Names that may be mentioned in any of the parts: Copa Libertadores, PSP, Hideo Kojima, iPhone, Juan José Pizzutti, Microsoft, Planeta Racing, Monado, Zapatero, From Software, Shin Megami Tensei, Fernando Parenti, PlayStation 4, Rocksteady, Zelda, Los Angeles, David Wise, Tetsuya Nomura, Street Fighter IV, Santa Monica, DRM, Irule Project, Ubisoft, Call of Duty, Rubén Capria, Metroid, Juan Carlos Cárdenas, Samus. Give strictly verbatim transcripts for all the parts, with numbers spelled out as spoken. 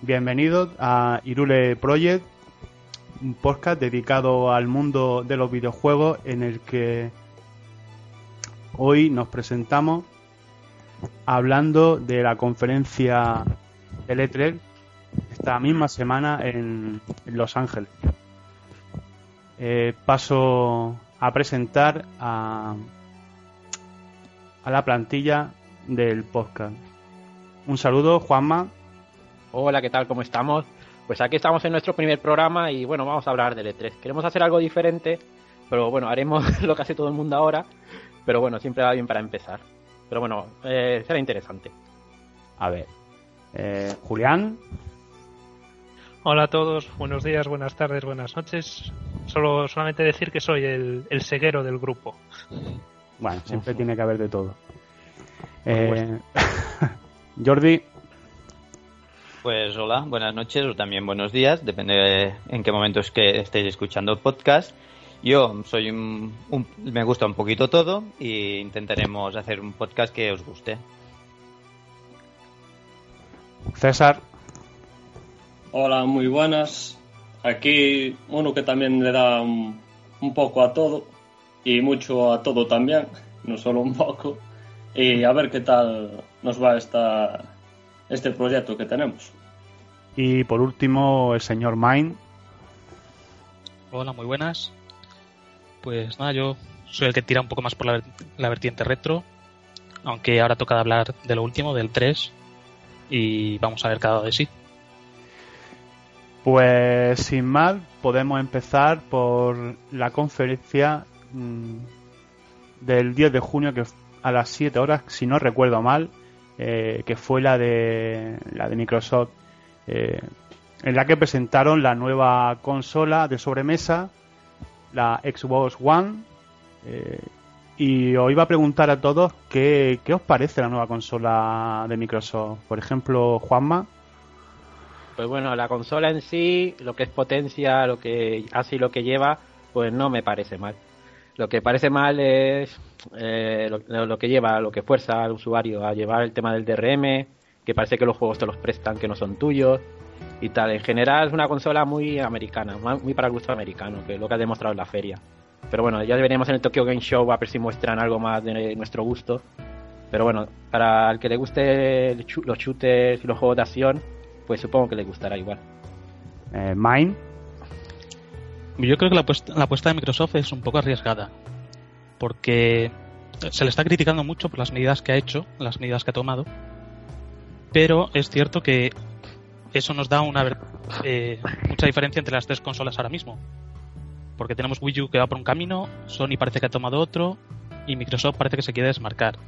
Bienvenidos a Irule Project, un podcast dedicado al mundo de los videojuegos, en el que hoy nos presentamos hablando de la conferencia del E tres esta misma semana en Los Ángeles. Eh, paso a presentar a, a la plantilla del podcast. Un saludo, Juanma. Hola, ¿qué tal? ¿Cómo estamos? Pues aquí estamos en nuestro primer programa y bueno, vamos a hablar del E tres. Queremos hacer algo diferente, pero bueno, haremos lo que hace todo el mundo ahora, pero bueno, siempre va bien para empezar. Pero bueno, eh, será interesante. A ver, eh, Julián. Hola a todos, buenos días, buenas tardes, buenas noches. Solo solamente decir que soy el, el ceguero del grupo. Bueno, siempre tiene que haber de todo. Eh, Jordi. Pues hola, buenas noches o también buenos días, depende de en qué momento es que estéis escuchando el podcast. Yo soy un, un, me gusta un poquito todo e intentaremos hacer un podcast que os guste. César. Hola, muy buenas. Aquí uno que también le da un, un poco a todo y mucho a todo también, no solo un poco. Y a ver qué tal nos va esta... este proyecto que tenemos. Y por último, el señor Main. Hola, muy buenas. Pues nada, yo soy el que tira un poco más por la, la vertiente retro, aunque ahora toca hablar de lo último, del tres, y vamos a ver cada uno de sí. Pues sin más, podemos empezar por la conferencia mmm, del diez de junio, que a las siete horas, si no recuerdo mal, Eh, que fue la de la de Microsoft, eh, en la que presentaron la nueva consola de sobremesa, la Xbox One, eh, y os iba a preguntar a todos qué, qué os parece la nueva consola de Microsoft. Por ejemplo, Juanma. Pues bueno, la consola en sí, lo que es potencia, lo que hace y lo que lleva, pues no me parece mal. Lo que parece mal es eh, lo, lo que lleva, lo que fuerza al usuario a llevar el tema del D R M, que parece que los juegos te los prestan, que no son tuyos y tal. En general es una consola muy americana, muy para el gusto americano, que es lo que ha demostrado en la feria. Pero bueno, ya veremos en el Tokyo Game Show a ver si muestran algo más de nuestro gusto. Pero bueno, para el que le guste los shooters y los juegos de acción, pues supongo que le gustará igual. Eh, Mine. Yo creo que la apuesta, la apuesta de Microsoft es un poco arriesgada, porque se le está criticando mucho por las medidas que ha hecho, las medidas que ha tomado, pero es cierto que eso nos da una eh, mucha diferencia entre las tres consolas ahora mismo, porque tenemos Wii U que va por un camino, Sony parece que ha tomado otro y Microsoft parece que se quiere desmarcar,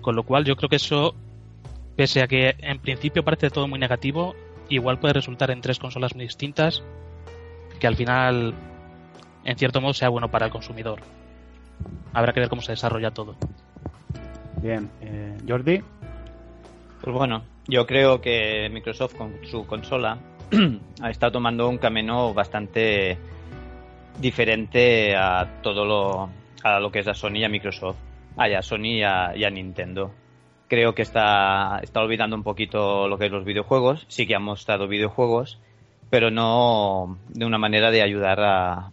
con lo cual yo creo que eso, pese a que en principio parece todo muy negativo, igual puede resultar en tres consolas muy distintas, que al final, en cierto modo, sea bueno para el consumidor. Habrá que ver cómo se desarrolla todo. Bien, eh, Jordi. Pues bueno, yo creo que Microsoft con su consola ha estado tomando un camino bastante diferente a todo lo a lo que es a Sony y a Microsoft, ah, y a Sony y a, y a Nintendo. Creo que está está olvidando un poquito lo que es los videojuegos. Sí que han mostrado videojuegos, pero no de una manera de ayudar a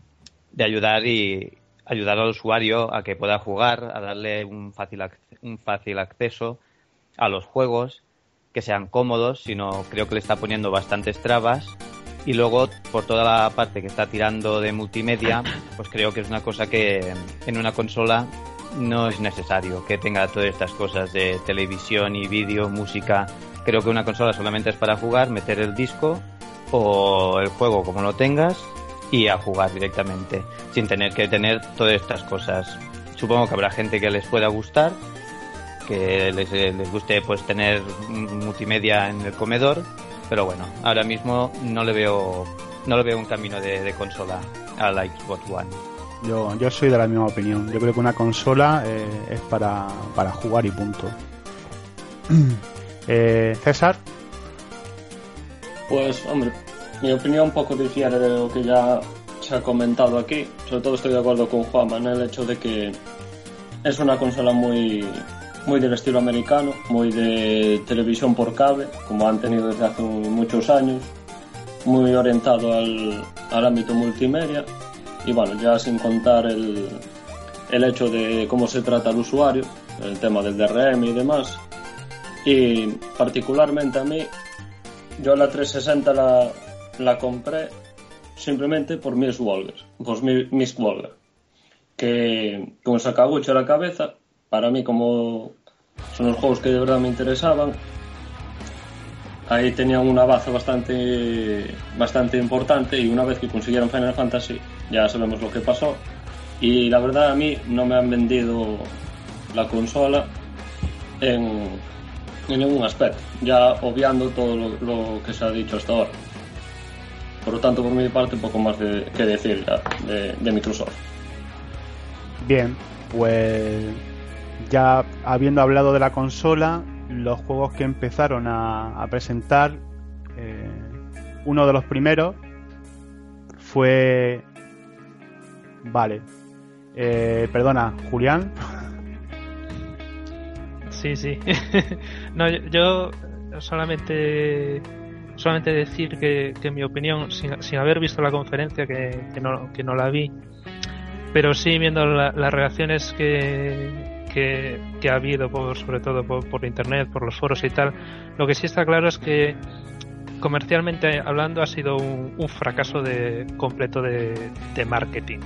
de ayudar y ayudar al usuario a que pueda jugar, a darle un fácil un fácil acceso a los juegos, que sean cómodos, sino creo que le está poniendo bastantes trabas. Y luego, por toda la parte que está tirando de multimedia, pues creo que es una cosa que en una consola no es necesario que tenga todas estas cosas de televisión y vídeo, música. Creo que una consola solamente es para jugar, meter el disco o el juego como lo tengas y a jugar directamente, sin tener que tener todas estas cosas. Supongo que habrá gente que les pueda gustar, que les, les guste pues tener multimedia en el comedor, pero bueno, ahora mismo no le veo no le veo un camino de, de consola a la Xbox One. Yo, yo soy de la misma opinión. Yo creo que una consola eh, es para, para jugar y punto. eh, César. Pues, hombre, mi opinión un poco difiere de lo que ya se ha comentado aquí. Sobre todo estoy de acuerdo con Juanma en el hecho de que es una consola muy muy del estilo americano, muy de televisión por cable, como han tenido desde hace muchos años, muy orientado al, al ámbito multimedia, y bueno, ya sin contar el, el hecho de cómo se trata al usuario, el tema del D R M y demás. Y particularmente a mí, yo la trescientos sesenta la, la compré simplemente por Miss Walker, pues Miss Walker, que con sacabucho a la cabeza, para mí como son los juegos que de verdad me interesaban, ahí tenían una baza bastante, bastante importante, y una vez que consiguieron Final Fantasy, ya sabemos lo que pasó, y la verdad a mí no me han vendido la consola en, en ningún aspecto, ya obviando todo lo, lo que se ha dicho hasta ahora. Por lo tanto, por mi parte, poco más de, que decir ya, de, de Microsoft. Bien, pues ya habiendo hablado de la consola, los juegos que empezaron a, a presentar, eh, uno de los primeros fue... Vale, eh, perdona, Julián. Sí, sí. No, yo, yo solamente... solamente decir que, que en mi opinión, sin, sin haber visto la conferencia, que, que, no, que no la vi, pero sí viendo la, las reacciones que, que, que ha habido, por, sobre todo por, por internet, por los foros y tal, lo que sí está claro es que comercialmente hablando ha sido un, un fracaso de, completo de, de marketing,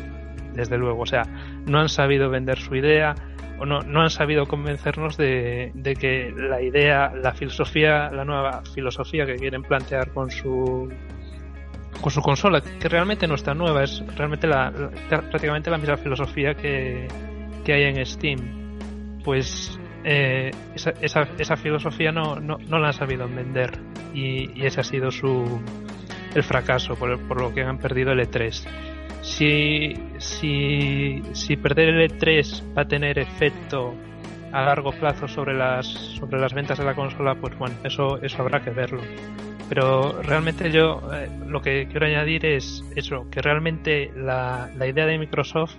desde luego. O sea, no han sabido vender su idea, o no, no han sabido convencernos de, de que la idea, la filosofía, la nueva filosofía que quieren plantear con su con su consola, que realmente no está nueva, es realmente la, la prácticamente la misma filosofía que, que hay en Steam, pues eh, esa, esa, esa filosofía no, no, no la han sabido vender, y, y ese ha sido su el fracaso, por, por lo que han perdido el E tres. Si, si, si perder el E tres va a tener efecto a largo plazo sobre las sobre las ventas de la consola, pues bueno, eso eso habrá que verlo. Pero realmente yo eh, lo que quiero añadir es eso, que realmente la, la idea de Microsoft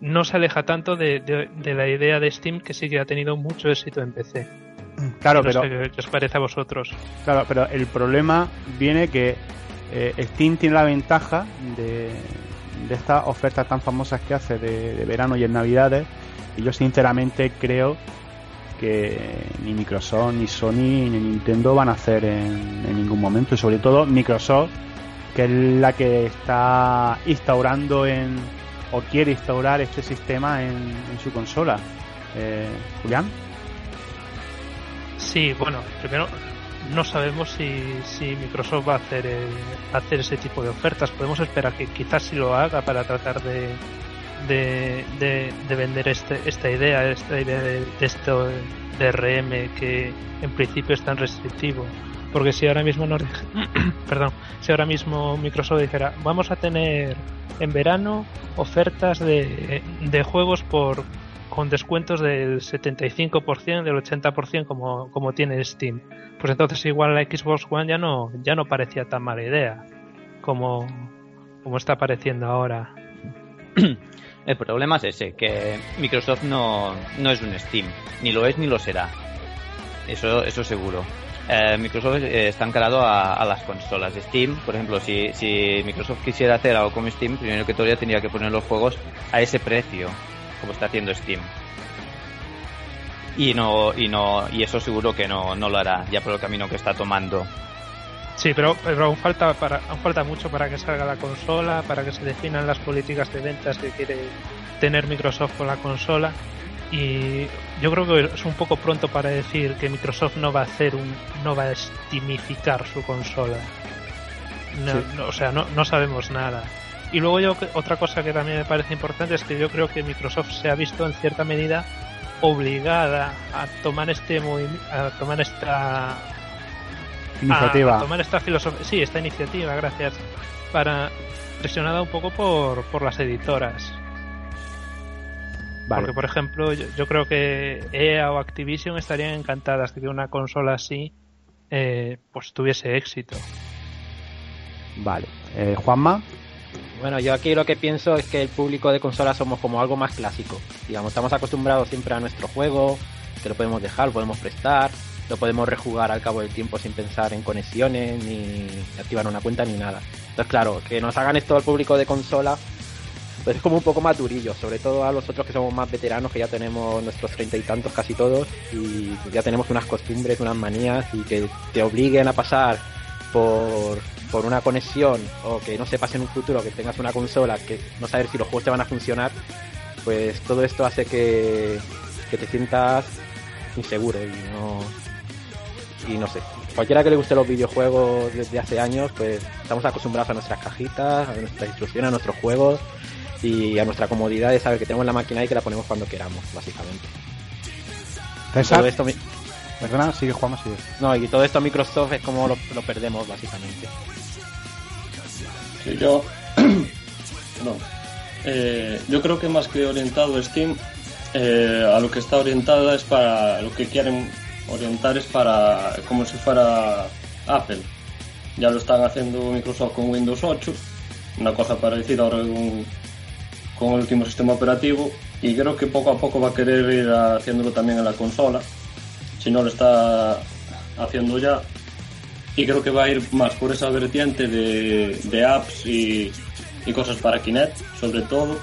no se aleja tanto de, de, de la idea de Steam, que sí que ha tenido mucho éxito en P C. Claro, no pero sé qué os parece a vosotros. Claro, pero el problema viene que Eh, Steam tiene la ventaja de, de estas ofertas tan famosas que hace de, de verano y en Navidades, y yo sinceramente creo que ni Microsoft, ni Sony, ni Nintendo van a hacer en, en ningún momento, y sobre todo Microsoft, que es la que está instaurando en, o quiere instaurar este sistema en, en su consola. Eh, Julián. Sí, bueno, primero no sabemos si, si Microsoft va a hacer eh, hacer ese tipo de ofertas. Podemos esperar que quizás sí lo haga para tratar de de, de, de vender este, esta idea, esta idea de, de este D R M que en principio es tan restrictivo. Porque si ahora mismo no, perdón, si ahora mismo Microsoft dijera vamos a tener en verano ofertas de, de juegos por con descuentos del setenta y cinco por ciento, del ochenta por ciento como, como tiene Steam, pues entonces igual la Xbox One ya no ya no parecía tan mala idea como, como está pareciendo ahora. El problema es ese, que Microsoft no, no es un Steam, ni lo es ni lo será, eso eso seguro. eh, Microsoft está encarado a, a las consolas. Steam, por ejemplo, si, si Microsoft quisiera hacer algo como Steam, primero que todo ya tendría que poner los juegos a ese precio como está haciendo Steam, y no y no y eso seguro que no no lo hará, ya por el camino que está tomando. Sí, pero, pero aún falta para aún falta mucho para que salga la consola, para que se definan las políticas de ventas que quiere tener Microsoft con la consola, y yo creo que es un poco pronto para decir que Microsoft no va a hacer un no va a estimificar su consola. No, sí. no, o sea, no no sabemos nada. Y luego yo, otra cosa que también me parece importante es que yo creo que Microsoft se ha visto en cierta medida obligada a tomar este movim- a tomar esta iniciativa, a tomar esta filosofía, sí, esta iniciativa, gracias, para presionada un poco por por las editoras. Vale. Porque por ejemplo, yo, yo creo que E A o Activision estarían encantadas de que una consola así eh, pues tuviese éxito. Vale, eh, Juanma. Bueno, yo aquí lo que pienso es que el público de consola somos como algo más clásico. Digamos, estamos acostumbrados siempre a nuestro juego, que lo podemos dejar, lo podemos prestar, lo podemos rejugar al cabo del tiempo sin pensar en conexiones, ni activar una cuenta, ni nada. Entonces, claro, que nos hagan esto al público de consola, pues es como un poco más durillo, sobre todo a los otros que somos más veteranos, que ya tenemos nuestros treinta y tantos casi todos, y ya tenemos unas costumbres, unas manías, y que te obliguen a pasar por... por una conexión, o que no sepas en un futuro que tengas una consola, que no saber si los juegos te van a funcionar, pues todo esto hace que, que te sientas inseguro y no, y no sé. Cualquiera que le guste los videojuegos desde hace años, pues estamos acostumbrados a nuestras cajitas, a nuestras instrucciones, a nuestros juegos y a nuestra comodidad de saber que tenemos la máquina y que la ponemos cuando queramos, básicamente. Todo esto me... Perdona, sigue Juanma, sigue. No, y todo esto Microsoft es como lo, lo perdemos, básicamente. Sí, yo... no. Eh, yo creo que más que orientado Steam, eh, a lo que está orientada es para... Lo que quieren orientar es para... Como si fuera Apple. Ya lo están haciendo Microsoft con Windows ocho. Una cosa parecida ahora con, con el último sistema operativo. Y creo que poco a poco va a querer ir haciéndolo también en la consola. Si no lo está haciendo ya, y creo que va a ir más por esa vertiente de, de apps y, y cosas para Kinect, sobre todo,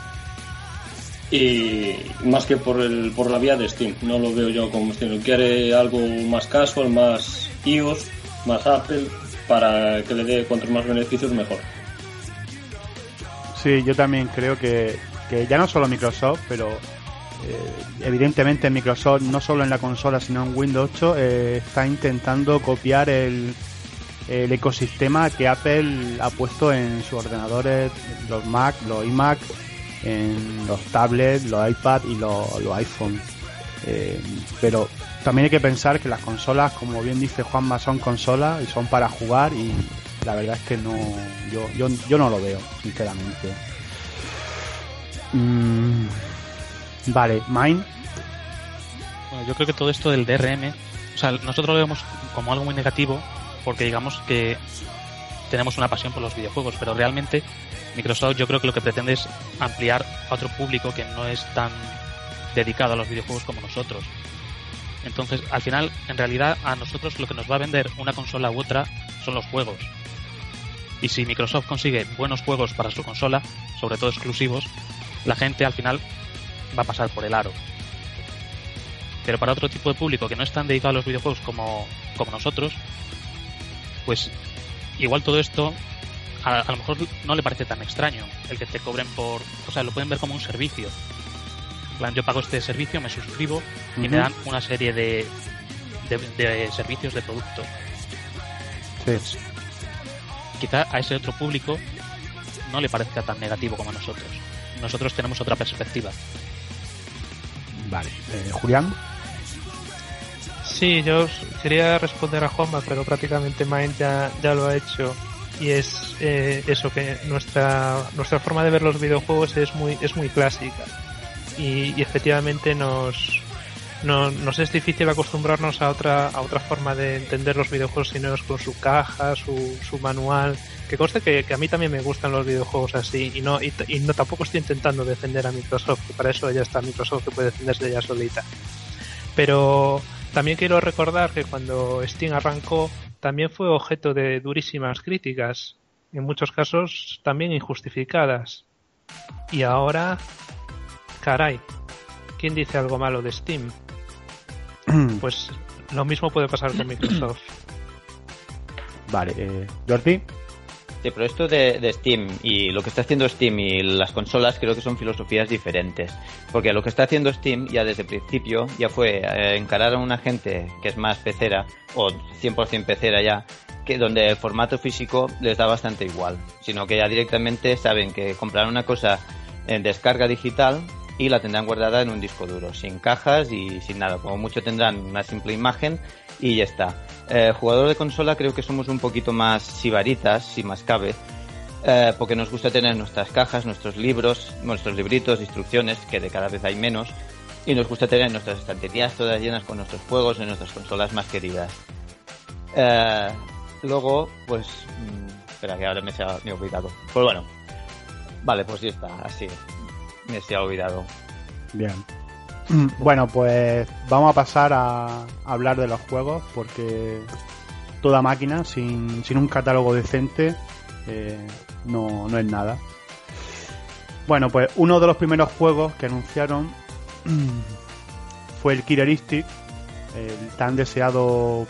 y más que por el por la vía de Steam. No lo veo yo como Steam, quiere algo más casual, más iOS, más Apple, para que le dé cuantos más beneficios mejor. Sí, yo también creo que, que ya no solo Microsoft, pero... Eh, evidentemente en Microsoft, no solo en la consola sino en Windows ocho, eh, está intentando copiar el, el ecosistema que Apple ha puesto en sus ordenadores, los Mac, los iMac, en los tablets, los iPad y los, los iPhone. Eh, pero también hay que pensar que las consolas, como bien dice Juanma, son consolas y son para jugar, y la verdad es que no, yo yo, yo no lo veo, sinceramente. Mm. Vale, Mine. Bueno, yo creo que todo esto del D R M, o sea, nosotros lo vemos como algo muy negativo, porque digamos que tenemos una pasión por los videojuegos, pero realmente Microsoft, yo creo que lo que pretende es ampliar a otro público que no es tan dedicado a los videojuegos como nosotros. Entonces, al final, en realidad, a nosotros lo que nos va a vender una consola u otra son los juegos. Y si Microsoft consigue buenos juegos para su consola, sobre todo exclusivos, la gente al final va a pasar por el aro. Pero para otro tipo de público que no es tan dedicado a los videojuegos como, como nosotros, pues igual todo esto a, a lo mejor no le parece tan extraño el que te cobren por... O sea, lo pueden ver como un servicio. Plan, yo pago este servicio, me suscribo y uh-huh. me dan una serie de, de, de servicios, de productos. Sí. Quizá a ese otro público no le parezca tan negativo como a nosotros. Nosotros tenemos otra perspectiva. Vale, eh, Julián. Sí, yo quería responder a Juanma, pero prácticamente Main ya, ya lo ha hecho, y es eh, eso, que nuestra nuestra forma de ver los videojuegos es muy es muy clásica, y, y efectivamente nos no, nos es difícil acostumbrarnos a otra a otra forma de entender los videojuegos, sino con su caja, su su manual. Que conste que, que a mí también me gustan los videojuegos así, y no y, y no tampoco estoy intentando defender a Microsoft, que para eso ya está Microsoft, que puede defenderse ella solita. Pero también quiero recordar que cuando Steam arrancó también fue objeto de durísimas críticas, en muchos casos también injustificadas. Y ahora, caray, ¿quién dice algo malo de Steam? Pues lo mismo puede pasar con Microsoft. Vale, eh, Jordi. Sí, pero esto de, de Steam y lo que está haciendo Steam y las consolas creo que son filosofías diferentes, porque lo que está haciendo Steam ya desde el principio ya fue eh, encarar a una gente que es más pecera o cien por ciento pecera ya, que donde el formato físico les da bastante igual, sino que ya directamente saben que comprarán una cosa en descarga digital y la tendrán guardada en un disco duro, sin cajas y sin nada, como mucho tendrán una simple imagen y ya está. Eh, jugador de consola creo que somos un poquito más sibaritas, si más cabe, eh, porque nos gusta tener nuestras cajas, nuestros libros, nuestros libritos, instrucciones, que de cada vez hay menos, y nos gusta tener nuestras estanterías todas llenas con nuestros juegos en nuestras consolas más queridas. Eh, luego, pues... Espera, que ahora me he olvidado. Pues bueno, Vale, pues ya está, así. Me se ha olvidado. Bien. Bueno, pues vamos a pasar a hablar de los juegos, porque toda máquina sin, sin un catálogo decente eh, no, no es nada. Bueno, pues uno de los primeros juegos que anunciaron fue el Killer Instinct, el tan deseado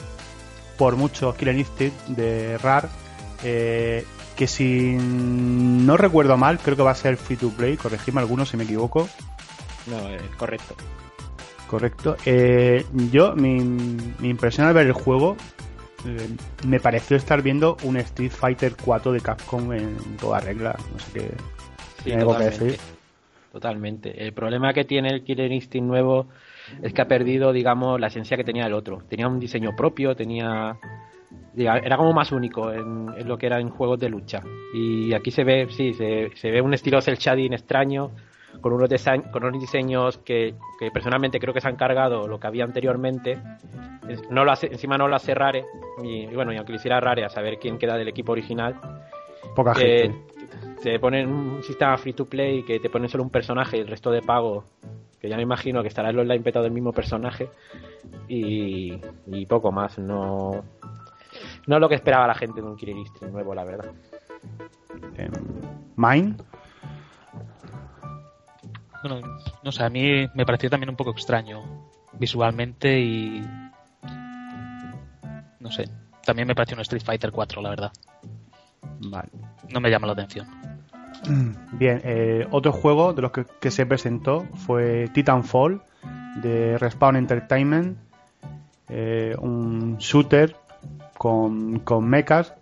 por muchos Killer Instinct de Rare, eh, que si no recuerdo mal, creo que va a ser free to play, corregidme alguno si me equivoco. No, es correcto. Correcto. Eh, yo, mi, mi impresión al ver el juego, eh, me pareció estar viendo un Street Fighter cuatro de Capcom en toda regla. No sé qué sí, tengo que decir. Totalmente. El problema que tiene el Killer Instinct nuevo es que ha perdido, digamos, la esencia que tenía el otro. Tenía un diseño propio, tenía... era como más único en, en lo que era en juegos de lucha. Y aquí se ve, sí, se, se ve un estilo cel shading extraño, con unos, design, con unos diseños que, que personalmente creo que se han cargado lo que había anteriormente. No lo hace, encima no lo hace Rare, y, y bueno, y aunque lo hiciera Rare, a saber quién queda del equipo original. Poca que gente. Te ponen un sistema free to play que te ponen solo un personaje y el resto de pago, que ya me imagino que estará el online petado del mismo personaje, y, y poco más. No, no es lo que esperaba la gente de un Killer Instinct nuevo, la verdad. ¿Mine? Bueno, no sé, a mí me pareció también un poco extraño visualmente y... no sé, también me pareció un Street Fighter cuatro, la verdad. Vale. No me llama la atención. Bien, eh, otro juego de los que, que se presentó fue Titanfall, de Respawn Entertainment, eh, un shooter con, con mechas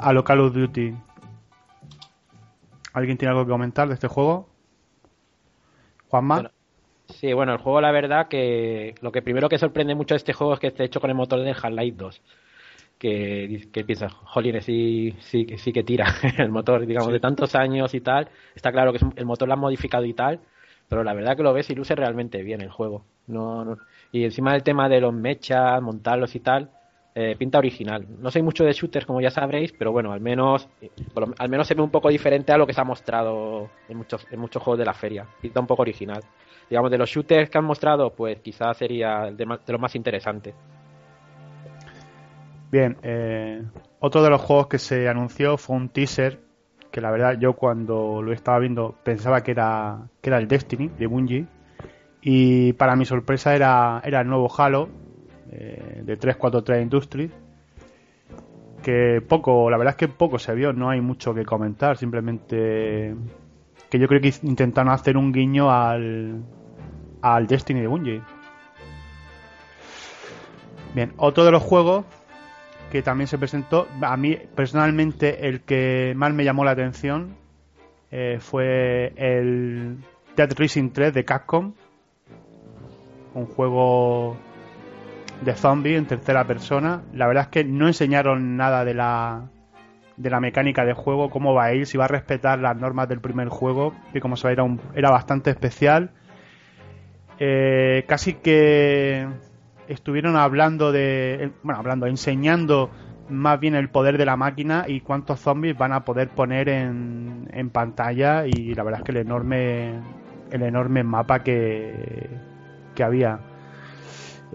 a lo Call of Duty. ¿Alguien tiene algo que comentar de este juego? Juanma. Sí, bueno, el juego, la verdad que lo que primero que sorprende mucho de este juego es que esté hecho con el motor de Half-Life dos, que, que piensas, jolines, sí, sí, sí que tira el motor, digamos, sí, de tantos años y tal. Está claro que el motor lo han modificado y tal, pero la verdad que lo ves y luce realmente bien el juego. No, no. Y encima del tema de los mechas, montarlos y tal, eh, pinta original. No soy mucho de shooters, como ya sabréis, pero bueno, al menos lo, al menos se ve un poco diferente a lo que se ha mostrado en muchos en muchos juegos de la feria. Pinta un poco original. Digamos, de los shooters que han mostrado, pues quizás sería de, de lo más interesante. Bien, eh, otro de los juegos que se anunció fue un teaser que la verdad yo cuando lo estaba viendo pensaba que era que era el Destiny de Bungie, y para mi sorpresa era, era el nuevo Halo, eh, de tres cuatro tres Industries, que poco, la verdad es que poco se vio, no hay mucho que comentar, simplemente que yo creo que intentaron hacer un guiño al, al Destiny de Bungie. Bien, otro de los juegos que también se presentó, a mí personalmente el que más me llamó la atención eh, fue el Dead Rising tres de Capcom, un juego de zombies en tercera persona. La verdad es que no enseñaron nada de la de la mecánica de juego, cómo va a ir, si va a respetar las normas del primer juego, que como sabéis era, un, era bastante especial. Eh, casi que estuvieron hablando de, bueno, hablando, enseñando más bien el poder de la máquina y cuántos zombies van a poder poner en, en pantalla, y la verdad es que el enorme el enorme mapa que que había.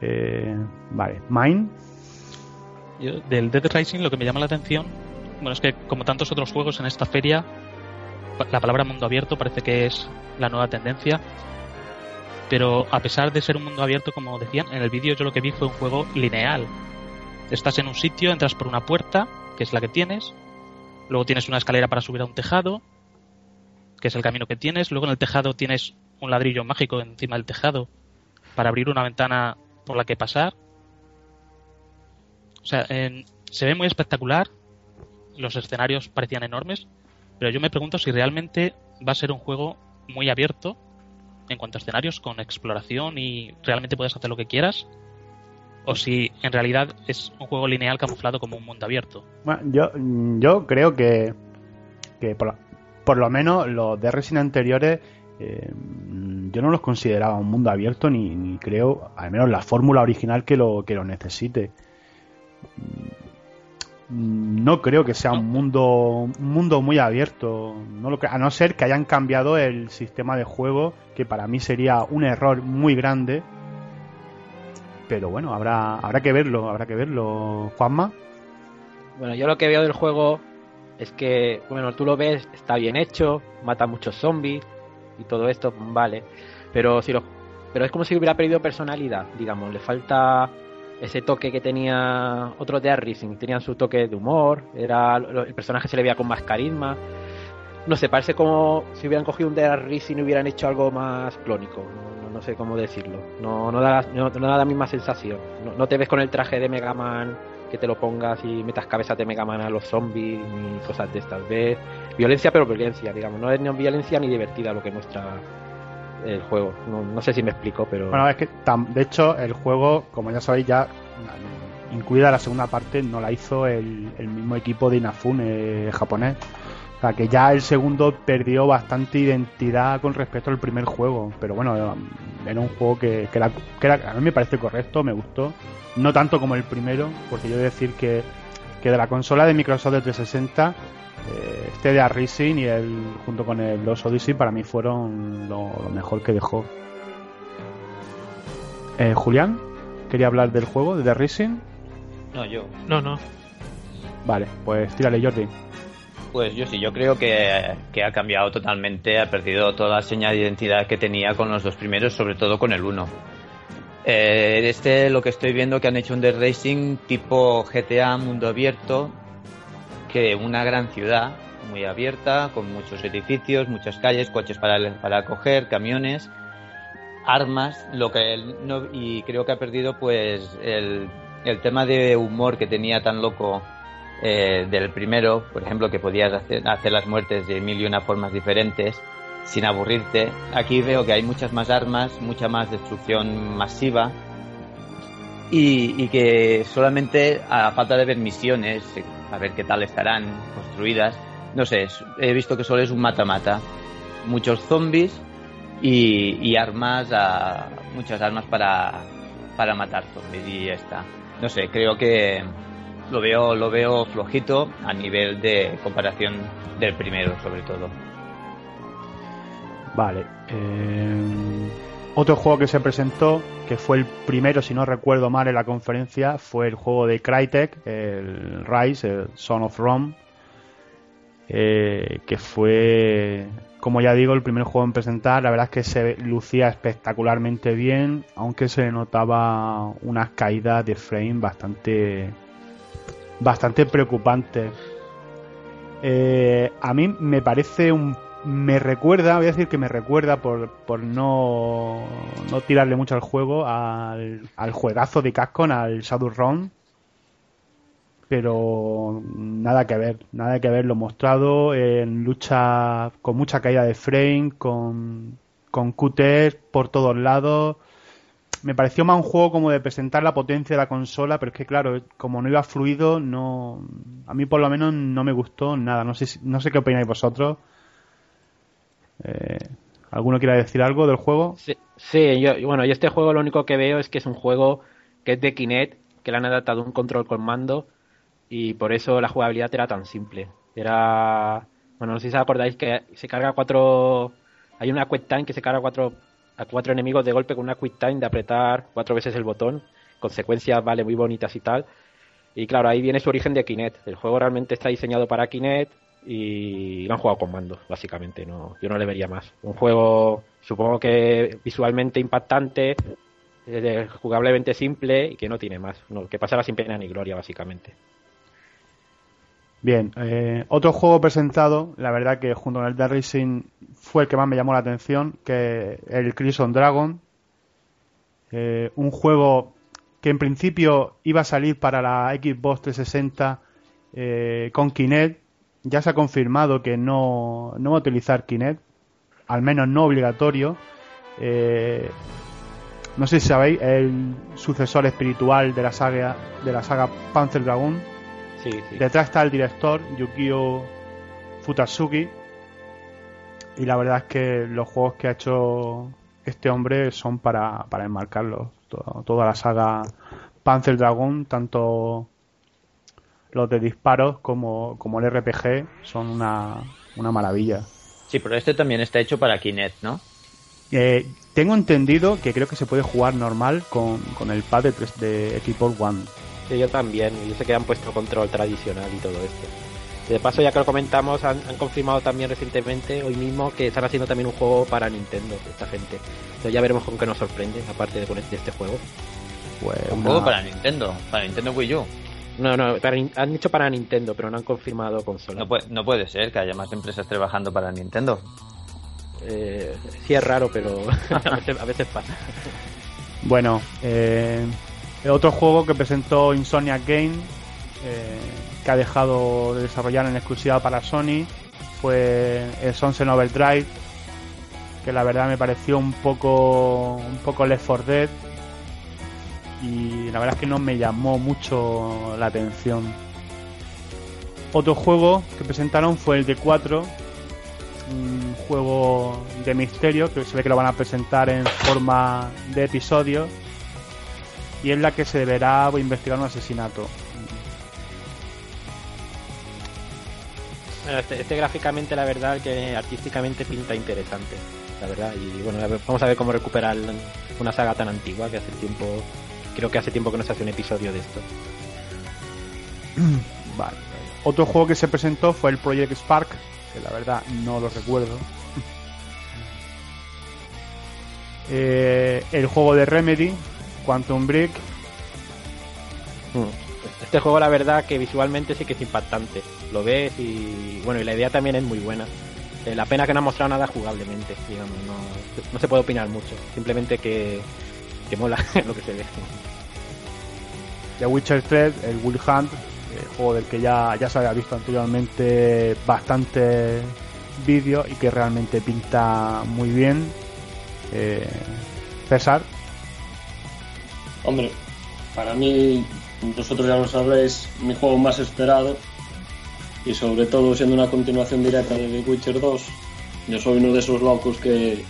Eh, vale, Mine. Yo, del Dead Rising, lo que me llama la atención, bueno, es que como tantos otros juegos en esta feria, la palabra mundo abierto parece que es la nueva tendencia. Pero a pesar de ser un mundo abierto, como decían, en el vídeo yo lo que vi fue un juego lineal. Estás en un sitio, entras por una puerta, que es la que tienes, luego tienes una escalera para subir a un tejado, que es el camino que tienes, luego en el tejado tienes un ladrillo mágico encima del tejado para abrir una ventana por la que pasar. O sea, en, se ve muy espectacular, los escenarios parecían enormes, pero yo me pregunto si realmente va a ser un juego muy abierto en cuanto a escenarios, con exploración y realmente puedes hacer lo que quieras, o si en realidad es un juego lineal camuflado como un mundo abierto. Bueno, yo, yo creo que, que por, por lo menos los de Resident anteriores eh, yo no los consideraba un mundo abierto, ni, ni creo, al menos la fórmula original, que lo, que lo necesite. no creo que sea un mundo un mundo muy abierto, no lo que, a no ser que hayan cambiado el sistema de juego, que para mí sería un error muy grande. Pero bueno, habrá habrá que verlo, habrá que verlo, Juanma. Bueno, yo lo que veo del juego es que, bueno, tú lo ves, está bien hecho, mata muchos zombies y todo esto, vale, pero si lo, pero es como si hubiera perdido personalidad, digamos, le falta ese toque que tenía otros de Dead Rising, tenían su toque de humor, era el personaje se le veía con más carisma, no sé, parece como si hubieran cogido un Dead Rising y hubieran hecho algo más clónico, no, no, no sé cómo decirlo, no no da, no, no da la misma sensación, no, no te ves con el traje de Mega Man, que te lo pongas y metas cabezas de Mega Man a los zombies ni cosas de estas, ves violencia pero violencia, digamos, no es ni violencia ni divertida lo que muestra el juego, no, no sé si me explico, pero... Bueno, es que tam- de hecho el juego, como ya sabéis, ya incluida la segunda parte, no la hizo el, el mismo equipo de Inafune japonés, o sea que ya el segundo perdió bastante identidad con respecto al primer juego, pero bueno, era un juego que, que, era, que era, a mí me parece correcto, me gustó, no tanto como el primero, porque yo he de decir que, que de la consola de Microsoft de trescientos sesenta, este de Dead Rising y el junto con el Los Odyssey para mí fueron lo, lo mejor que dejó. eh, Julián, ¿quería hablar del juego de Dead Rising? No, yo no, no vale, pues tírale, Jordi. Pues yo sí, yo creo que, que ha cambiado totalmente, ha perdido toda la señal de identidad que tenía con los dos primeros, sobre todo con el uno. eh, este lo que estoy viendo que han hecho un Dead Rising tipo G T A mundo abierto, que una gran ciudad muy abierta, con muchos edificios, muchas calles, coches para, para coger, camiones, armas, lo que no, y creo que ha perdido pues el, el tema de humor que tenía tan loco eh, del primero, por ejemplo, que podías hacer, hacer las muertes de mil y una formas diferentes sin aburrirte. Aquí veo que hay muchas más armas, mucha más destrucción masiva. Y, y que solamente a falta de ver misiones, a ver qué tal estarán construidas, no sé, he visto que solo es un mata-mata, muchos zombies y, y armas, a, muchas armas para, para matar zombies y ya está. No sé, creo que lo veo, lo veo flojito a nivel de comparación del primero, sobre todo. Vale, eh... otro juego que se presentó, que fue el primero, si no recuerdo mal, en la conferencia, fue el juego de Crytek, el Rise, el Son of Rome, eh, que fue, como ya digo, el primer juego en presentar. La verdad es que se lucía espectacularmente bien, aunque se notaba unas caídas de frame bastante, bastante preocupantes. Eh, a mí me parece un Me recuerda, voy a decir que me recuerda por, por no, no tirarle mucho al juego, al, al juegazo de Capcom, al Shadowrun, pero nada que ver, nada que ver lo mostrado en lucha con mucha caída de frame, con, con Q T Es por todos lados. Me pareció más un juego como de presentar la potencia de la consola, pero es que claro, como no iba fluido, no, a mí por lo menos no me gustó nada. No sé, si, no sé qué opináis vosotros. Eh, ¿Alguno quiere decir algo del juego? Sí, sí yo, bueno, yo este juego lo único que veo es que es un juego que es de Kinect, que le han adaptado un control con mando y por eso la jugabilidad era tan simple. Era, bueno, no sé si os acordáis que se carga cuatro, hay una quick time que se carga cuatro a cuatro enemigos de golpe con una quick time de apretar cuatro veces el botón, con secuencias vale muy bonitas y tal. Y claro, ahí viene su origen de Kinect. El juego realmente está diseñado para Kinect. Y lo han jugado con mando, básicamente. No, yo no le vería más. Un juego, supongo que visualmente impactante, eh, jugablemente simple y que no tiene más. No, que pasará sin pena ni gloria, básicamente. Bien, eh, otro juego presentado, la verdad que junto con el Dead Rising fue el que más me llamó la atención, que el Crimson Dragon. Eh, un juego que en principio iba a salir para la Xbox trescientos sesenta eh, con Kinect. Ya se ha confirmado que no, no va a utilizar Kinect, al menos no obligatorio. Eh, no sé si sabéis, el sucesor espiritual de la saga de la saga Panzer Dragoon. Sí, sí. Detrás está el director Yukio Futatsuki y la verdad es que los juegos que ha hecho este hombre son para, para enmarcarlos. Todo, toda la saga Panzer Dragoon, tanto los de disparos como, como el R P G son una, una maravilla. Sí, pero este también está hecho para Kinect, ¿no? Eh, tengo entendido que creo que se puede jugar normal con, con el pad de, de Xbox One. Sí, yo también. Yo sé que han puesto control tradicional y todo esto. De paso, ya que lo comentamos, han, han confirmado también recientemente, hoy mismo, que están haciendo también un juego para Nintendo, esta gente. Entonces ya veremos con qué nos sorprende, aparte de, de este juego. Bueno. Un juego para Nintendo, para Nintendo Wii U. No, no, para, han dicho para Nintendo, pero no han confirmado consola. No puede, no puede ser que haya más empresas trabajando para Nintendo. Eh, sí, es raro, pero a, veces, a veces pasa. Bueno, eh, otro juego que presentó Insomniac Games, eh, que ha dejado de desarrollar en exclusiva para Sony, fue el Sunset Overdrive, que la verdad me pareció un poco un poco Left four Dead, y la verdad es que no me llamó mucho la atención. Otro juego que presentaron fue el D cuatro, un juego de misterio que se ve que lo van a presentar en forma de episodio, y es la que se deberá investigar un asesinato. Este, este gráficamente, la verdad, que artísticamente pinta interesante, la verdad, y bueno, vamos a ver cómo recuperar una saga tan antigua que hace tiempo, creo que hace tiempo que no se hace un episodio de esto. Vale. Otro juego que se presentó fue el Project Spark, que la verdad no lo recuerdo. eh, el juego de Remedy, Quantum Break. Este juego, la verdad, que visualmente sí que es impactante, lo ves y bueno, y la idea también es muy buena. Eh, la pena que no ha mostrado nada jugablemente, digamos, no, no se puede opinar mucho, simplemente que, que mola lo que se ve. The Witcher tres, el Will Hunt, el juego del que ya, ya se había visto anteriormente bastantes vídeos y que realmente pinta muy bien. Eh, César. Hombre, para mí, vosotros ya lo sabréis, mi juego más esperado, y sobre todo siendo una continuación directa de The Witcher dos, yo soy uno de esos locos que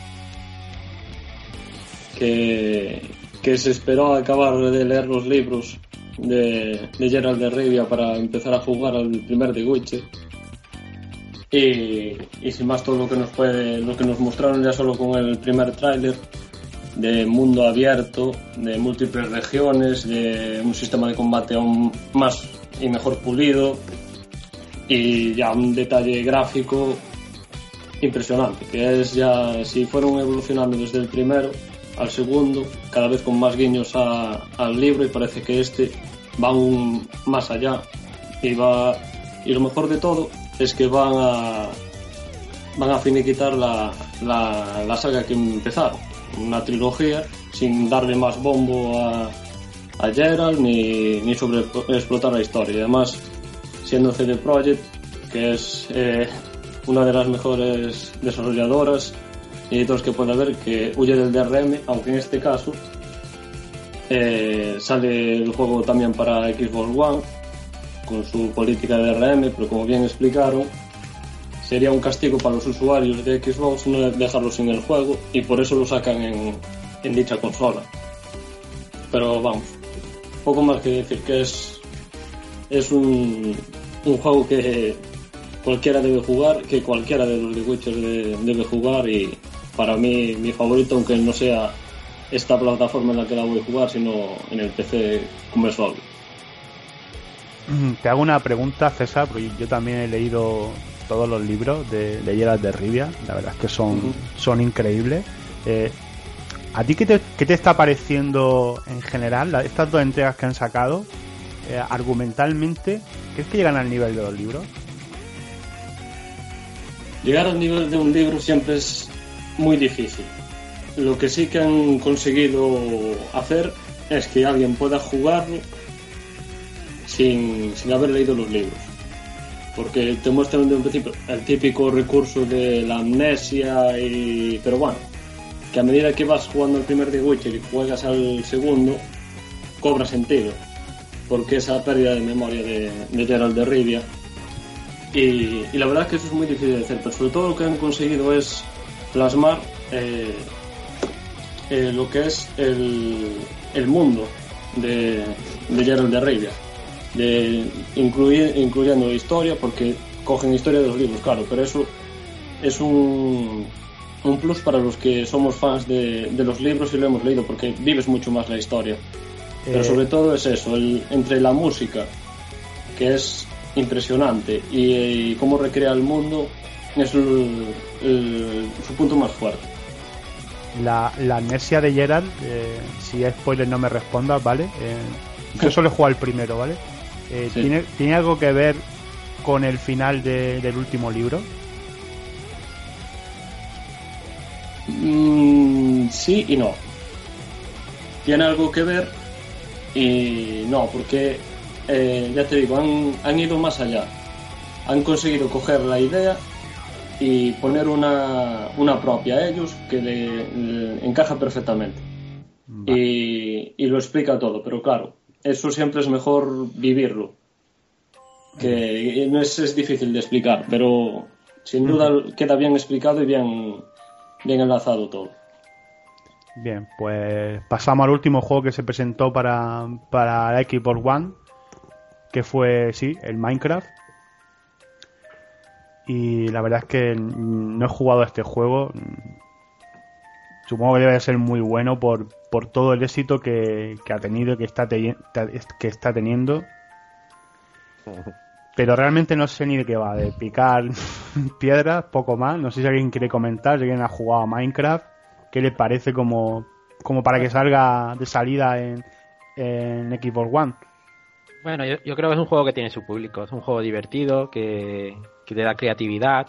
que, que se esperó a acabar de leer los libros de, de Geralt de Rivia para empezar a jugar al primer The Witcher, y, y sin más, todo lo que nos puede, lo que nos mostraron ya solo con el primer tráiler, de mundo abierto, de múltiples regiones, de un sistema de combate aún más y mejor pulido, y ya un detalle gráfico impresionante, que es ya, si fueron evolucionando desde el primero al segundo, cada vez con más guiños a, al libro, y parece que este va aún más allá, y va, y lo mejor de todo es que van a van a finiquitar la, la, la saga que empezaron, una trilogía, sin darle más bombo a, a Geralt ni, ni sobre explotar la historia, y además siendo C D Projekt, que es eh, una de las mejores desarrolladoras y editores que puede haber, que huye del D R M, aunque en este caso eh, sale el juego también para Xbox One con su política de D R M, pero como bien explicaron, sería un castigo para los usuarios de Xbox no dejarlos sin el juego, y por eso lo sacan en, en dicha consola. Pero vamos, poco más que decir, que es es un, un juego que cualquiera debe jugar, que cualquiera de los The Witcher de, debe jugar, y para mí mi favorito, aunque no sea esta plataforma en la que la voy a jugar, sino en el P C convencional. Te hago una pregunta, César, porque yo también he leído todos los libros de, de Geralt de Rivia, la verdad es que son, uh-huh. son increíbles. Eh, ¿A ti qué te, qué te está pareciendo en general la, estas dos entregas que han sacado? Eh, argumentalmente, ¿crees que llegan al nivel de los libros? Llegar al nivel de un libro siempre es muy difícil. Lo que sí que han conseguido hacer es que alguien pueda jugarlo sin, sin haber leído los libros, porque te muestran de un principio el típico recurso de la amnesia, y pero bueno, que a medida que vas jugando el primer The Witcher y juegas al segundo, cobra sentido, porque esa pérdida de memoria de, de Geralt de Rivia, y, y la verdad es que eso es muy difícil de hacer, pero sobre todo lo que han conseguido es plasmar eh, eh, lo que es el, el mundo de, de Geralt de Rivia, de incluir, incluyendo historia, porque cogen historia de los libros, claro, pero eso es un, un plus para los que somos fans de, de los libros y lo hemos leído, porque vives mucho más la historia. Pero eh... sobre todo es eso, el, entre la música, que es impresionante, y, y cómo recrea el mundo, es el, el, su punto más fuerte. La, la amnesia de Geralt, eh, si es spoiler no me respondas, ¿vale? Eh, yo solo he jugado el primero, ¿vale? Eh, sí. ¿tiene, ¿Tiene algo que ver con el final de, del último libro? Mm, sí y no. Tiene algo que ver y no, porque eh, ya te digo, han, han ido más allá. Han conseguido coger la idea y poner una, una propia a ellos que le, le encaja perfectamente. Vale. Y, y lo explica todo, pero claro, eso siempre es mejor vivirlo. Que no es, es difícil de explicar, pero sin duda uh-huh. queda bien explicado y bien, bien enlazado todo. Bien, pues pasamos al último juego que se presentó para, para la Xbox One, que fue, sí, el Minecraft. Y la verdad es que no he jugado a este juego. Supongo que debe ser muy bueno por, por todo el éxito que, que ha tenido, que está, te, que está teniendo. Pero realmente no sé ni de qué va, de picar piedras, poco más. No sé si alguien quiere comentar, si alguien ha jugado a Minecraft, qué le parece como, como para que salga de salida en, en Xbox One. Bueno, yo, yo creo que es un juego que tiene su público, es un juego divertido, que, que te da creatividad.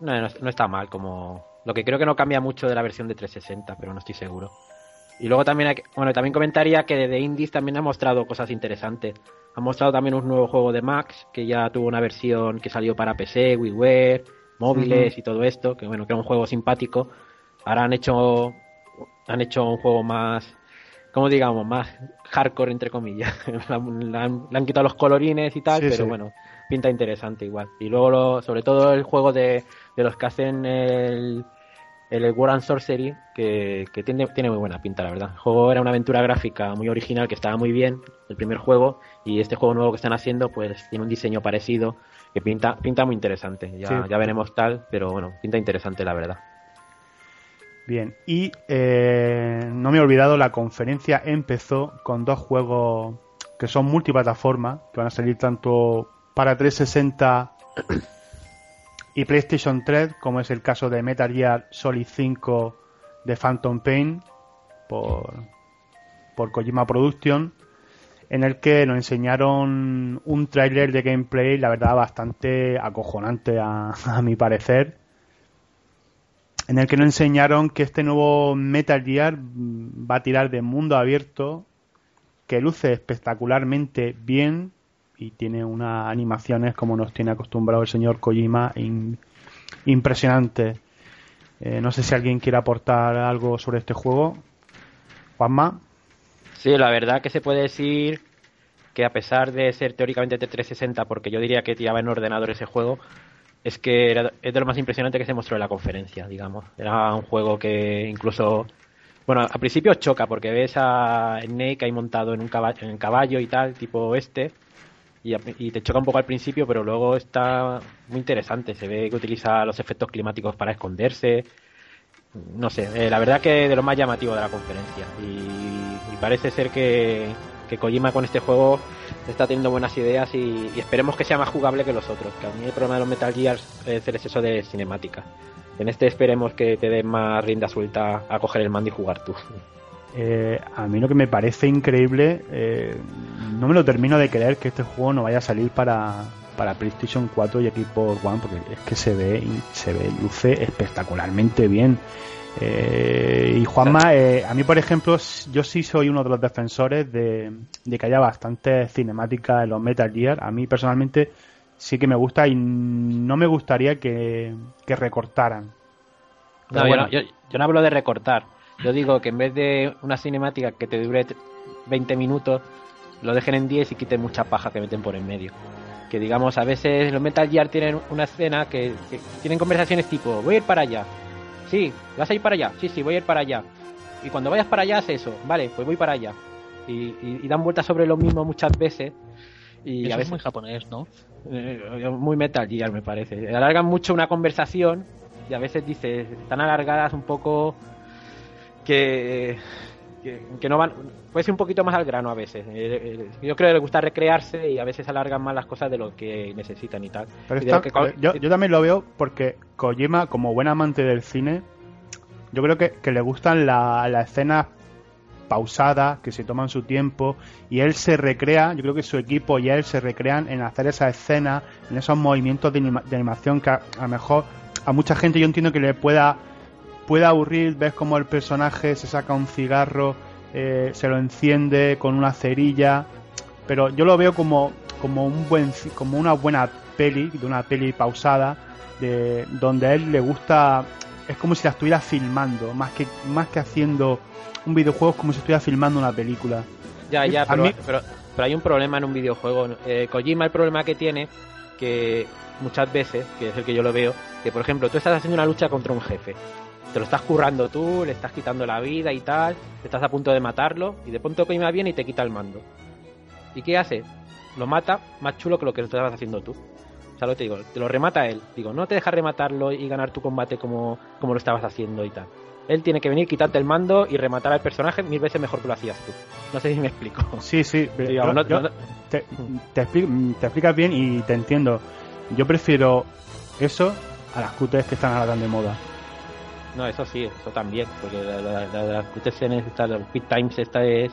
No, no, no está mal, como lo que creo que no cambia mucho de la versión de trescientos sesenta, pero no estoy seguro. Y luego también, hay, bueno, también comentaría que desde Indies también ha mostrado cosas interesantes. Ha mostrado también un nuevo juego de Max, que ya tuvo una versión que salió para P C, WiiWare, móviles uh-huh. y todo esto, que bueno, que era un juego simpático. Ahora han hecho han hecho un juego más, como digamos, más hardcore, entre comillas. Le han, han quitado los colorines y tal, sí, pero sí. Bueno, pinta interesante igual. Y luego, lo, sobre todo, el juego de, de los que hacen el... El World and Sorcery, que, que tiene, tiene muy buena pinta, la verdad. El juego era una aventura gráfica muy original, que estaba muy bien, el primer juego, y este juego nuevo que están haciendo, pues tiene un diseño parecido, que pinta pinta muy interesante. Ya, sí. ya veremos tal, pero bueno, pinta interesante, la verdad. Bien, y eh, no me he olvidado, la conferencia empezó con dos juegos que son multiplataforma, que van a salir tanto para trescientos sesenta... y PlayStation tres, como es el caso de Metal Gear Solid cinco de Phantom Pain por, por Kojima Production, en el que nos enseñaron un tráiler de gameplay, la verdad bastante acojonante a, a mi parecer, en el que nos enseñaron que este nuevo Metal Gear va a tirar de mundo abierto, que luce espectacularmente bien y tiene unas animaciones, como nos tiene acostumbrado el señor Kojima, in, impresionante. Eh, no sé si alguien quiere aportar algo sobre este juego. Juanma. Sí, la verdad que se puede decir que, a pesar de ser teóricamente trescientos sesenta, porque yo diría que tiraba en ordenador ese juego, es que era, es de lo más impresionante que se mostró en la conferencia, digamos. Era un juego que incluso... Bueno, al principio choca, porque ves a Snake ahí montado en un caballo, en caballo y tal, tipo este... y te choca un poco al principio, pero luego está muy interesante. Se ve que utiliza los efectos climáticos para esconderse, no sé, eh, la verdad que de lo más llamativo de la conferencia, y, y parece ser que, que Kojima con este juego está teniendo buenas ideas, y, y esperemos que sea más jugable que los otros, que a mí el problema de los Metal Gear es el exceso de cinemática. En este esperemos que te den más rienda suelta a coger el mando y jugar tú. Eh, a mí lo que me parece increíble, eh, no me lo termino de creer que este juego no vaya a salir para, para PlayStation cuatro y Xbox One, porque es que se ve, se ve, luce espectacularmente bien. Eh, y Juanma, eh, a mí por ejemplo, yo sí soy uno de los defensores de, de que haya bastantes cinemáticas en los Metal Gear. A mí personalmente sí que me gusta, y no me gustaría que, que recortaran. No, bueno. yo, no, yo, yo no hablo de recortar. Yo digo que en vez de una cinemática que te dure veinte minutos, lo dejen en diez y quiten mucha paja que meten por en medio. Que digamos, a veces los Metal Gear tienen una escena que, que tienen conversaciones tipo, voy a ir para allá. Sí, vas a ir para allá. Sí, sí, voy a ir para allá. Y cuando vayas para allá, haz eso. Vale, pues voy para allá. Y, y, y dan vueltas sobre lo mismo muchas veces. Y eso a veces es muy japonés, ¿no? Eh, muy Metal Gear, me parece. Alargan mucho una conversación y a veces dices, están alargadas un poco que, que, que no van... Puede ser un poquito más al grano a veces. Yo creo que les gusta recrearse y a veces alargan más las cosas de lo que necesitan y tal. Pero y está, que... yo, yo también lo veo porque Kojima, como buen amante del cine, yo creo que, que le gustan las la escenas pausadas, que se toman su tiempo, y él se recrea, yo creo que su equipo y él se recrean en hacer esas escenas, en esos movimientos de, anima, de animación que a, a lo mejor a mucha gente yo entiendo que le pueda, pueda aburrir. Ves como el personaje se saca un cigarro, eh, se lo enciende con una cerilla, pero yo lo veo como, como, un buen, como una buena peli, de una peli pausada, de, donde a él le gusta... Es como si la estuviera filmando, más que más que haciendo un videojuego, es como si estuviera filmando una película. Ya, ya, pero, mí... pero, pero hay un problema en un videojuego. Eh, Kojima, el problema que tiene, que muchas veces, que es el que yo lo veo, que por ejemplo, tú estás haciendo una lucha contra un jefe, te lo estás currando tú, le estás quitando la vida y tal, estás a punto de matarlo, y de pronto Kojima viene y te quita el mando. ¿Y qué hace? Lo mata más chulo que lo que estabas haciendo tú. Te digo, te lo remata él, digo, no te deja rematarlo y ganar tu combate como, como lo estabas haciendo y tal. Él tiene que venir, quitarte el mando y rematar al personaje mil veces mejor que lo hacías tú. No sé si me explico. Sí, sí, digo, yo, no, yo no, te, te, explico, te explicas bien y te entiendo. Yo prefiero eso a las Q T Es que están ahora tan de moda. No, eso sí, eso también, porque la, la, la, las Q T Es en esta, los Quick Times, esta es... es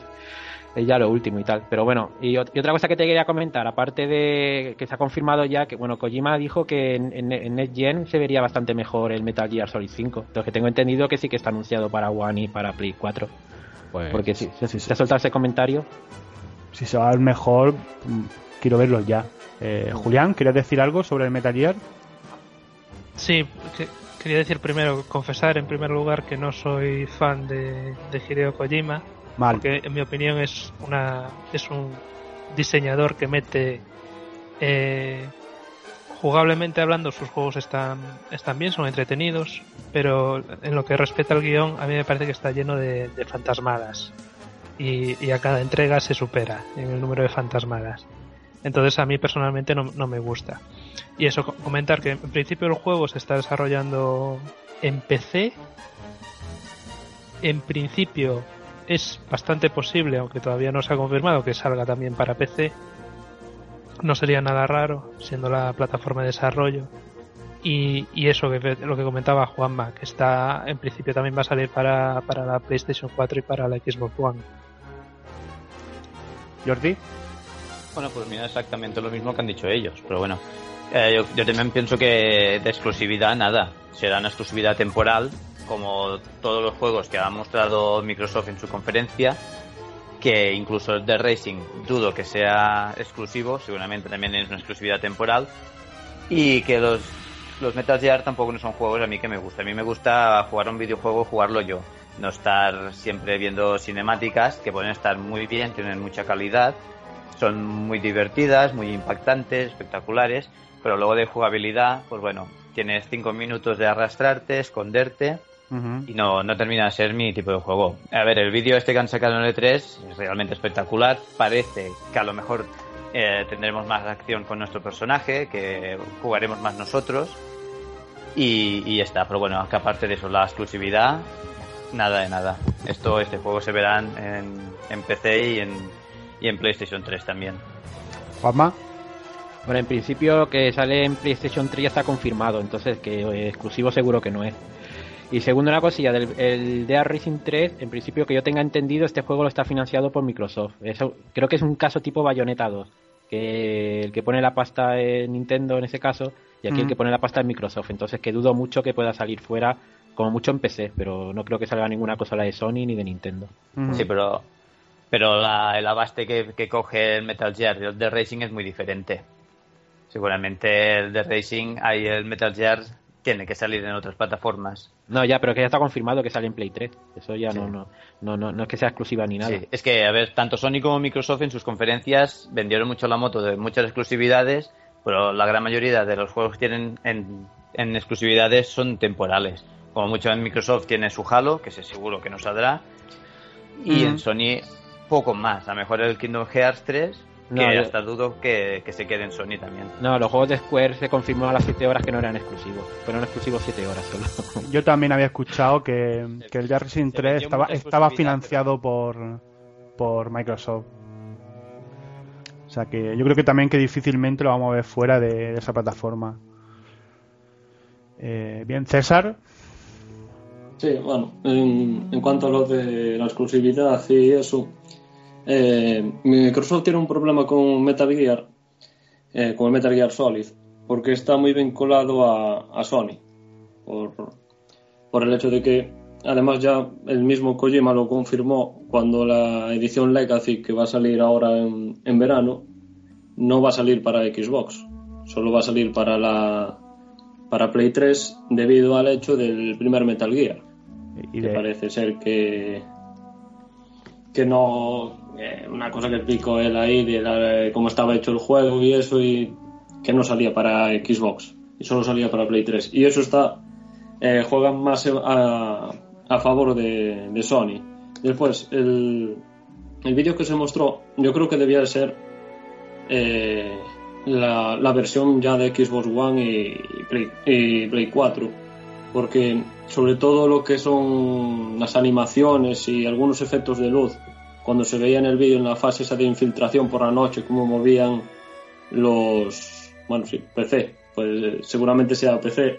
ya lo último y tal, pero bueno. Y, y otra cosa que te quería comentar, aparte de que se ha confirmado ya que, bueno, Kojima dijo que en, en, en Next Gen se vería bastante mejor el Metal Gear Solid cinco, lo que tengo entendido que sí que está anunciado para One y para Play cuatro, pues, porque si sí, sí, sí, se ha soltado ese comentario. Si se va a ver mejor, quiero verlos ya. eh, Julián, ¿querías decir algo sobre el Metal Gear? Sí, que, quería decir primero, confesar en primer lugar que no soy fan de, de Hideo Kojima. Mal. Porque en mi opinión es una es un diseñador que mete, eh, jugablemente hablando, sus juegos están están bien, son entretenidos, pero en lo que respecta al guión a mí me parece que está lleno de, de fantasmadas y, y a cada entrega se supera en el número de fantasmadas. Entonces a mí personalmente no, no me gusta. Y eso, comentar que en principio el juego se está desarrollando en P C. En principio es bastante posible, aunque todavía no se ha confirmado, que salga también para P C. No sería nada raro, siendo la plataforma de desarrollo. Y, y eso, que lo que comentaba Juanma, que está, en principio también va a salir para, para la PlayStation cuatro y para la Xbox One. ¿Jordi? Bueno, pues mira, exactamente lo mismo que han dicho ellos, pero bueno. Eh, yo, yo también pienso que de exclusividad nada, será una exclusividad temporal, como todos los juegos que ha mostrado Microsoft en su conferencia, que incluso el Dead Rising dudo que sea exclusivo, seguramente también es una exclusividad temporal, y que los, los Metal Gear tampoco no son juegos a mí que me gusta. A mí me gusta jugar un videojuego, jugarlo yo, no estar siempre viendo cinemáticas, que pueden estar muy bien, tienen mucha calidad, son muy divertidas, muy impactantes, espectaculares, pero luego de jugabilidad, pues bueno, tienes cinco minutos de arrastrarte, esconderte. Uh-huh. Y no, no termina de ser mi tipo de juego. A ver, el vídeo este que han sacado en el E tres es realmente espectacular. Parece que a lo mejor eh, tendremos más acción con nuestro personaje, que jugaremos más nosotros. Y, y ya está, pero bueno, que aparte de eso, la exclusividad, nada de nada. Esto, este juego se verán en, en P C y en, y en PlayStation tres también. ¿Juanma? Bueno, en principio que sale en PlayStation tres ya está confirmado, entonces que eh, exclusivo seguro que no es. Y segundo, una cosilla, del, el D R Racing tres, en principio que yo tenga entendido, este juego lo está financiado por Microsoft. Eso, creo que es un caso tipo Bayonetta dos, que el que pone la pasta es Nintendo en ese caso, y aquí mm. el que pone la pasta es Microsoft. Entonces que dudo mucho que pueda salir fuera, como mucho en P C, pero no creo que salga ninguna consola de Sony ni de Nintendo. Mm. Sí, pero pero la, el abaste que, que coge el Metal Gear y el D R Racing es muy diferente. Seguramente el D R Racing hay el Metal Gear... tiene que salir en otras plataformas. No, ya, pero que ya está confirmado que sale en Play tres. Eso ya sí. no, no, no, no, no es que sea exclusiva ni nada. Sí. Es que, a ver, tanto Sony como Microsoft en sus conferencias vendieron mucho la moto de muchas exclusividades, pero la gran mayoría de los juegos que tienen en, en exclusividades son temporales. Como mucho en Microsoft tiene su Halo, que seguro que no saldrá, y mm. en Sony poco más. A lo mejor el Kingdom Hearts tres, No, que yo... hasta dudo que, que se quede en Sony también. No, los juegos de Square se confirmó a las siete horas que no eran exclusivos. Fueron exclusivos siete horas solo. Yo también había escuchado que, que el Dead Rising tres estaba, estaba financiado pero... por, por Microsoft. O sea que yo creo que también que difícilmente lo vamos a ver fuera de, de esa plataforma. Eh, bien, César. Sí, bueno, en, en cuanto a lo de la exclusividad y eso, eh, Microsoft tiene un problema con Metal Gear, eh, con el Metal Gear Solid, porque está muy vinculado a, a Sony, por, por el hecho de que, además ya el mismo Kojima lo confirmó cuando la edición Legacy, que va a salir ahora en, en verano, no va a salir para Xbox, solo va a salir para la para Play tres debido al hecho del primer Metal Gear. Y de... parece ser que que no eh, una cosa que explicó él ahí de, la, de cómo estaba hecho el juego y eso, y que no salía para Xbox y solo salía para Play tres, y eso está eh, juegan más a, a favor de, de Sony. Después el, el vídeo que se mostró, yo creo que debía de ser eh, la, la versión ya de Xbox One y, y, Play, y Play cuatro, porque sobre todo lo que son las animaciones y algunos efectos de luz, cuando se veía en el vídeo en la fase esa de infiltración por la noche, cómo movían los, bueno, sí, P C, pues seguramente sea P C,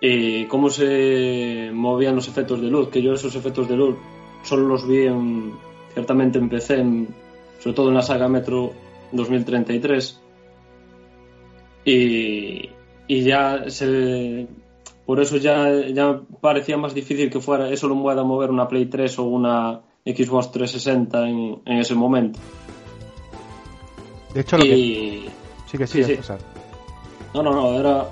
y cómo se movían los efectos de luz, que yo esos efectos de luz solo los vi en, ciertamente en P C, en, sobre todo en la saga Metro dos mil treinta y tres, y, y ya se... Por eso ya, ya parecía más difícil que fuera eso lo pueda mover una Play tres o una Xbox trescientos sesenta en, en ese momento. De hecho, lo y... que... Sí que sí, sí, sí. No, no, no, era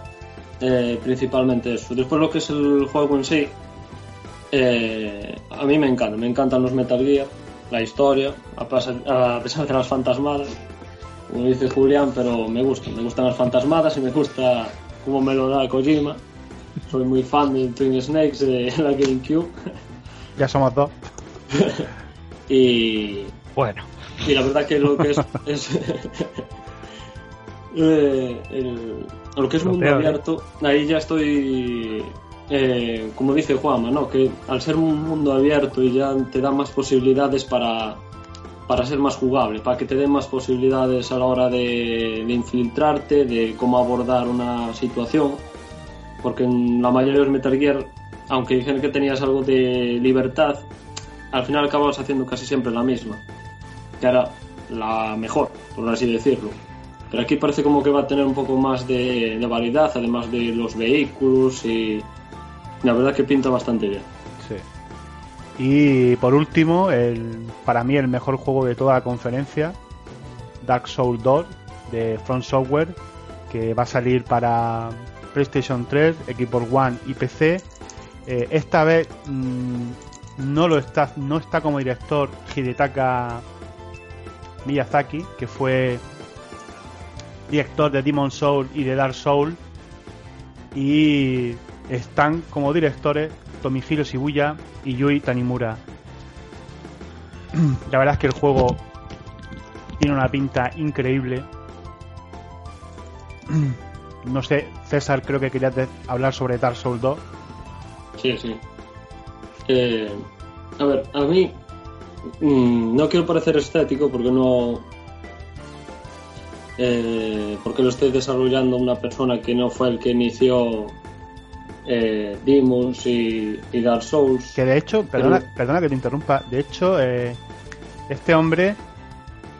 eh, principalmente eso. Después lo que es el juego en sí, eh, a mí me encanta, me encantan los Metal Gear, la historia, a pesar, a pesar de las fantasmadas, como dice Julián, pero me gusta, me gustan las fantasmadas y me gusta cómo me lo da Kojima. Soy muy fan de Twin Snakes, de la GameCube. Ya somos dos. Y... bueno. Y la verdad que lo que es... es eh, el, lo que es mundo abierto, ahí ya estoy... Eh, como dice Juanma, ¿no? Que al ser un mundo abierto y ya te da más posibilidades para... para ser más jugable, para que te den más posibilidades a la hora de, de infiltrarte, de cómo abordar una situación... Porque en la mayoría de los Metal Gear, aunque dijeron que tenías algo de libertad, al final acababas haciendo casi siempre la misma, que era la mejor, por así decirlo. Pero aquí parece como que va a tener un poco más de, de variedad, además de los vehículos, y la verdad que pinta bastante bien. Sí. Y por último, el, para mí el mejor juego de toda la conferencia, Dark Souls dos de From Software, que va a salir para... PlayStation tres, Xbox One y P C. Eh, esta vez mmm, no lo está, no está como director Hidetaka Miyazaki, que fue director de Demon's Souls y de Dark Souls, y están como directores Tomohiro Shibuya y Yui Tanimura. La verdad es que el juego tiene una pinta increíble. No sé, César, creo que querías hablar sobre Dark Souls dos. Sí, sí. Eh, a ver, a mí mmm, no quiero parecer estético porque no... Eh, porque lo estoy desarrollando una persona que no fue el que inició eh, Demons y, y Dark Souls. Que de hecho, perdona, pero... perdona que te interrumpa, de hecho, eh, este hombre,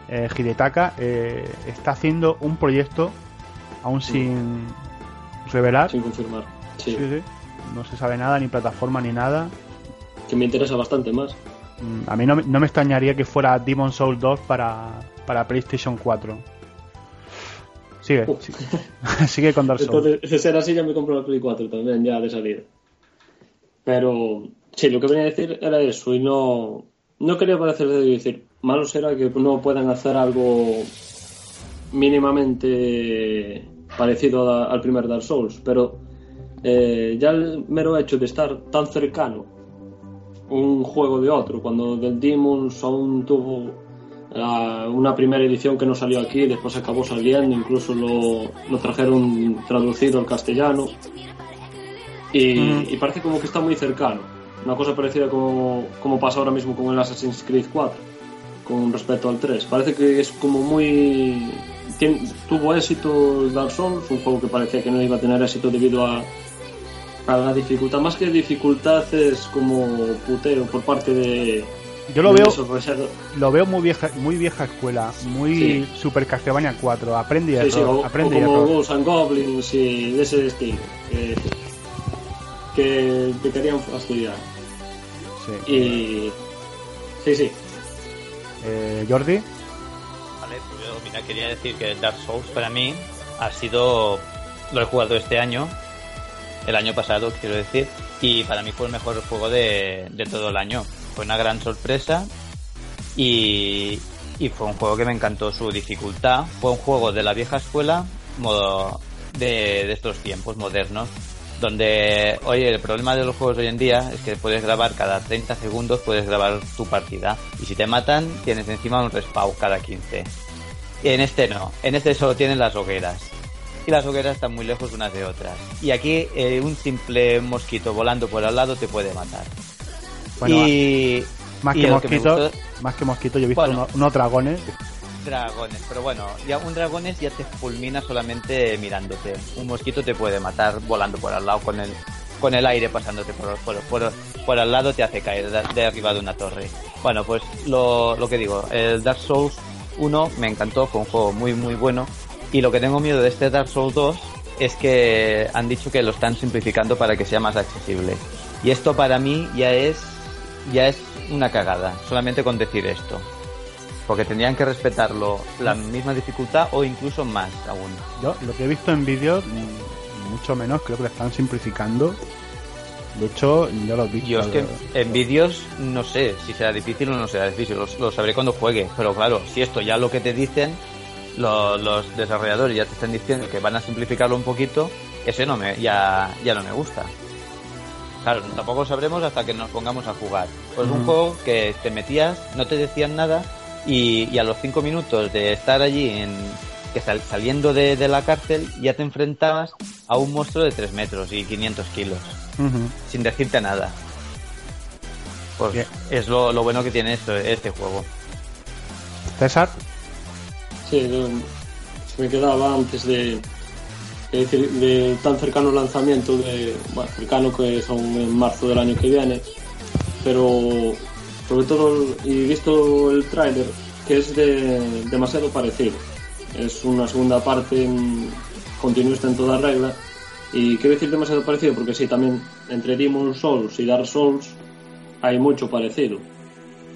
eh, Hidetaka, eh, está haciendo un proyecto aún sin revelar. Sin confirmar. Sí. Sí, sí. No se sabe nada, ni plataforma, ni nada. Que me interesa bastante más. A mí no, no me extrañaría que fuera Demon's Souls dos para, para PlayStation cuatro. Sigue. Uh. Sigue. Sigue con Dark Souls. Entonces, si será así, ya me compro la Play cuatro también, ya de salida. Pero, sí, lo que venía a decir era eso, y no... No quería parecer de decir, malo será que no puedan hacer algo mínimamente parecido a, al primer Dark Souls, pero eh, ya el mero hecho de estar tan cercano un juego de otro, cuando del Demons aún tuvo la, una primera edición que no salió aquí, después acabó saliendo, incluso lo, lo trajeron traducido al castellano y, mm. y parece como que está muy cercano, una cosa parecida como, como pasa ahora mismo con el Assassin's Creed cuatro con respecto al tres, parece que es como muy... Tien, tuvo éxito Dark Souls, un juego que parecía que no iba a tener éxito debido a, a la dificultad, más que dificultad es como puteo por parte de... Yo lo veo lo veo muy vieja muy vieja escuela, muy sí. Super Castlevania cuatro, aprende y error, sí, sí, o, aprende o como error. Ghosts and Goblins y de ese estilo que, que te querían fastidiar. Sí. Y... sí, sí. Eh, Jordi. Vale, pues yo mira, quería decir que Dark Souls para mí ha sido... Lo he jugado este año, el año pasado, quiero decir, y para mí fue el mejor juego de, de todo el año. Fue una gran sorpresa y, y fue un juego que me encantó su dificultad. Fue un juego de la vieja escuela, modo de, de estos tiempos modernos, donde, oye, el problema de los juegos hoy en día es que puedes grabar cada treinta segundos, puedes grabar tu partida. Y si te matan, tienes encima un respawn cada quince. Y en este no, en este solo tienen las hogueras. Y las hogueras están muy lejos unas de otras. Y aquí eh, un simple mosquito volando por al lado te puede matar. Bueno, y, más, y que mosquito, que gustó, más que mosquito yo he visto bueno, unos, unos dragones dragones, pero bueno, ya un dragones ya te fulmina solamente mirándote, un mosquito te puede matar volando por al lado, con el con el aire pasándote por, por, por, por al lado te hace caer de, de arriba de una torre. Bueno, pues lo, lo que digo, el Dark Souls uno me encantó, fue un juego muy muy bueno, y lo que tengo miedo de este Dark Souls dos es que han dicho que lo están simplificando para que sea más accesible, y esto para mí ya es ya es una cagada, solamente con decir esto, porque tendrían que respetarlo la misma dificultad o incluso más aún. Yo lo que he visto en vídeos, mucho menos, creo que lo están simplificando. De hecho, yo lo he visto. Yo es que en vídeos no sé si será difícil o no será difícil, lo, lo sabré cuando juegue, pero claro, si esto ya lo que te dicen los, los desarrolladores ya te están diciendo que van a simplificarlo un poquito, eso no me, ya, ya no me gusta. Claro, tampoco sabremos hasta que nos pongamos a jugar. Pues mm. un juego que te metías, no te decían nada, y, y a los cinco minutos de estar allí, en, que sal, saliendo de, de la cárcel, ya te enfrentabas a un monstruo de tres metros y quinientos kilos, mm-hmm. sin decirte nada. Pues bien. Es lo, lo bueno que tiene esto, este juego. ¿César? Sí, yo, me quedaba antes de... Es decir, de tan cercano lanzamiento, de, bueno, cercano que son en marzo del año que viene, pero sobre todo, y visto el tráiler, que es de, demasiado parecido. Es una segunda parte continuista en toda regla, y quiero decir demasiado parecido porque sí, también entre Demon's Souls y Dark Souls hay mucho parecido,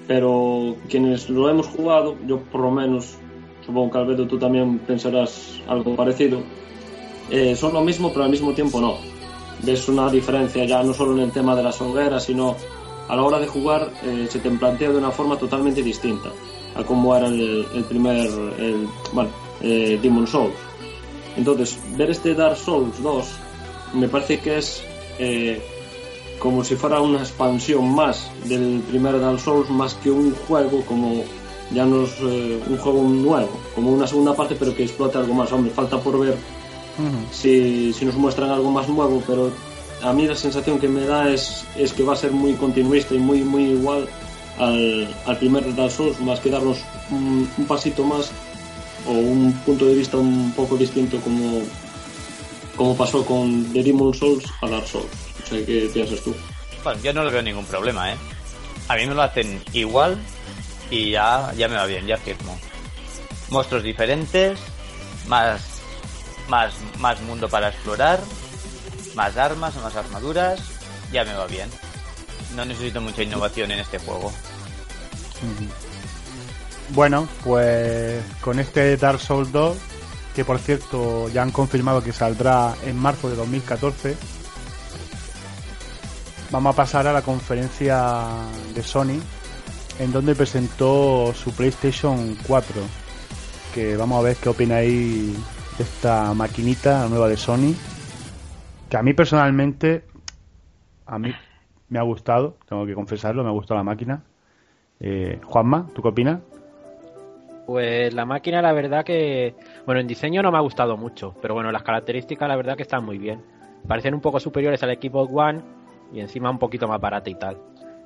pero quienes lo hemos jugado, yo por lo menos, supongo que Alberto tú también pensarás algo parecido. Eh, son lo mismo, pero al mismo tiempo no. Ves una diferencia ya no solo en el tema de las hogueras, sino a la hora de jugar eh, se te plantea de una forma totalmente distinta a como era el, el primer, el, bueno, eh, Demon's Souls. Entonces, ver este Dark Souls dos me parece que es eh, como si fuera una expansión más del primer Dark Souls, más que un juego como... ya no es eh, un juego nuevo, como una segunda parte, pero que explota algo más. Hombre, falta por ver Si, si nos muestran algo más nuevo, pero a mí la sensación que me da es, es que va a ser muy continuista y muy muy igual al, al primer Dark Souls, más que darnos un, un pasito más o un punto de vista un poco distinto, como, como pasó con The Demon's Souls a Dark Souls. O sea, ¿qué piensas tú? Bueno, yo no le veo ningún problema, ¿eh? A mí me lo hacen igual y ya, ya me va bien, ya firmo. Monstruos diferentes, más... Más, más mundo para explorar, más armas, más armaduras, ya me va bien. No necesito mucha innovación en este juego. Bueno, pues con este Dark Souls dos, que por cierto ya han confirmado que saldrá en marzo de dos mil catorce, vamos a pasar a la conferencia de Sony, en donde presentó su PlayStation cuatro, que vamos a ver qué opináis. Esta maquinita nueva de Sony, que a mí personalmente a mí me ha gustado, tengo que confesarlo, me ha gustado la máquina. eh, Juanma, ¿tú qué opinas? Pues la máquina, la verdad que... Bueno, en diseño no me ha gustado mucho, pero bueno, las características la verdad que están muy bien. Parecen un poco superiores al Xbox One y encima un poquito más barata y tal.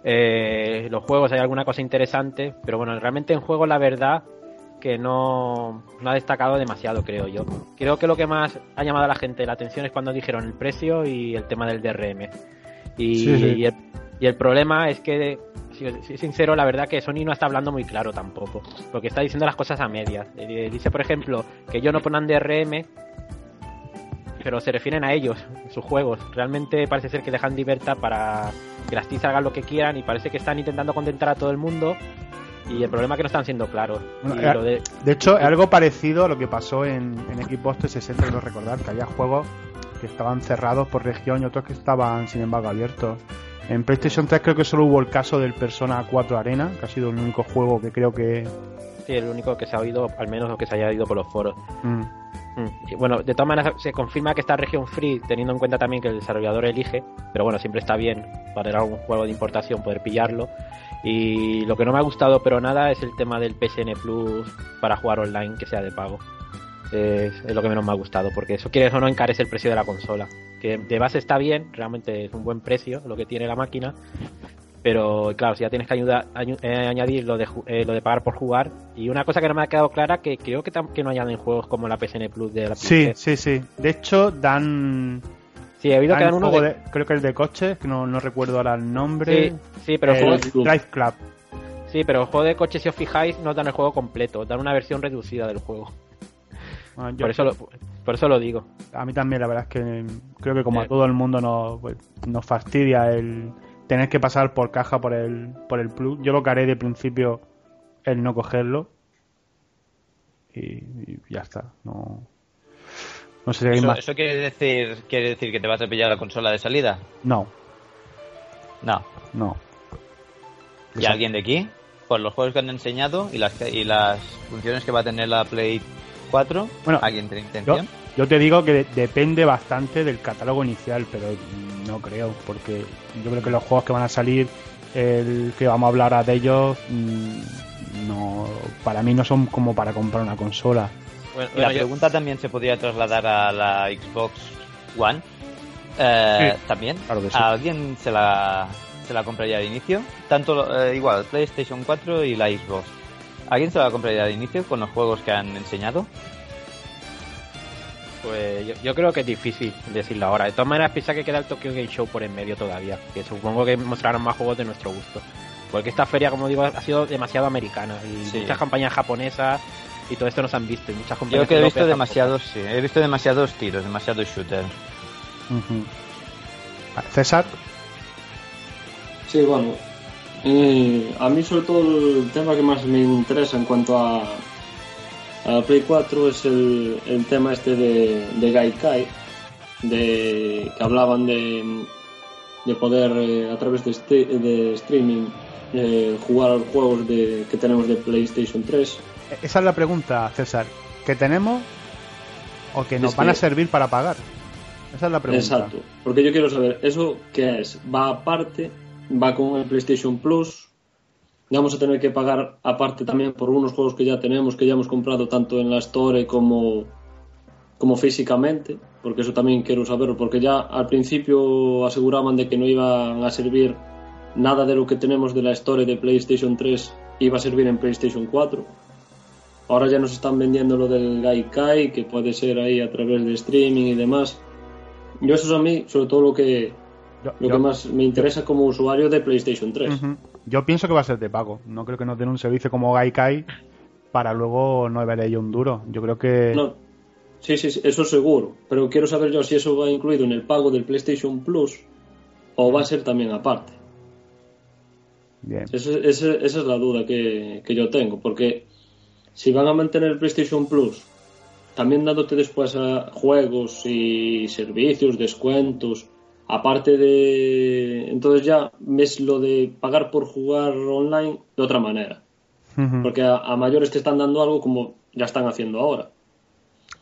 Eh, los juegos, hay alguna cosa interesante, pero bueno, realmente en juegos la verdad que no, no ha destacado demasiado, creo yo. Creo que lo que más ha llamado a la gente la atención es cuando dijeron el precio y el tema del D R M. Y, sí, sí. y, el, y el problema es que... Si soy sincero, la verdad que Sony no está hablando muy claro tampoco, porque está diciendo las cosas a medias. Dice, por ejemplo, que ellos no ponen D R M, pero se refieren a ellos, sus juegos. Realmente parece ser que dejan libertad para que las T I S hagan lo que quieran, y parece que están intentando contentar a todo el mundo, y el problema es que no están siendo claros. Bueno, y lo de... de hecho, es algo parecido a lo que pasó en, en Xbox trescientos sesenta, no recordar, que había juegos que estaban cerrados por región y otros que estaban, sin embargo, abiertos. En PlayStation tres creo que solo hubo el caso del Persona cuatro Arena, que ha sido el único juego que creo que... Sí, el único que se ha oído, al menos lo que se haya oído por los foros. Mm. Mm. Bueno, de todas maneras se confirma que está región free, teniendo en cuenta también que el desarrollador elige, pero bueno, siempre está bien para algún juego de importación poder pillarlo. Y lo que no me ha gustado pero nada es el tema del P S N Plus para jugar online que sea de pago. Es, es lo que menos me ha gustado, porque eso, quieres o no, encarece el precio de la consola, que de base está bien, realmente es un buen precio lo que tiene la máquina, pero claro, si ya tienes que ayudar, añu- eh, añadir lo de, eh, lo de pagar por jugar. Y una cosa que no me ha quedado clara, que creo que, tam- que no añaden juegos como la P S N Plus de la sí, P C. Sí, sí, de hecho dan... Sí, he oído que dan uno de... de... Creo que es de coches, que no, no recuerdo ahora el nombre. Sí, sí, pero el juego de... Drive Club. Sí, pero el juego de coches, si os fijáis, no dan el juego completo, dan una versión reducida del juego. Bueno, por, eso lo, por eso lo digo. A mí también, la verdad es que creo que como a todo el mundo nos, pues, nos fastidia el tener que pasar por caja por el por el plus. Yo lo que haré de principio es no cogerlo y, y ya está. No, no sé si hay eso, más. ¿Eso quiere decir quiere decir que te vas a pillar la consola de salida? No. No. No. ¿Y eso? Alguien de aquí? Por los juegos que han enseñado y las y las funciones que va a tener la Play. Cuatro. Bueno, ¿alguien tiene intención? Yo, yo te digo que de, depende bastante del catálogo inicial, pero no creo, porque yo creo que los juegos que van a salir, el que vamos a hablar ahora de ellos, no, para mí no son como para comprar una consola. Bueno, y la bueno, pregunta yo... también se podría trasladar a la Xbox One. Eh, sí, también. Claro que sí. ¿A alguien se la se la compraría de inicio? Tanto eh, igual PlayStation cuatro y la Xbox. ¿Alguien se la compraría de inicio con los juegos que han enseñado? Pues yo, yo creo que es difícil decirlo ahora. De todas maneras, piensa que queda el Tokyo Game Show por en medio todavía, que supongo que mostrarán más juegos de nuestro gusto, porque esta feria, como digo, ha sido demasiado americana y sí, muchas campañas japonesas y todo esto nos han visto y muchas compañías. Yo creo que he visto demasiados, sí, he visto demasiados tiros, demasiados shooters. Uh-huh. César. Sí, bueno. Eh, a mí sobre todo el tema que más me interesa en cuanto a, a Play cuatro es el, el tema este de, de Gaikai, de, que hablaban de, de poder eh, a través de, este, de streaming eh, jugar a los juegos de, que tenemos de PlayStation tres. Esa es la pregunta, César, ¿que tenemos o que nos es van que... a servir para pagar? Esa es la pregunta. Exacto, porque yo quiero saber, ¿eso qué es? ¿Va aparte? Va con el PlayStation Plus, vamos a tener que pagar aparte también por unos juegos que ya tenemos, que ya hemos comprado tanto en la Store como, como físicamente, porque eso también quiero saberlo, porque ya al principio aseguraban de que no iban a servir nada de lo que tenemos de la Store de PlayStation tres, iba a servir en PlayStation cuatro. Ahora ya nos están vendiendo lo del Gaikai, que puede ser ahí a través de streaming y demás. Yo eso es a mí, sobre todo lo que... Yo, lo que yo, más me interesa como usuario de PlayStation tres. Uh-huh. Yo pienso que va a ser de pago. No creo que nos den un servicio como Gaikai para luego no verle yo un duro. Yo creo que... No. Sí, sí, sí, eso seguro. Pero quiero saber yo si eso va incluido en el pago del PlayStation Plus o va a ser también aparte. Bien. Esa, esa, esa es la duda que, que yo tengo. Porque si van a mantener el PlayStation Plus también dándote después a juegos y servicios, descuentos... Aparte de... Entonces ya ves lo de pagar por jugar online de otra manera. Uh-huh. Porque a, a mayores te están dando algo como ya están haciendo ahora.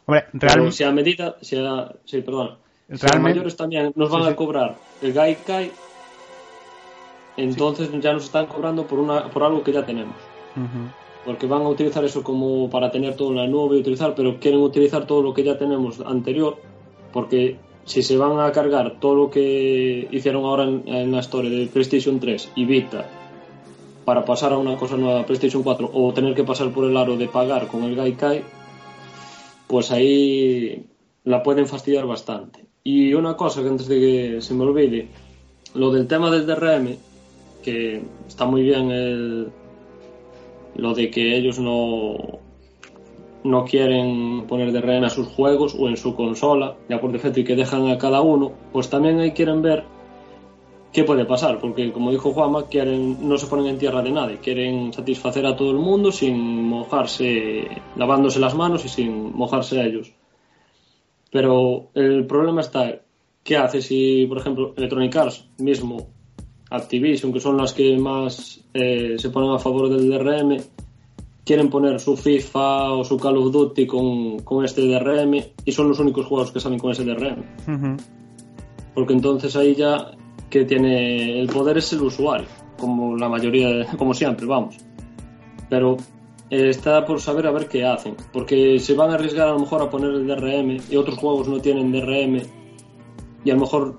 Hombre, realmente... Si a medida... Si a, sí, perdón. Si a mayores también nos van sí, sí. a cobrar el Gaikai, entonces sí. ya nos están cobrando por una por algo que ya tenemos. Uh-huh. porque van a utilizar eso como para tener todo en la nube y utilizar, pero quieren utilizar todo lo que ya tenemos anterior, porque si se van a cargar todo lo que hicieron ahora en, en la historia de PlayStation tres y Vita para pasar a una cosa nueva, PlayStation cuatro, o tener que pasar por el aro de pagar con el Gaikai, pues ahí la pueden fastidiar bastante. Y una cosa que antes de que se me olvide, lo del tema del D R M, que está muy bien el, lo de que ellos no no quieren poner D R M a sus juegos o en su consola, ya por defecto, y que dejan a cada uno, pues también ahí quieren ver qué puede pasar, porque como dijo Juanma, quieren, no se ponen en tierra de nadie, quieren satisfacer a todo el mundo sin mojarse, lavándose las manos y sin mojarse a ellos. Pero el problema está, ¿qué hace si, por ejemplo, Electronic Arts mismo, Activision, que son las que más eh, se ponen a favor del D R M, quieren poner su FIFA o su Call of Duty con, con este D R M, y son los únicos juegos que salen con ese D R M? Uh-huh. Porque entonces ahí ya que tiene el poder es el usuario, como la mayoría, de, como siempre, vamos. Pero eh, está por saber a ver qué hacen, porque se van a arriesgar a lo mejor a poner el D R M y otros juegos no tienen D R M, y a lo mejor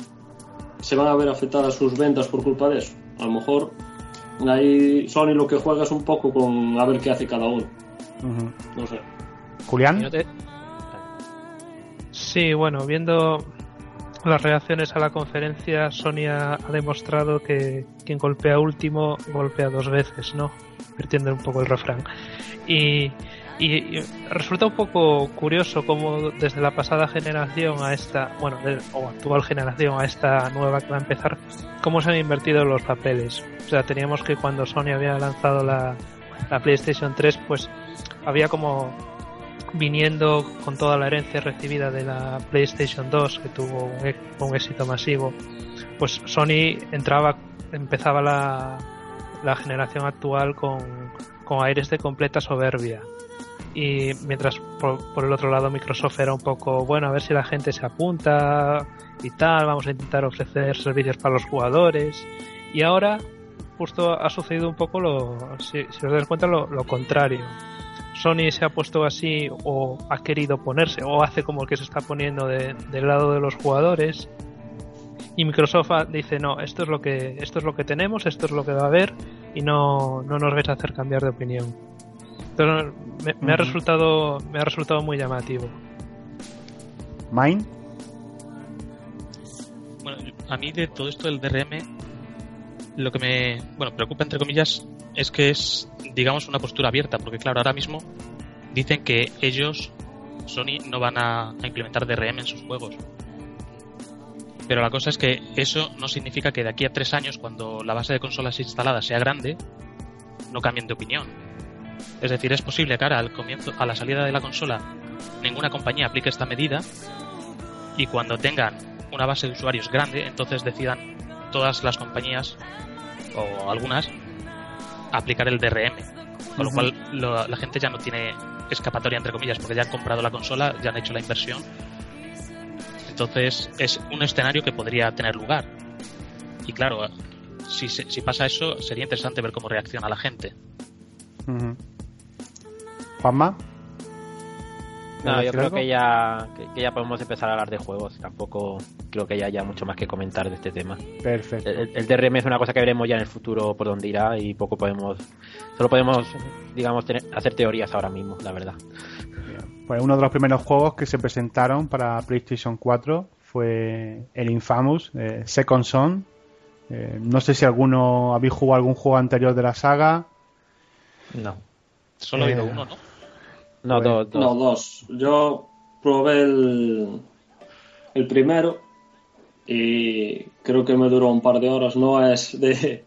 se van a ver afectadas sus ventas por culpa de eso. A lo mejor ahí Sony lo que juega es un poco con a ver qué hace cada uno. Uh-huh. No sé. ¿Julián? Sí, bueno, viendo las reacciones a la conferencia, Sony ha demostrado que quien golpea último golpea dos veces, ¿no? Vertiendo un poco el refrán. Y, y, y resulta un poco curioso cómo desde la pasada generación a esta, bueno, de, o actual generación a esta nueva que va a empezar, cómo se han invertido los papeles. O sea, teníamos que cuando Sony había lanzado la, la PlayStation tres, pues había como viniendo con toda la herencia recibida de la PlayStation dos, que tuvo un, un éxito masivo, pues Sony entraba, empezaba la, la generación actual con, con aires de completa soberbia. Y mientras por, por el otro lado Microsoft era un poco, bueno, a ver si la gente se apunta y tal, vamos a intentar ofrecer servicios para los jugadores. Y ahora justo ha sucedido un poco lo, si, si os dais cuenta, lo, lo contrario. Sony se ha puesto así, o ha querido ponerse, o hace como que se está poniendo de, del lado de los jugadores, y Microsoft dice no, esto es lo que esto es lo que tenemos, esto es lo que va a haber, y no, no nos vais a hacer cambiar de opinión. Entonces me, me uh-huh. ha resultado me ha resultado muy llamativo. Mine. Bueno, a mí de todo esto del D R M lo que me bueno preocupa entre comillas es que es, digamos, una postura abierta, porque claro, ahora mismo dicen que ellos, Sony, no van a, a implementar D R M en sus juegos, pero la cosa es que eso no significa que de aquí a tres años, cuando la base de consolas instaladas sea grande, no cambien de opinión. Es decir, es posible que ahora al comienzo, a la salida de la consola, ninguna compañía aplique esta medida, y cuando tengan una base de usuarios grande, entonces decidan todas las compañías o algunas aplicar el D R M, con lo uh-huh. cual lo, la gente ya no tiene escapatoria entre comillas, porque ya han comprado la consola, ya han hecho la inversión. Entonces es un escenario que podría tener lugar, y claro, si, si pasa eso sería interesante ver cómo reacciona la gente. Uh-huh. ¿Juanma? No, yo creo que ya, que, que ya podemos empezar a hablar de juegos. Tampoco creo que haya ya mucho más que comentar de este tema. Perfecto. El, el D R M es una cosa que veremos ya en el futuro por dónde irá, y poco podemos, solo podemos, digamos, tener, hacer teorías ahora mismo, la verdad. Pues uno de los primeros juegos que se presentaron para PlayStation cuatro fue el infamous eh, Second Son. Eh, no sé si alguno habéis jugado algún juego anterior de la saga. No. Solo ha eh, habido uno, ¿no? No, dos, dos. No, dos. Yo probé el, el primero y creo que me duró un par de horas. No es de,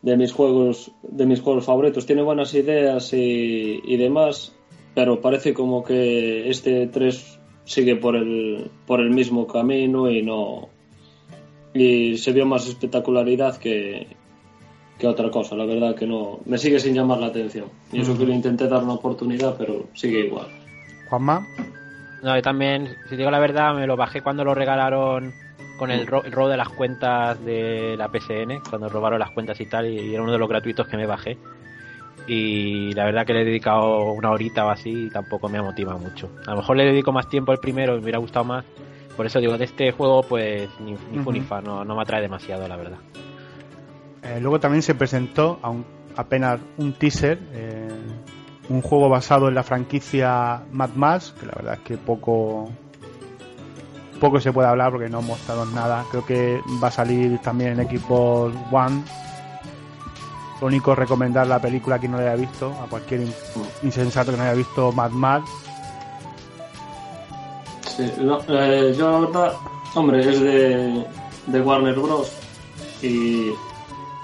de mis juegos de mis juegos favoritos. Tiene buenas ideas y, y demás, pero parece como que este tres sigue por el por el mismo camino y no y se vio más espectacularidad que que otra cosa. La verdad que no me sigue sin llamar la atención, y eso que le intenté dar una oportunidad, pero sigue igual. ¿Juanma? No, yo también, si digo la verdad, me lo bajé cuando lo regalaron con el, ro- el robo de las cuentas de la P C N, cuando robaron las cuentas y tal, y, y era uno de los gratuitos que me bajé, y la verdad que le he dedicado una horita o así y tampoco me motiva mucho. A lo mejor le dedico más tiempo al primero y me hubiera gustado más. Por eso digo, de este juego pues ni, ni fu ni fa, no, no me atrae demasiado, la verdad. Eh, luego también se presentó a un, apenas un teaser, eh, un juego basado en la franquicia Mad Max, que la verdad es que poco poco se puede hablar porque no han mostrado nada. Creo que va a salir también en Xbox One. Lo único es recomendar la película a quien no la haya visto, a cualquier insensato que no haya visto Mad Max. Sí, no, eh, yo la verdad, hombre, es de, de Warner Bros. Y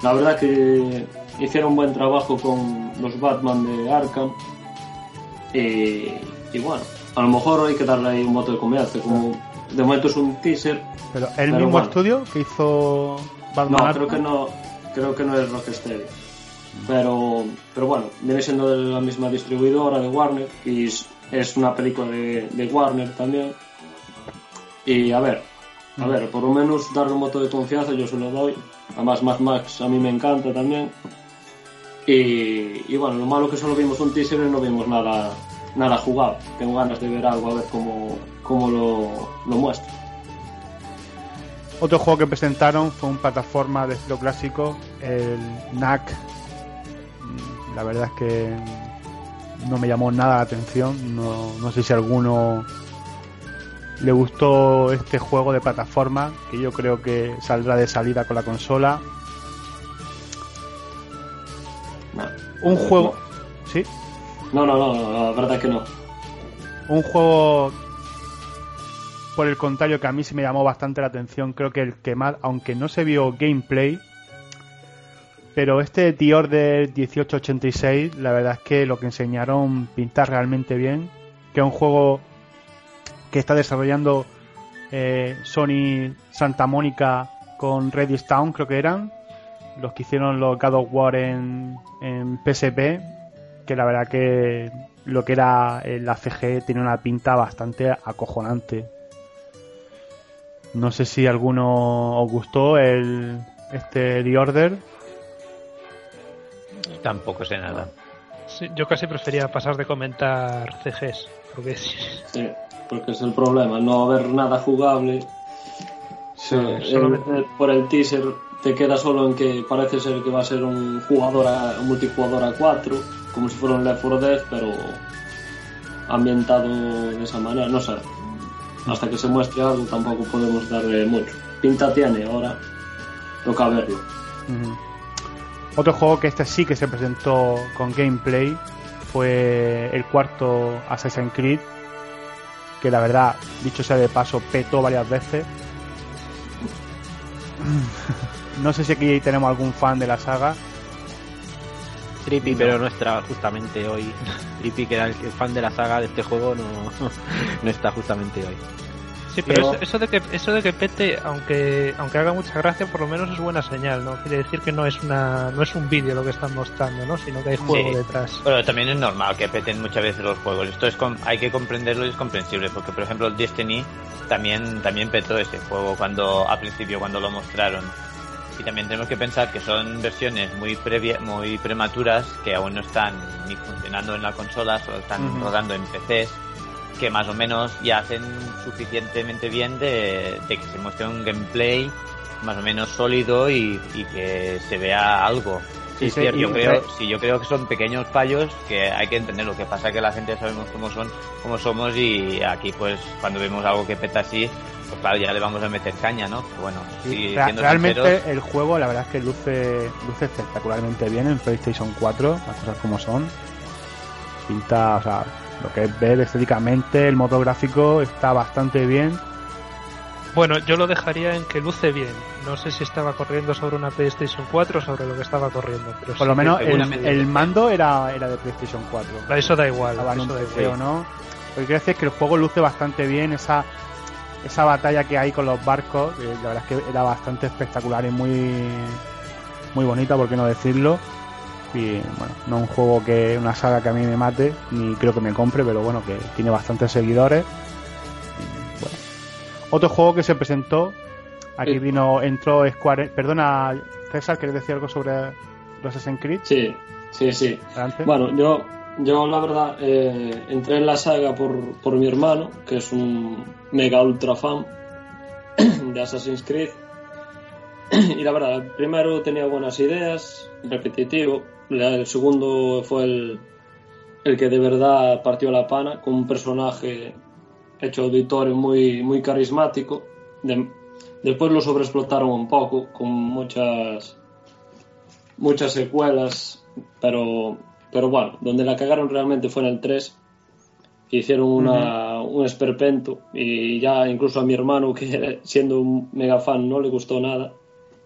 la verdad que hicieron un buen trabajo con los Batman de Arkham. Y, y bueno, a lo mejor hay que darle ahí un voto de confianza, como de momento es un teaser. Pero el mismo bueno. estudio que hizo Batman. No, Arkham? creo que no. Creo que no es Rocksteady, pero pero bueno, viene siendo de la misma distribuidora de Warner y es, es una película de, de Warner también. Y a ver, a ver, por lo menos darle un voto de confianza, yo se lo doy. Además, Mad Max a mí me encanta también. Y, y bueno, lo malo que solo vimos un teaser y no vimos nada nada jugado. Tengo ganas de ver algo, a ver cómo, cómo lo, lo muestra. Otro juego que presentaron fue un plataforma de estilo clásico, el Knack. La verdad es que no me llamó nada la atención. No, no sé si a alguno le gustó este juego de plataforma, que yo creo que saldrá de salida con la consola. No, un juego... No. ¿Sí? No, no, no, no, la verdad es que no. Un juego... Por el contrario, que a mí sí me llamó bastante la atención, creo que el que más, aunque no se vio gameplay, pero este The Order dieciocho ochenta y seis, la verdad es que lo que enseñaron pinta realmente bien, que es un juego que está desarrollando eh, Sony Santa Mónica con Redis Town, creo que eran, los que hicieron los God of War en, en P S P, que la verdad que lo que era la C G tiene una pinta bastante acojonante. No sé si alguno os gustó el este The Order. Tampoco sé nada. Sí, yo casi prefería pasar de comentar C Gs, porque sí. Sí, porque es el problema, no haber nada jugable. Sí, eh, solo... eh, por el teaser te queda solo en que parece ser que va a ser un jugador a, un multijugador a cuatro, como si fuera un Left four Dead, pero ambientado de esa manera, no sé. Hasta que se muestre algo tampoco podemos darle mucho. Pinta tiene, ahora toca verlo. Uh-huh. Otro juego que este sí que se presentó con gameplay fue el cuarto Assassin's Creed, que la verdad, dicho sea de paso, petó varias veces. No sé si aquí tenemos algún fan de la saga. Trippy, no. Pero no está justamente hoy. Trippy, que era el fan de la saga de este juego, no, no está justamente hoy. Sí, pero, pero... eso de que eso de que pete, aunque aunque haga mucha gracia, por lo menos es buena señal, ¿no? Quiere decir que no es una no es un vídeo lo que están mostrando, ¿no? Sino que hay juego sí. detrás. Bueno, también es normal que peten muchas veces los juegos. Esto es hay que comprenderlo y es comprensible, porque por ejemplo el Destiny también también petó ese juego cuando al principio cuando lo mostraron. Y también tenemos que pensar que son versiones muy previa, muy prematuras, que aún no están ni funcionando en la consola, solo están uh-huh. rodando en P Cs, que más o menos ya hacen suficientemente bien de, de que se muestre un gameplay más o menos sólido y, y que se vea algo. Sí, sí, sí, yo creo, sí, yo creo que son pequeños fallos que hay que entender. Lo que pasa es que la gente sabemos cómo son, cómo somos, y aquí pues cuando vemos algo que peta así, pues claro, ya le vamos a meter caña, ¿no? Pero bueno, sí, sí, realmente sinceros, el juego la verdad es que luce, luce espectacularmente bien en PlayStation cuatro, las cosas como son. Pinta, o sea, lo que es ver estéticamente, el motor gráfico está bastante bien. Bueno, yo lo dejaría en que luce bien. No sé si estaba corriendo sobre una PlayStation cuatro o sobre lo que estaba corriendo. Pero por lo sí menos el, el mando era, era de PlayStation cuatro. Eso da igual. Estaba eso en un P C o no. Lo que quiero decir es que el juego luce bastante bien. Esa esa batalla que hay con los barcos, eh, la verdad es que era bastante espectacular y muy muy bonita, por qué no decirlo. Y bueno, no un juego que una saga que a mí me mate, ni creo que me compre, pero bueno, que tiene bastantes seguidores. Y, bueno. Otro juego que se presentó, aquí vino, entró Square... Perdona, César, ¿quieres decir algo sobre los Assassin's Creed? Sí, Sí, sí. ¿Antes? Bueno, yo, yo la verdad eh, entré en la saga por, por mi hermano, que es un mega ultra fan de Assassin's Creed. Y la verdad, el primero tenía buenas ideas, repetitivo. El segundo fue el, el que de verdad partió la pana, con un personaje hecho auditorio muy, muy carismático. De, después lo sobreexplotaron un poco, con muchas muchas secuelas, pero, pero bueno, donde la cagaron realmente fue en el tres, que hicieron una, uh-huh. un esperpento, y ya incluso a mi hermano, que siendo un mega fan, no le gustó nada.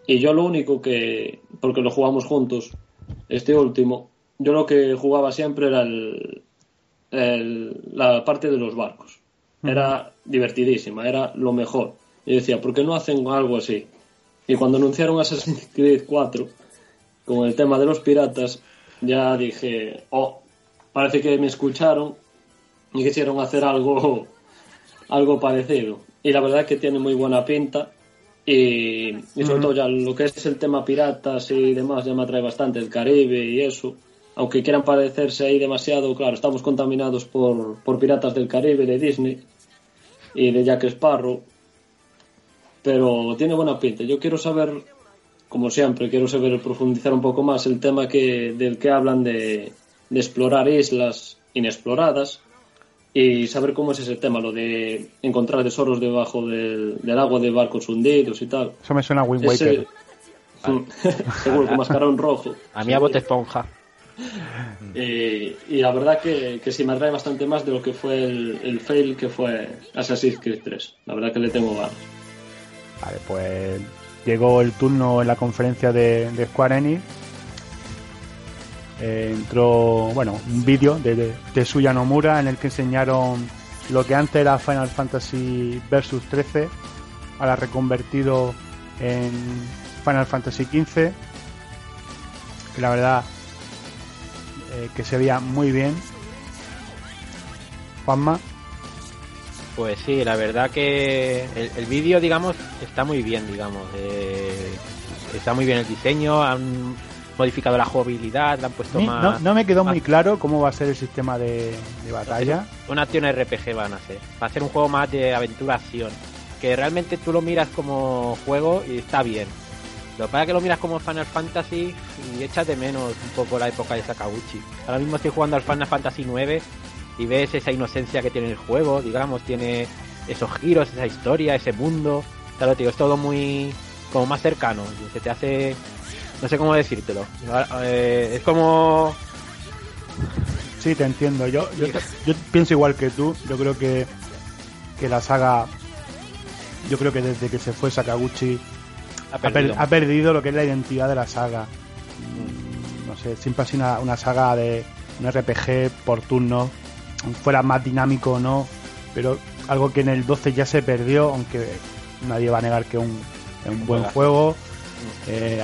Y yo lo único que, porque lo jugamos juntos, este último, yo lo que jugaba siempre era el, el, la parte de los barcos. Era divertidísima, era lo mejor. Y decía, ¿por qué no hacen algo así? Y cuando anunciaron Assassin's Creed cuatro, con el tema de los piratas, ya dije, oh, parece que me escucharon y quisieron hacer algo, algo parecido. Y la verdad es que tiene muy buena pinta. Y, y sobre uh-huh. todo ya lo que es el tema piratas y demás ya me atrae bastante, el Caribe y eso, aunque quieran parecerse ahí demasiado, claro, estamos contaminados por, por piratas del Caribe, de Disney y de Jack Sparrow, pero tiene buena pinta. Yo quiero saber, como siempre, quiero saber profundizar un poco más el tema que del que hablan de, de explorar islas inexploradas y saber cómo es ese tema, lo de encontrar tesoros debajo del, del agua de barcos hundidos y tal. Eso me suena a Wind Waker. Ese, vale. Seguro, con mascarón rojo. A mí a bote esponja. Y, y la verdad que, que sí me atrae bastante más de lo que fue el, el fail que fue Assassin's Creed tres. La verdad que le tengo ganas. Vale, pues llegó el turno en la conferencia de, de Square Enix. Eh, entró, bueno, un vídeo de, de Tetsuya Nomura en el que enseñaron lo que antes era Final Fantasy Versus trece, ahora reconvertido en Final Fantasy quince, que la verdad eh, que se veía muy bien. Juanma. Pues sí, la verdad que el, el vídeo, digamos, está muy bien, digamos, eh, está muy bien el diseño, han modificado la jugabilidad, la han puesto más... No, no me quedó más... muy claro cómo va a ser el sistema de, de batalla. Una acción R P G van a hacer. Va a ser un juego más de aventura-acción. Que realmente tú lo miras como juego y está bien. Lo que pasa es que lo miras como Final Fantasy y echas de menos un poco la época de Sakaguchi. Ahora mismo estoy jugando al Final Fantasy nueve y ves esa inocencia que tiene el juego, digamos. Tiene esos giros, esa historia, ese mundo. Claro, tío, es todo muy... como más cercano. Se te hace... No sé cómo decírtelo. Eh, es como... Sí, te entiendo. Yo, yo, yo pienso igual que tú. Yo creo que, que la saga... Yo creo que desde que se fue Sakaguchi... Ha perdido, ha per, ha perdido lo que es la identidad de la saga. No sé, siempre ha sido una, una saga de... Un R P G por turno. Fuera más dinámico o no. Pero algo que en el doce ya se perdió. Aunque nadie va a negar que es un, un buen juego. Eh,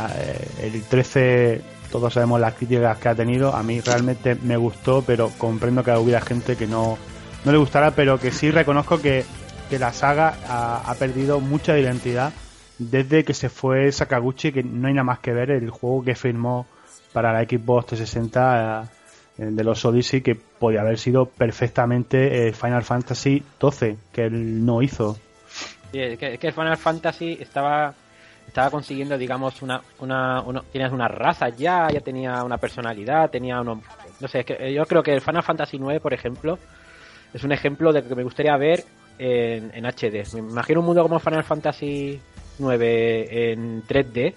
el trece, todos sabemos las críticas que ha tenido. A mí realmente me gustó, pero comprendo que hubiera gente que no, no le gustara, pero que sí reconozco que, que la saga ha, ha perdido mucha identidad desde que se fue Sakaguchi, que no hay nada más que ver el juego que firmó para la Xbox trescientos sesenta de los Odyssey, que podía haber sido perfectamente Final Fantasy doce, que él no hizo. Sí, es que, es que Final Fantasy estaba... estaba consiguiendo, digamos, una, una, una tienes una raza ya, ya tenía una personalidad, tenía unos, no sé, es que yo creo que el Final Fantasy nueve, por ejemplo, es un ejemplo de que me gustaría ver en, en H D. Me imagino un mundo como Final Fantasy nueve en tres D,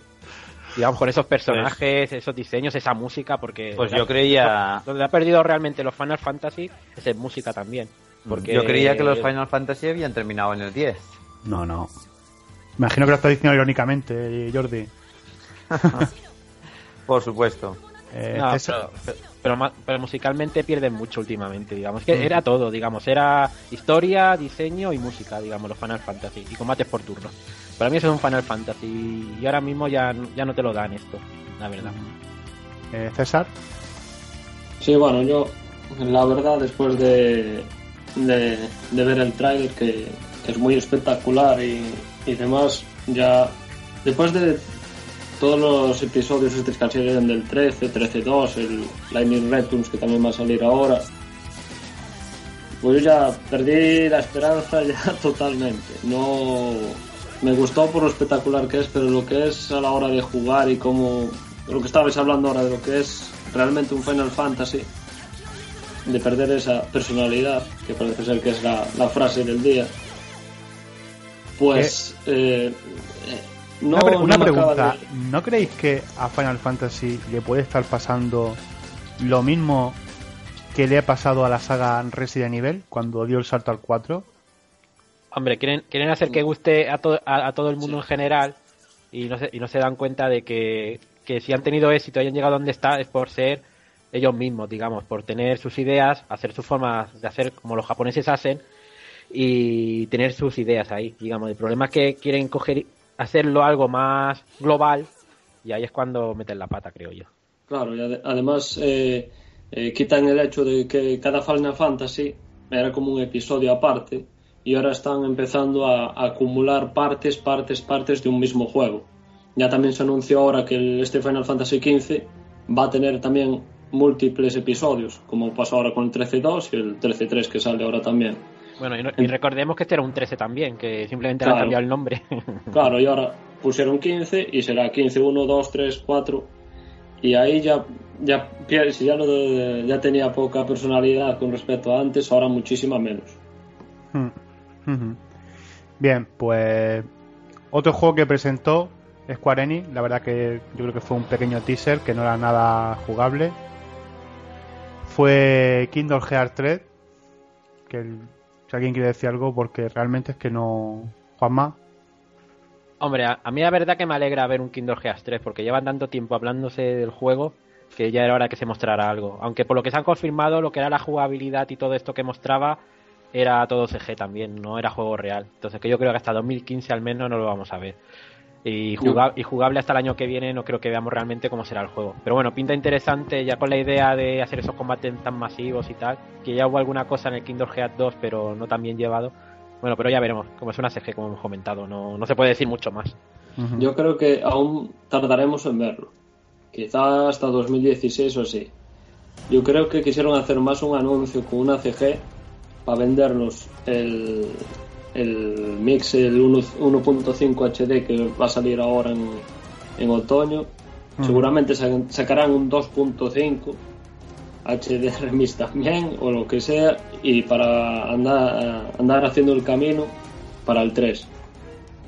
digamos, con esos personajes, pues, esos diseños, esa música, porque... Pues yo creía... Donde ha perdido realmente los Final Fantasy es en música también. Porque yo creía que los Final Fantasy habían terminado en el diez. No, no. Imagino que lo estás diciendo irónicamente, Jordi. Por supuesto. Eh, no, pero, pero, pero musicalmente pierden mucho últimamente, digamos. Que era todo, digamos. Era historia, diseño y música, digamos, los Final Fantasy. Y combates por turno. Para mí eso es un Final Fantasy. Y ahora mismo ya, ya no te lo dan esto, la verdad. Eh, César. Sí, bueno, yo, la verdad, después de, de, de ver el trailer, que, que es muy espectacular y... y demás, ya después de todos los episodios estos que han salido del trece, trece dos, el Lightning Returns que también va a salir ahora, pues yo ya perdí la esperanza ya totalmente. No me gustó por lo espectacular que es, pero lo que es a la hora de jugar y como lo que estabais hablando ahora de lo que es realmente un Final Fantasy, de perder esa personalidad, que parece ser que es la, la frase del día, pues eh, eh, no, una, pre- una no pregunta de... ¿No creéis que a Final Fantasy le puede estar pasando lo mismo que le ha pasado a la saga Resident Evil cuando dio el salto al cuatro? Hombre, quieren quieren hacer que guste a, to- a, a todo el mundo, sí, en general, y no se, y no se dan cuenta de que, que si han tenido éxito y han llegado donde está es por ser ellos mismos, digamos, por tener sus ideas, hacer sus formas de hacer como los japoneses hacen y tener sus ideas ahí, digamos. El problema es que quieren coger hacerlo algo más global y ahí es cuando meten la pata, creo yo. Claro, y ad- además eh, eh, quitan el hecho de que cada Final Fantasy era como un episodio aparte y ahora están empezando a, a acumular partes, partes, partes de un mismo juego. Ya también se anunció ahora que el, este Final Fantasy quince va a tener también múltiples episodios, como pasó ahora con el trece dos y el trece tres que sale ahora también. Bueno, y, no, y recordemos que este era un trece también, que simplemente claro, han cambiado el nombre. Claro, y ahora pusieron quince y será quince, uno, dos, tres, cuatro. Y ahí ya, ya, si ya, lo, ya tenía poca personalidad con respecto a antes, ahora muchísima menos. Bien, pues otro juego que presentó Square Enix, la verdad que yo creo que fue un pequeño teaser que no era nada jugable, fue Kingdom Hearts tres, que el, si alguien quiere decir algo, porque realmente es que no... Juanma. Hombre, a, a mí la verdad que me alegra ver un Kingdom Hearts tres, porque llevan tanto tiempo hablándose del juego que ya era hora que se mostrara algo. Aunque por lo que se han confirmado, lo que era la jugabilidad y todo esto que mostraba era todo C G también, no era juego real. Entonces que yo creo que hasta dos mil quince al menos no lo vamos a ver. Y, jugab- y jugable hasta el año que viene no creo que veamos realmente cómo será el juego. Pero bueno, pinta interesante ya con la idea de hacer esos combates tan masivos y tal, que ya hubo alguna cosa en el Kingdom Hearts dos, pero no tan bien llevado. Bueno, pero ya veremos, como es una C G, como hemos comentado, no, no se puede decir mucho más. Uh-huh. Yo creo que aún tardaremos en verlo, quizás hasta dos mil dieciséis o así. Yo creo que quisieron hacer más un anuncio con una C G para vendernos el... el mix, el uno punto cinco H D que va a salir ahora en, en otoño. Uh-huh. Seguramente sacarán un dos punto cinco H D remix también o lo que sea, y para andar, andar haciendo el camino para el tres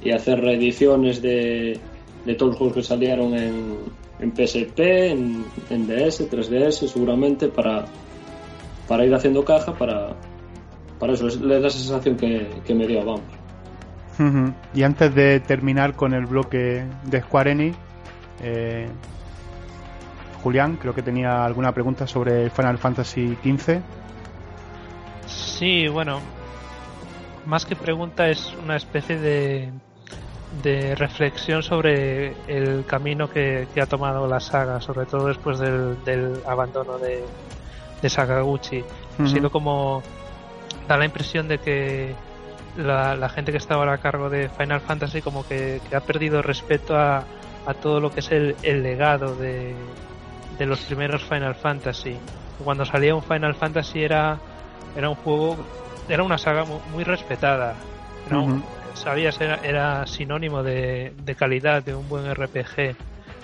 y hacer reediciones de, de todos los juegos que salieron en, en P S P, en, en D S, tres D S, seguramente para, para ir haciendo caja para... Para eso, es la sensación que, que me dio, vamos. Uh-huh. Y antes de terminar con el bloque de Square Enix, eh, Julián, creo que tenía alguna pregunta sobre Final Fantasy quince. Sí, bueno, más que pregunta es una especie de, de reflexión sobre el camino que, que ha tomado la saga, sobre todo después del, del abandono de, de Sakaguchi. Uh-huh. Ha sido como... da la impresión de que la, la gente que está ahora a cargo de Final Fantasy como que, que ha perdido respeto a, a todo lo que es el, el legado de, de los primeros Final Fantasy. Cuando salía un Final Fantasy era, era un juego, era una saga muy, muy respetada. Era un, uh-huh. Sabías, era, era sinónimo de, de calidad, de un buen R P G,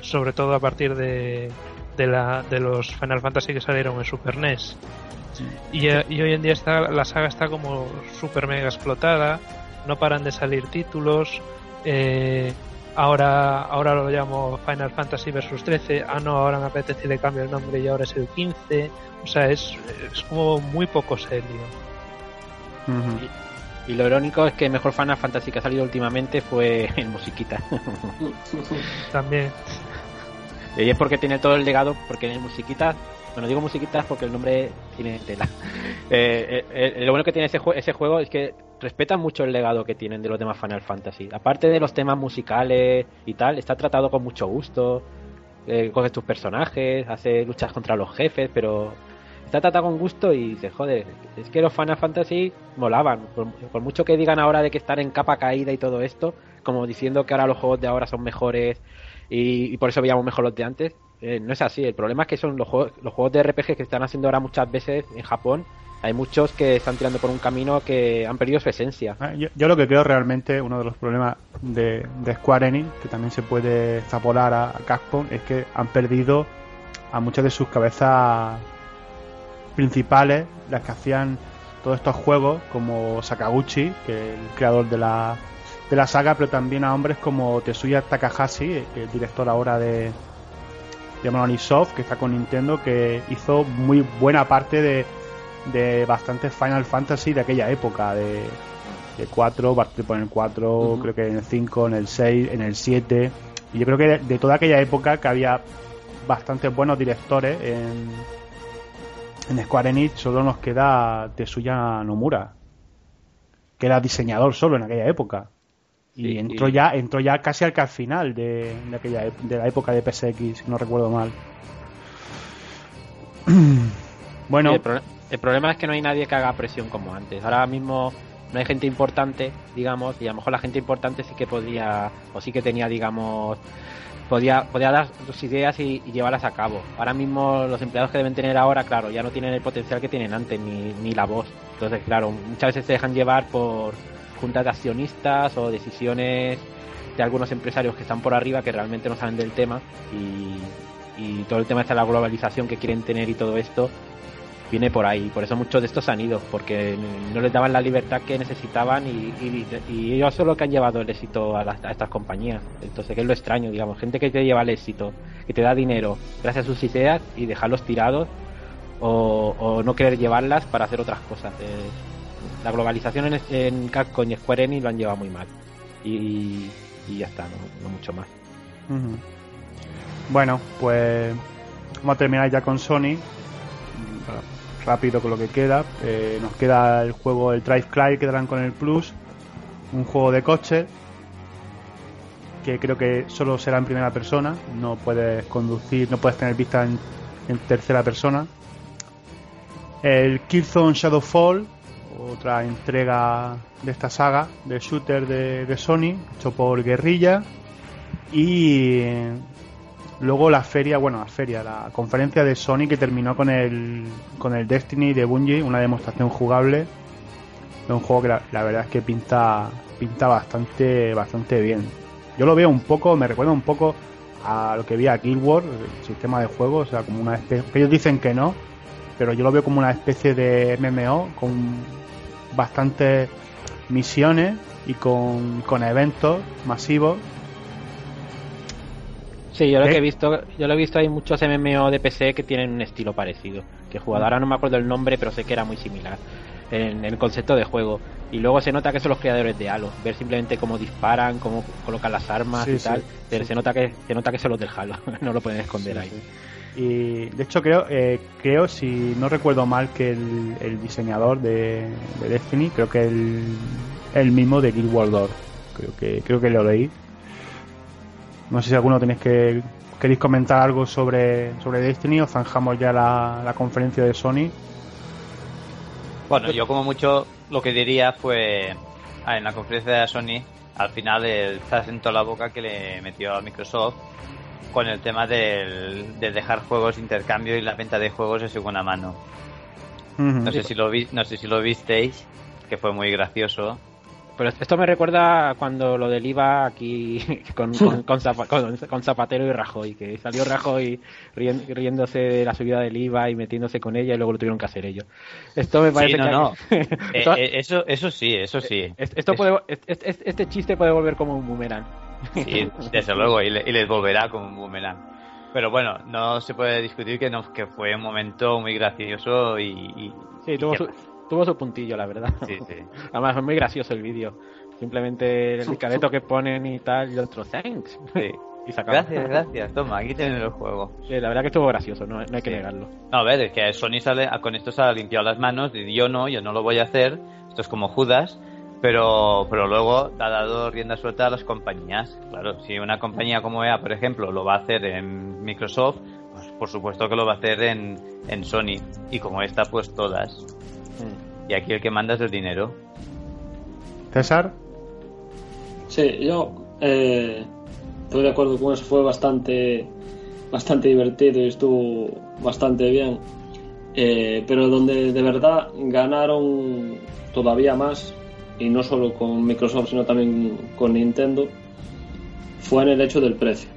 sobre todo a partir de, de, la, de los Final Fantasy que salieron en Super N E S. Y, y hoy en día está, la saga está como super mega explotada, no paran de salir títulos. eh, ahora ahora lo llamo Final Fantasy versus trece, ah no, ahora me apetece y le cambio el nombre y ahora es el quince, o sea es, es como muy poco serio. Uh-huh. y, y lo irónico es que el mejor Final Fantasy que ha salido últimamente fue el Musiquita. También. Y es porque tiene todo el legado, porque en el Musiquita... Bueno, digo Musiquitas porque el nombre tiene tela. Eh, eh, eh, lo bueno que tiene ese, jue- ese juego es que respeta mucho el legado que tienen de los demás Final Fantasy. Aparte de los temas musicales y tal, está tratado con mucho gusto. Eh, coges tus personajes, haces luchas contra los jefes, pero está tratado con gusto y dices, joder, es que los Final Fantasy molaban. Por, por mucho que digan ahora de que están en capa caída y todo esto, como diciendo que ahora los juegos de ahora son mejores y, y por eso veíamos mejor los de antes. Eh, no es así. El problema es que son los juegos, los juegos de R P G que están haciendo ahora muchas veces en Japón. Hay muchos que están tirando por un camino que han perdido su esencia. Yo, yo lo que creo realmente, uno de los problemas de, de Square Enix, que también se puede extrapolar a, a Capcom, es que han perdido a muchas de sus cabezas principales, las que hacían todos estos juegos, como Sakaguchi, que es el creador de la, de la saga, pero también a hombres como Tetsuya Takahashi, que es director ahora de... de Microsoft, que está con Nintendo, que hizo muy buena parte de, de bastantes Final Fantasy de aquella época, de, de cuatro, participó en el cuatro, uh-huh. creo que en el cinco, en el seis, en el siete, y yo creo que de, de toda aquella época que había bastantes buenos directores en, en Square Enix, solo nos queda Tetsuya Nomura, que era diseñador solo en aquella época. Y sí, entró sí. ya entró ya casi al, al final de, de aquella de la época de P S X, si no recuerdo mal. Bueno, sí, el, pro, el problema es que no hay nadie que haga presión como antes. Ahora mismo no hay gente importante, digamos, y a lo mejor la gente importante sí que podía, o sí que tenía, digamos, podía, podía dar sus ideas y, y llevarlas a cabo. Ahora mismo los empleados que deben tener ahora, claro, ya no tienen el potencial que tienen antes, ni, ni la voz. Entonces, claro, muchas veces se dejan llevar por juntas de accionistas o decisiones de algunos empresarios que están por arriba, que realmente no saben del tema, y, y todo el tema de la globalización que quieren tener y todo esto viene por ahí. Por eso muchos de estos han ido, porque no les daban la libertad que necesitaban, y, y, y ellos son los que han llevado el éxito a, las, a estas compañías. Entonces, que es lo extraño, digamos, gente que te lleva el éxito, que te da dinero gracias a sus ideas, y dejarlos tirados o, o no querer llevarlas para hacer otras cosas. eh, La globalización en, en Capcom y Square Enix lo han llevado muy mal. Y, y ya está, no, no mucho más. Uh-huh. Bueno, pues vamos a terminar ya con Sony. Rápido con lo que queda. Eh, nos queda el juego, el Drive Club, que darán con el Plus. Un juego de coche, que creo que solo será en primera persona. No puedes conducir, no puedes tener vista en, en tercera persona. El Killzone Shadowfall, otra entrega de esta saga de shooter de, de Sony, hecho por Guerrilla. Y luego la feria, bueno, la feria, la conferencia de Sony, que terminó con el con el Destiny de Bungie, una demostración jugable de un juego que la, la verdad es que pinta pinta bastante bastante bien. Yo lo veo un poco, me recuerda un poco a lo que vi a Guild Wars, el sistema de juego, o sea, como una especie, ellos dicen que no, pero yo lo veo como una especie de M M O con bastantes misiones y con, con eventos masivos. Sí, yo lo ¿Eh? que he visto, yo lo he visto hay muchos M M O de P C que tienen un estilo parecido, que he jugado, ahora no me acuerdo el nombre, pero sé que era muy similar en el concepto de juego. Y luego se nota que son los creadores de Halo, ver simplemente cómo disparan, cómo colocan las armas, sí, y sí, tal, pero sí. se nota que se nota que son los del Halo, no lo pueden esconder sí, ahí. Sí. Y de hecho creo, eh, creo si no recuerdo mal, que el, el diseñador de, de Destiny, creo que el, el mismo de Guild Wars dos, creo que creo que lo leí. No sé si alguno tenéis que queréis comentar algo sobre, sobre Destiny, o zanjamos ya la, la conferencia de Sony. Bueno, yo como mucho lo que diría fue, en la conferencia de Sony, al final el sargento a la boca que le metió a Microsoft con el tema del, de dejar juegos de intercambio y la venta de juegos de segunda mano. Uh-huh. No sé si lo vi, no sé si lo visteis, que fue muy gracioso. Pero esto me recuerda cuando lo del I V A aquí con, con, con, Zapa, con, con Zapatero y Rajoy, que salió Rajoy riéndose de la subida del I V A y metiéndose con ella, y luego lo tuvieron que hacer ellos. Esto me parece sí, no, que... No. esto, eh, eso, eso sí, eso sí. Esto eso. Puede, este, este chiste puede volver como un boomerang. Sí, desde luego, y, le, y les volverá como un boomerang. Pero bueno, no se puede discutir que, no, que fue un momento muy gracioso y... y sí, tuvo su... Tuvo su puntillo, la verdad. Sí, sí. Además, es muy gracioso el vídeo. Simplemente el careto que ponen y tal, y otro thanks. Sí. Y gracias, gracias. Toma, aquí tienen el juego. Sí, la verdad que estuvo gracioso, no, no hay que sí. negarlo. No, a ver, es que Sony sale, con esto se ha limpiado las manos. Y yo no, yo no lo voy a hacer. Esto es como Judas. Pero, pero luego ha dado rienda suelta a las compañías. Claro, si una compañía como E A, por ejemplo, lo va a hacer en Microsoft, pues por supuesto que lo va a hacer en, en Sony. Y como esta, pues todas. Y aquí el que manda es el dinero. ¿César? Sí, yo eh, estoy de acuerdo con eso, fue bastante bastante divertido y estuvo bastante bien, eh, pero donde de verdad ganaron todavía más, y no solo con Microsoft sino también con Nintendo, fue en el hecho del precio.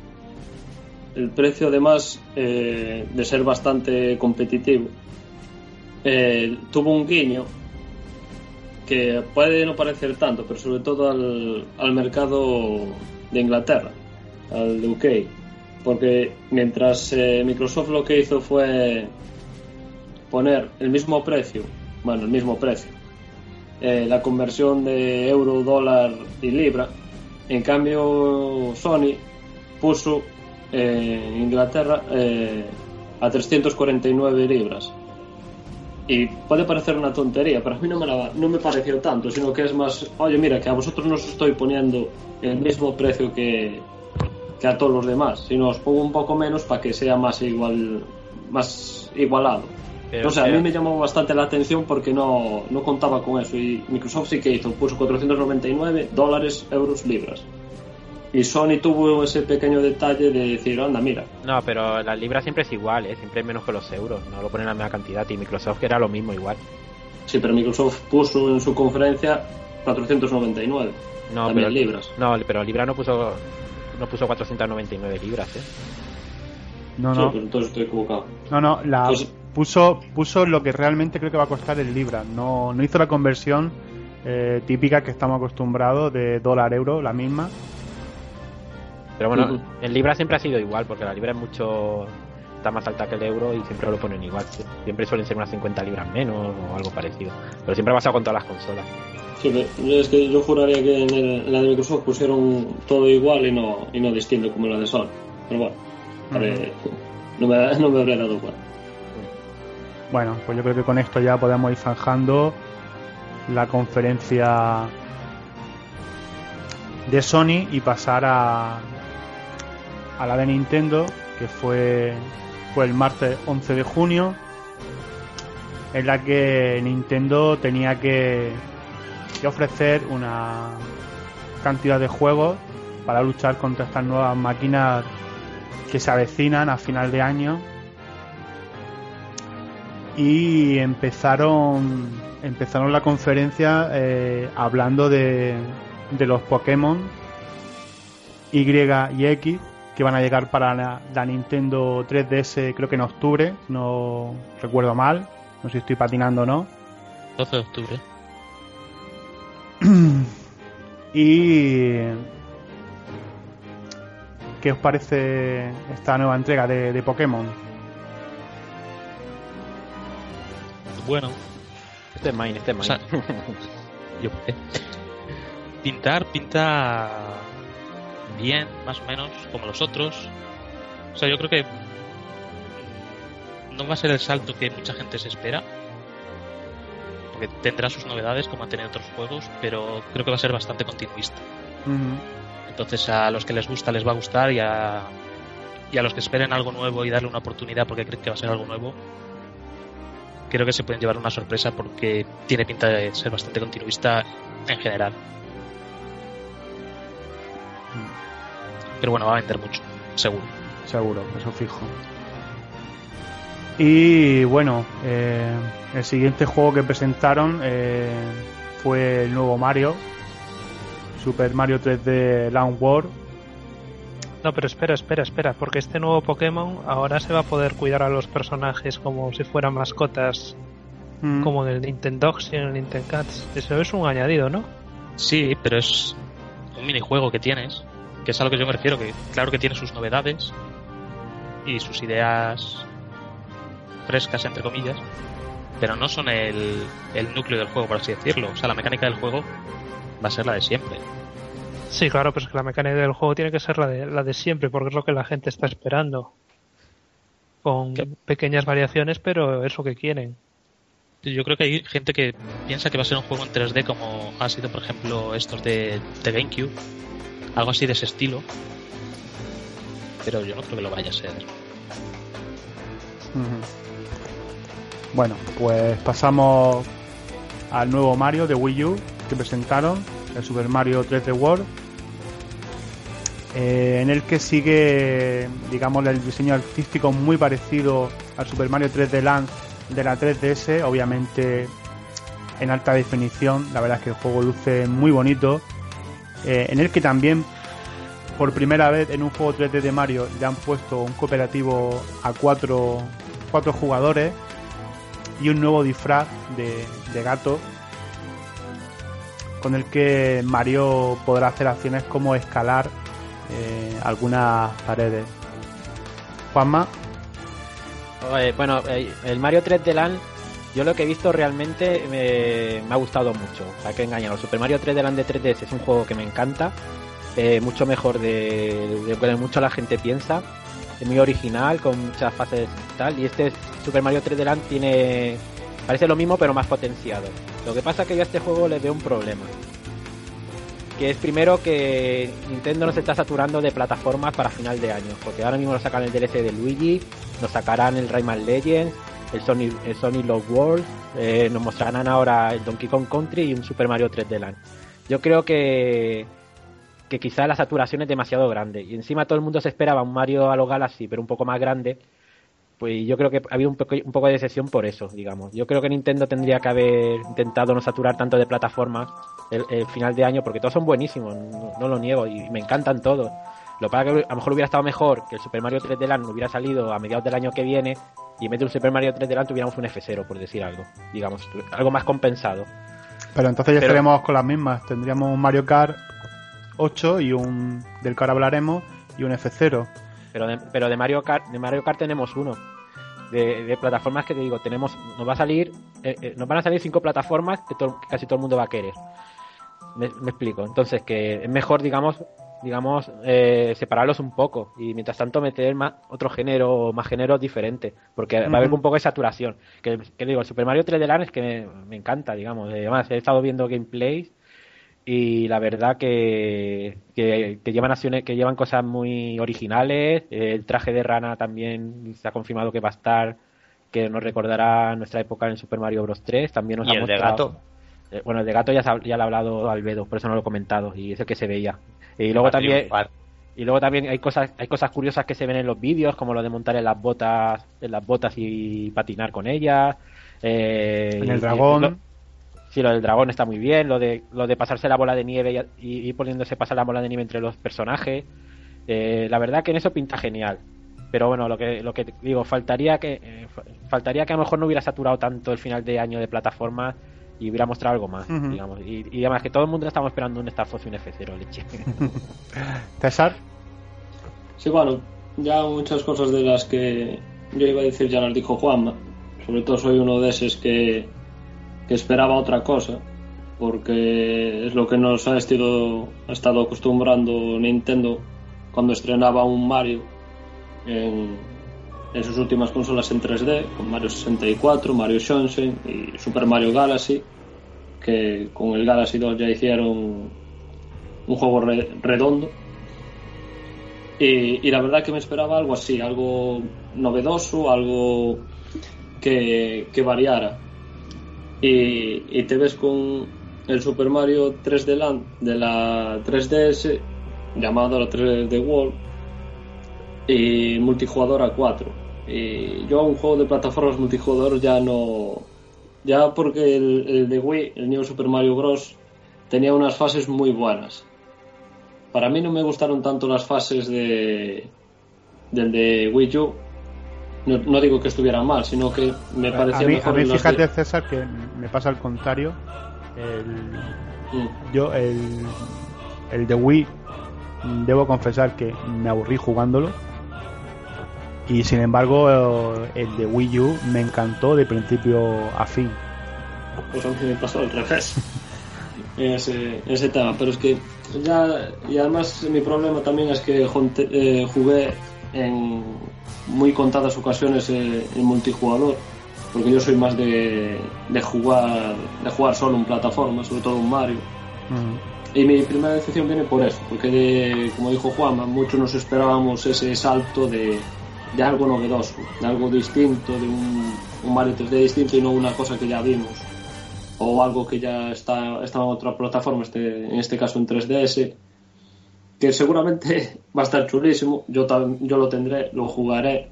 El precio, además eh, de ser bastante competitivo, eh, tuvo un guiño que puede no parecer tanto, pero sobre todo al, al mercado de Inglaterra, al U K, porque mientras eh, Microsoft lo que hizo fue poner el mismo precio, bueno, el mismo precio, eh, la conversión de euro, dólar y libra, en cambio Sony puso eh, Inglaterra eh, a trescientas cuarenta y nueve libras. Y puede parecer una tontería, pero a mí no me, la, no me pareció tanto, sino que es más, oye, mira, que a vosotros no os estoy poniendo el mismo precio que, que a todos los demás, sino os pongo un poco menos para que sea más igual, más igualado. Pero, o sea, pero... a mí me llamó bastante la atención porque no, no contaba con eso, y Microsoft sí que hizo, puso cuatrocientos noventa y nueve dólares, euros, libras. Y Sony tuvo ese pequeño detalle de decir, anda, mira. No, pero la libra siempre es igual, ¿eh? Siempre es menos que los euros, no lo ponen la misma cantidad. Y Microsoft era lo mismo igual. Sí, pero Microsoft puso en su conferencia cuatrocientas noventa y nueve, no, también pero, libras. No, pero libra no puso no puso cuatrocientas noventa y nueve libras, ¿eh? No, no. Sí, pero entonces estoy equivocado. No, no, la entonces... puso puso lo que realmente creo que va a costar el libra. No, no hizo la conversión eh, típica que estamos acostumbrados de dólar-euro, la misma. Pero bueno, uh-huh. En libra siempre ha sido igual, porque la libra es mucho, está más alta que el euro y siempre lo ponen igual. Siempre suelen ser unas cincuenta libras menos o algo parecido. Pero siempre ha pasado con todas las consolas. Sí, pero es que yo juraría que en, el, en la de Microsoft pusieron todo igual y no y no distinto como la de Sony. Pero bueno, uh-huh. eh, no, me, no me habré dado cuenta. Bueno, pues yo creo que con esto ya podemos ir zanjando la conferencia de Sony y pasar a... a la de Nintendo, que fue, fue el martes once de junio, en la que Nintendo tenía que, que ofrecer una cantidad de juegos para luchar contra estas nuevas máquinas que se avecinan a final de año, y empezaron empezaron la conferencia eh, hablando de, de los Pokémon Y y X que van a llegar para la, la Nintendo tres D S, creo que en octubre, no recuerdo mal, no sé si estoy patinando o no. doce de octubre. ¿Y qué os parece esta nueva entrega de, de Pokémon? Bueno. Este es mine, este es mine. O sea, yo, ¿eh? Pintar, pinta... bien, más o menos, como los otros. O sea, yo creo que no va a ser el salto que mucha gente se espera, porque tendrá sus novedades como han tenido otros juegos, pero creo que va a ser bastante continuista. Uh-huh. Entonces a los que les gusta les va a gustar, y a, y a los que esperen algo nuevo y darle una oportunidad porque creen que va a ser algo nuevo, creo que se pueden llevar una sorpresa porque tiene pinta de ser bastante continuista en general. Pero bueno, va a vender mucho, seguro. Seguro, eso fijo. Y bueno, eh, el siguiente juego que presentaron eh, fue el nuevo Mario, Super Mario tres D Land War. No, pero espera, espera, espera, porque este nuevo Pokémon ahora se va a poder cuidar a los personajes como si fueran mascotas, mm. como en el Nintendogs y en el Nintencats. Eso es un añadido, ¿no? Sí, pero es un minijuego que tienes. Que es a lo que yo me refiero, que claro que tiene sus novedades y sus ideas frescas, entre comillas, pero no son el, el núcleo del juego, por así decirlo. O sea, la mecánica del juego va a ser la de siempre. Sí, claro, pero es que la mecánica del juego tiene que ser la de, la de siempre, porque es lo que la gente está esperando. Con ¿Qué? Pequeñas variaciones, pero es lo que quieren. Yo creo que hay gente que piensa que va a ser un juego en tres D como ha sido, por ejemplo, estos de, de GameCube. Algo así de ese estilo, pero yo no creo que lo vaya a ser. Mm-hmm. Bueno, pues pasamos al nuevo Mario de Wii U que presentaron, el Super Mario tres D World. eh, en el que sigue, digamos, el diseño artístico muy parecido al Super Mario tres D Land de la tres D S, obviamente en alta definición. La verdad es que el juego luce muy bonito, eh, en el que también por primera vez en un juego tres D de Mario le han puesto un cooperativo a cuatro, cuatro jugadores y un nuevo disfraz de, de gato con el que Mario podrá hacer acciones como escalar eh, algunas paredes. Juanma. Eh, bueno, eh, el Mario tres D Land, yo lo que he visto realmente me, me ha gustado mucho. ¿Para qué engañaros? Super Mario tres D Land de tres D S es un juego que me encanta, eh, mucho mejor de lo que mucho la gente piensa. Es muy original, con muchas fases y tal. Y este Super Mario tres D Land tiene... parece lo mismo pero más potenciado. Lo que pasa es que yo a este juego le veo un problema, que es primero que Nintendo nos está saturando de plataformas para final de año, porque ahora mismo nos sacan el D L C de Luigi, nos sacarán el Rayman Legends, el Sonic, el Sonic Lost World, eh, nos mostrarán ahora el Donkey Kong Country y un Super Mario tres D Land. Yo creo que que quizá la saturación es demasiado grande, y encima todo el mundo se esperaba un Mario a los Galaxy pero un poco más grande. Pues yo creo que ha habido un poco, un poco de decepción por eso, digamos. Yo creo que Nintendo tendría que haber intentado no saturar tanto de plataformas el, el final de año, porque todos son buenísimos, no, no lo niego, y me encantan todos. Lo que pasa es que a lo mejor hubiera estado mejor que el Super Mario tres D Land hubiera salido a mediados del año que viene, y en vez de un Super Mario tres D Land tuviéramos un F cero, por decir algo, digamos, algo más compensado. Pero entonces ya Pero, estaríamos con las mismas, tendríamos un Mario Kart ocho y un, del que ahora hablaremos, y un F cero. Pero de, pero de Mario Kart de Mario Kart tenemos uno. De, de plataformas que te digo, tenemos, nos va a salir, eh, eh, nos van a salir cinco plataformas que, to, que casi todo el mundo va a querer. Me, me explico. Entonces que es mejor, digamos, digamos eh, separarlos un poco y mientras tanto meter más otro género o más géneros diferentes, porque uh-huh. va a haber un poco de saturación. Que, que digo, el Super Mario tres D Land es que me, me encanta, digamos. Además, he estado viendo gameplays y la verdad que, que, que llevan acciones, que llevan cosas muy originales. El traje de rana también se ha confirmado que va a estar, que nos recordará nuestra época en Super Mario Bros. tres. También nos ¿Y ha el mostrado, de gato? Bueno, el de gato ya, ya lo ha hablado Albedo, por eso no lo he comentado, y es el que se veía. Y luego también y luego también hay cosas hay cosas curiosas que se ven en los vídeos, como lo de montar en las botas en las botas y patinar con ellas. Eh, en el dragón. Y, sí, lo del dragón está muy bien, lo de lo de pasarse la bola de nieve y, y poniéndose pasar la bola de nieve entre los personajes. Eh, la verdad que en eso pinta genial. Pero bueno, lo que lo que digo, faltaría que eh, faltaría que a lo mejor no hubiera saturado tanto el final de año de plataformas y hubiera mostrado algo más, uh-huh. digamos. Y, y además que todo el mundo estamos esperando un Star Fox y un F cero, leche. ¿César? Sí, bueno, ya muchas cosas de las que yo iba a decir ya las dijo Juan. Sobre todo soy uno de esos que que esperaba otra cosa, porque es lo que nos ha estado, ha estado acostumbrando Nintendo cuando estrenaba un Mario en, en sus últimas consolas en tres D, con Mario sesenta y cuatro, Mario Sunshine y Super Mario Galaxy, que con el Galaxy dos ya hicieron un juego re, redondo. Y, y la verdad que me esperaba algo así, algo novedoso, algo que, que variara. Y, y te ves con el Super Mario tres D Land de la tres D S, llamado la tres D World, y multijugador a cuatro. Y yo a un juego de plataformas multijugador ya no, ya porque el, el de Wii, el New Super Mario Bros, tenía unas fases muy buenas. Para mí no me gustaron tanto las fases de del de Wii U. No, no digo que estuvieran mal, sino que me parecía a mí, mejor a mí fíjate de... César, que me pasa al contrario. El, mm. Yo el, el de Wii debo confesar que me aburrí jugándolo, y sin embargo el de Wii U me encantó de principio a fin. Pues aunque me pasó al revés en ese, ese tema, pero es que ya, y además mi problema también es que jonte, eh, jugué en muy contadas ocasiones eh, en multijugador, porque yo soy más de, de jugar de jugar solo en plataforma, sobre todo en Mario. Uh-huh. Y mi primera decepción viene por eso, porque de, como dijo Juanma, muchos nos esperábamos ese salto de, de algo novedoso, de algo distinto, de un, un Mario tres D distinto y no una cosa que ya vimos, o algo que ya está, está en otra plataforma, este, en este caso en tres D S. que seguramente va a estar chulísimo. Yo, yo lo tendré, lo jugaré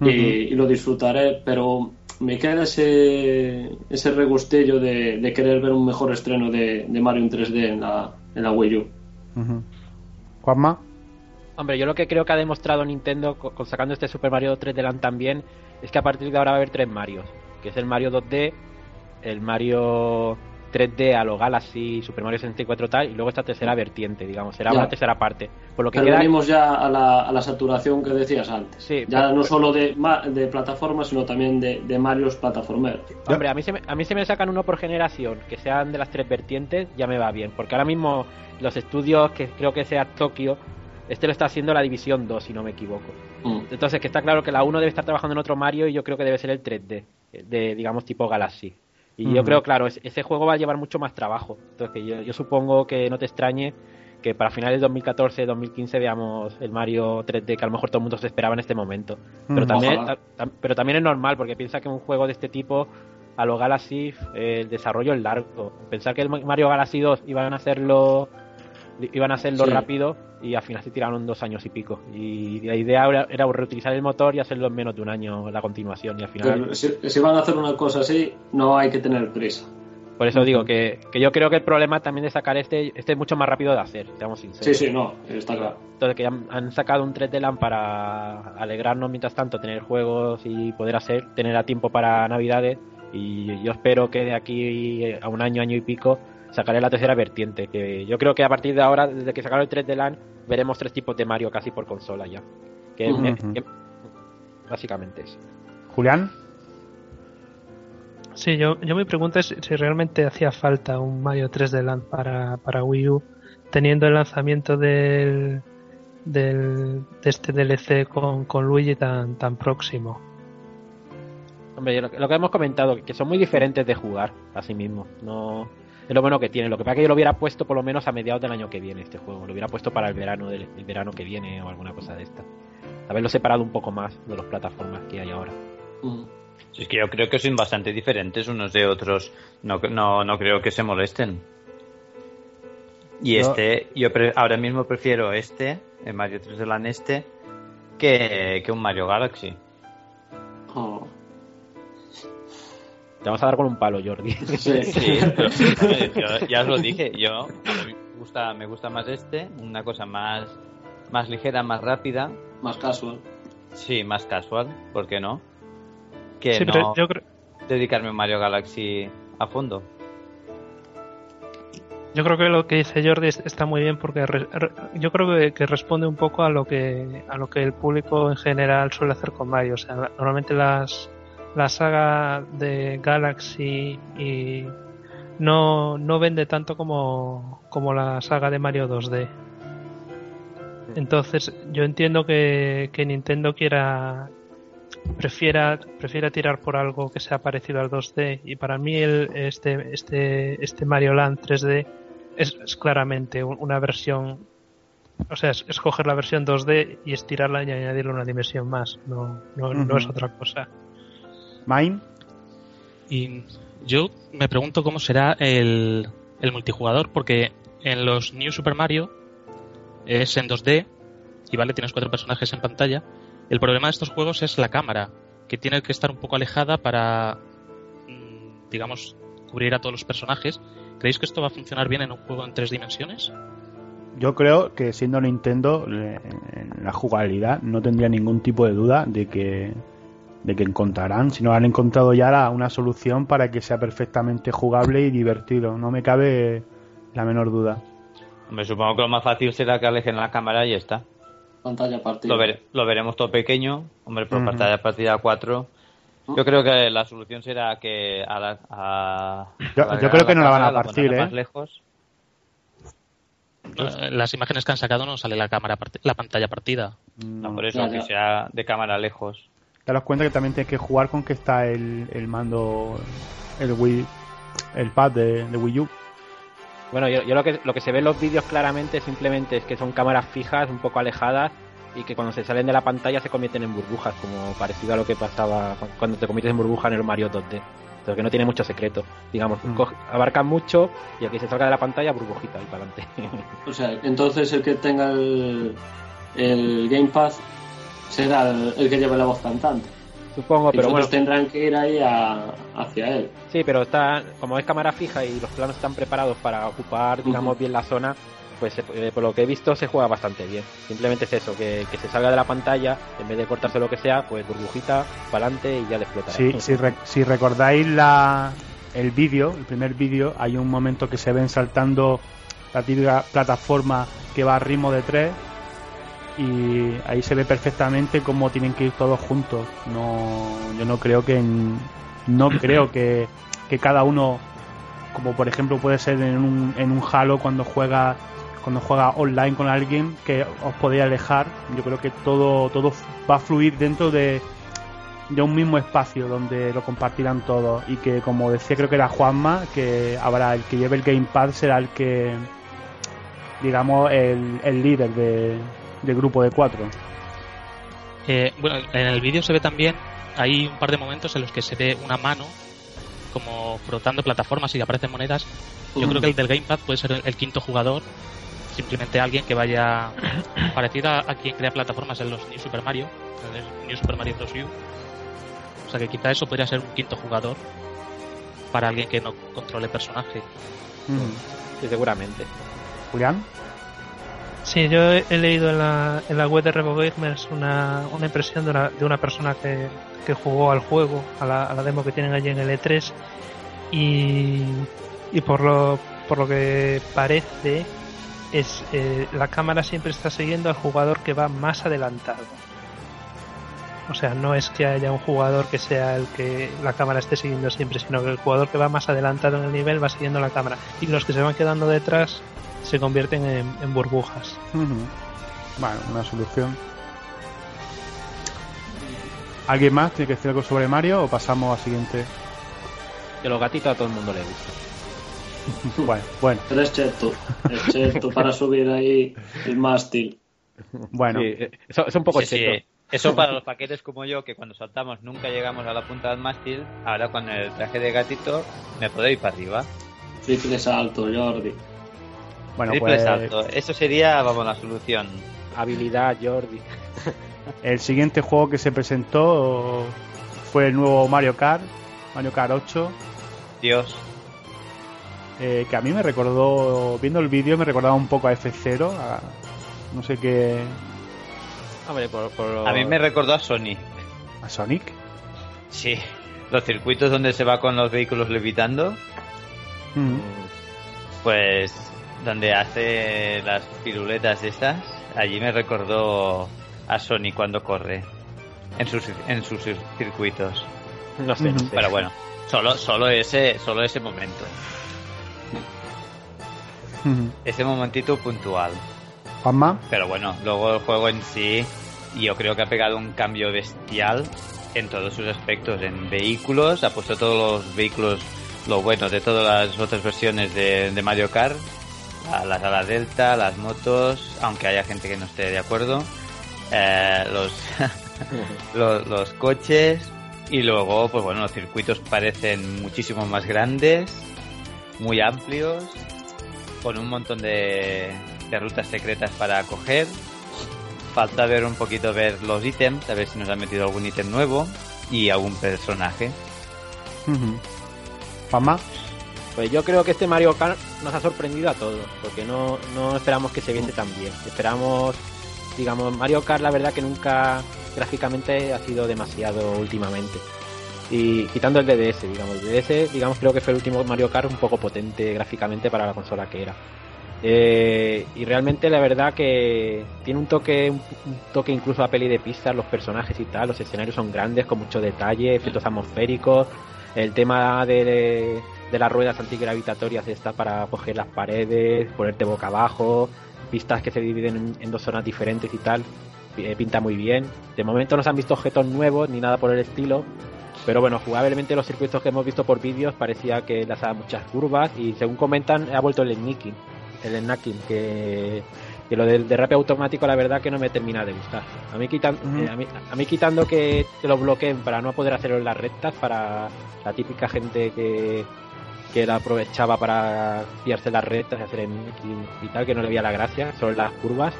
y, uh-huh. y lo disfrutaré, pero me queda ese ese regustillo de, de querer ver un mejor estreno de, de Mario en tres D en la, en la Wii U. Uh-huh. ¿Juanma? Hombre, yo lo que creo que ha demostrado Nintendo con sacando este Super Mario tres D Land también es que a partir de ahora va a haber tres Marios, que es el Mario dos D, el Mario tres D a lo Galaxy, Super Mario sesenta y cuatro tal, y luego esta tercera vertiente, digamos, será ya una tercera parte. Por lo que queda... venimos ya a la, a la saturación que decías antes. Sí, ya pues, no solo de, de plataformas, sino también de, de Marios plataformeros. Hombre, a mí, se me, a mí se me sacan uno por generación, que sean de las tres vertientes, ya me va bien, porque ahora mismo los estudios, que creo que sea Tokio, este lo está haciendo la División dos, si no me equivoco. Mm. Entonces, que está claro que la uno debe estar trabajando en otro Mario y yo creo que debe ser el tres D, de, digamos, tipo Galaxy. Y mm. yo creo, claro, ese juego va a llevar mucho más trabajo. Entonces, yo, yo supongo que no te extrañe que para finales de dos mil catorce, dos mil quince veamos el Mario tres D que a lo mejor todo el mundo se esperaba en este momento. Pero, mm, también, a, pero también es normal, porque piensa que un juego de este tipo, a lo Galaxy, el desarrollo es largo. Pensar que el Mario Galaxy dos iban a hacerlo... iban a hacerlo sí. rápido, y al final se tiraron dos años y pico, y la idea era, era reutilizar el motor y hacerlo en menos de un año la continuación, y al final pero si, si van a hacer una cosa así no hay que tener prisa. Por eso digo que, que yo creo que el problema también de sacar este este es mucho más rápido de hacer, seamos sinceros. Sí, sí, no, está claro. Entonces que han, han sacado un tres D Land para alegrarnos mientras tanto, tener juegos y poder hacer, tener a tiempo para Navidades, y yo espero que de aquí a un año, año y pico sacaré la tercera vertiente, que yo creo que a partir de ahora, desde que sacaron el tres D Land, veremos tres tipos de Mario casi por consola ya. Que, uh-huh. es, que básicamente es. ¿Julián? Sí, yo, yo mi pregunta es si realmente hacía falta un Mario tres D Land para, para Wii U, teniendo el lanzamiento del, del de este D L C con, con Luigi tan, tan próximo. Hombre, lo, lo que hemos comentado, que son muy diferentes de jugar a sí mismo, no... es lo bueno que tiene. Lo que pasa es que yo lo hubiera puesto por lo menos a mediados del año que viene, este juego lo hubiera puesto para el verano del el verano que viene o alguna cosa de esta, haberlo separado un poco más de las plataformas que hay ahora. Mm. Es que yo creo que son bastante diferentes unos de otros, no no no creo que se molesten. Y no. este yo pre- ahora mismo prefiero este, el Mario tres D Land este, que, que un Mario Galaxy. Oh. Te vamos a dar con un palo, Jordi. Sí, sí, pero, yo, ya os lo dije. Yo, a mí me gusta, me gusta más este, una cosa más, más ligera, más rápida. Más casual. Sí, más casual, ¿por qué no? Que sí, no yo creo... dedicarme a Mario Galaxy a fondo. Yo creo que lo que dice Jordi está muy bien, porque re, re, yo creo que, que responde un poco a lo que, a lo que el público en general suele hacer con Mario. O sea, normalmente las... la saga de Galaxy y no, no vende tanto como, como la saga de Mario dos D. Entonces yo entiendo que, que Nintendo quiera prefiera prefiera tirar por algo que sea parecido al dos D, y para mí el este este este Mario Land tres D es, es claramente una versión, o sea, es, es coger la versión dos D y estirarla y añadirle una dimensión más, no no, uh-huh. no es otra cosa. Mine. Y yo me pregunto cómo será el, el multijugador, porque en los New Super Mario es en dos D y vale, tienes cuatro personajes en pantalla. El problema de estos juegos es la cámara, que tiene que estar un poco alejada para, digamos, cubrir a todos los personajes. ¿Creéis que esto va a funcionar bien en un juego en tres dimensiones? Yo creo que siendo Nintendo, en la jugabilidad no tendría ningún tipo de duda de que de que encontrarán, si no han encontrado ya la, una solución para que sea perfectamente jugable y divertido, no me cabe la menor duda. Me supongo que lo más fácil será que alejen la cámara y ya está. Pantalla partida. Lo, vere, lo veremos todo pequeño, hombre, por uh-huh. pantalla partida cuatro. Yo creo que la solución será que a la, a, yo, a yo creo que no la van a partir, ¿eh? Lejos. Las imágenes que han sacado no sale la cámara, la pantalla partida. No, no por eso, que sea de cámara lejos. Te das cuenta que también tienes que jugar con que está el, el mando, el Wii, el pad de, de Wii U. Bueno, yo, yo lo que lo que se ve en los vídeos claramente simplemente es que son cámaras fijas, un poco alejadas, y que cuando se salen de la pantalla se convierten en burbujas, como parecido a lo que pasaba cuando te conviertes en burbuja en el Mario dos D, pero que no tiene mucho secreto, digamos. Mm. Coge, abarca mucho y aquí se salga de la pantalla burbujita y para adelante. O sea, entonces el que tenga el, el Game Pass será el, el que lleve la voz cantante, supongo, y pero bueno, tendrán que ir ahí a, hacia él. Sí, pero está, como es cámara fija y los planos están preparados para ocupar, digamos, uh-huh. bien la zona, pues eh, por lo que he visto se juega bastante bien. Simplemente es eso, que, que se salga de la pantalla, en vez de cortarse lo que sea, pues burbujita, para adelante y ya le explotará. Sí, si, re- si recordáis la el vídeo, el primer vídeo, hay un momento que se ven saltando la típica plataforma que va a ritmo de tres, y ahí se ve perfectamente cómo tienen que ir todos juntos. No, yo no creo que en, no creo que, que cada uno, como por ejemplo puede ser en un en un Halo cuando juega cuando juega online con alguien, que os podéis alejar. Yo creo que todo todo va a fluir dentro de de un mismo espacio donde lo compartirán todos, y que, como decía, creo que era Juanma, que habrá el que lleve el Gamepad será el que, digamos, el, el líder de del grupo de cuatro. Eh, bueno, en el vídeo se ve también, hay un par de momentos en los que se ve una mano como frotando plataformas y aparecen monedas. Yo uh-huh. creo que el del Gamepad puede ser el, el quinto jugador, simplemente alguien que vaya parecido a, a quien crea plataformas en los New Super Mario, en el New Super Mario dos U. O sea que quizá eso podría ser un quinto jugador para alguien que no controle personaje. Uh-huh. Sí, seguramente. ¿Julián? Sí, yo he leído en la, en la web de Revo Gamers una, una impresión de una, de una persona que, que jugó al juego, a la, a la demo que tienen allí en el E tres, y, y por lo por lo que parece es eh, la cámara siempre está siguiendo al jugador que va más adelantado. O sea, no es que haya un jugador que sea el que la cámara esté siguiendo siempre, sino que el jugador que va más adelantado en el nivel va siguiendo la cámara, y los que se van quedando detrás se convierten en, en burbujas. Uh-huh. Bueno, una solución. ¿Alguien más tiene que decir algo sobre Mario o pasamos al siguiente? Que los gatitos a todo el mundo le gustan. Bueno, bueno. Pero excepto, excepto para subir ahí el mástil. Bueno, sí, eso es un poco sí, excepto. Sí. Eso para los paquetes como yo, que cuando saltamos nunca llegamos a la punta del mástil. Ahora con el traje de gatito me puedo ir para arriba. Sí, que salto, Jordi. Bueno, triple pues, salto. Eso sería, vamos, la solución. Habilidad, Jordi. El siguiente juego que se presentó fue el nuevo Mario Kart, Mario Kart ocho. Dios. Eh, que a mí me recordó, viendo el vídeo, me recordaba un poco a F Zero. A, no sé qué. Hombre, por, por... A mí me recordó a Sonic. ¿A Sonic? Sí. Los circuitos donde se va con los vehículos levitando. Mm. Pues. Donde hace las piruletas estas, allí me recordó a Sony cuando corre en sus en sus circuitos. No sé, no sé. Pero bueno, solo solo ese solo ese momento, uh-huh. ese momentito puntual. ¿Juanma? Pero bueno, luego el juego en sí, yo creo que ha pegado un cambio bestial en todos sus aspectos, en vehículos, ha puesto todos los vehículos, lo bueno de todas las otras versiones de, de Mario Kart. A las alas delta, las motos, aunque haya gente que no esté de acuerdo, eh, los, los los coches, y luego, pues bueno, los circuitos parecen muchísimo más grandes, muy amplios, con un montón de, de rutas secretas para coger. Falta ver un poquito ver los ítems, a ver si nos han metido algún ítem nuevo y algún personaje. Uh-huh. ¿Fama? Pues yo creo que este Mario Kart nos ha sorprendido a todos, porque no, no esperamos que se viese tan bien. Esperamos, digamos, Mario Kart la verdad que nunca gráficamente ha sido demasiado últimamente. Y quitando el D D S, digamos, el D D S, digamos, creo que fue el último Mario Kart un poco potente gráficamente para la consola que era. Eh, y realmente la verdad que tiene un toque, un toque incluso a peli de pistas, los personajes y tal, los escenarios son grandes, con mucho detalle, efectos atmosféricos, el tema de... de las ruedas antigravitatorias estas para coger las paredes, ponerte boca abajo, pistas que se dividen en dos zonas diferentes y tal, pinta muy bien. De momento no se han visto objetos nuevos ni nada por el estilo, pero bueno, jugablemente los circuitos que hemos visto por vídeos parecía que lanzaba muchas curvas, y según comentan ha vuelto el Snaking, el Snaking que que lo del derrape automático la verdad que no me termina de gustar. A mí, quitan, uh-huh. eh, a, mí, a mí quitando que te lo bloqueen para no poder hacerlo en las rectas, para la típica gente que, que la aprovechaba para pillarse las rectas y hacer en y, y tal, que no le veía la gracia, sobre las curvas,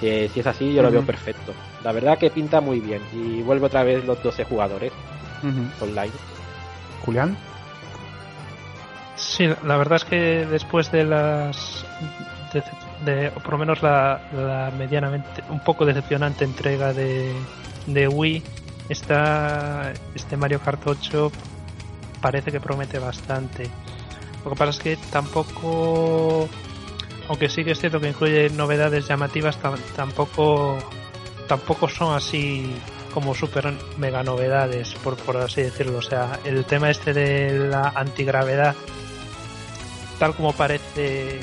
que si es así yo uh-huh. lo veo perfecto. La verdad que pinta muy bien y vuelve otra vez los doce jugadores uh-huh. online. Julián. Sí, la verdad es que después de las de, de o por lo menos la, la medianamente un poco decepcionante entrega de, de Wii, está este Mario Kart ocho parece que promete bastante. Lo que pasa es que tampoco, aunque sí que es cierto que incluye novedades llamativas, t- tampoco tampoco son así como super mega novedades, por, por así decirlo. O sea, el tema este de la antigravedad, tal como parece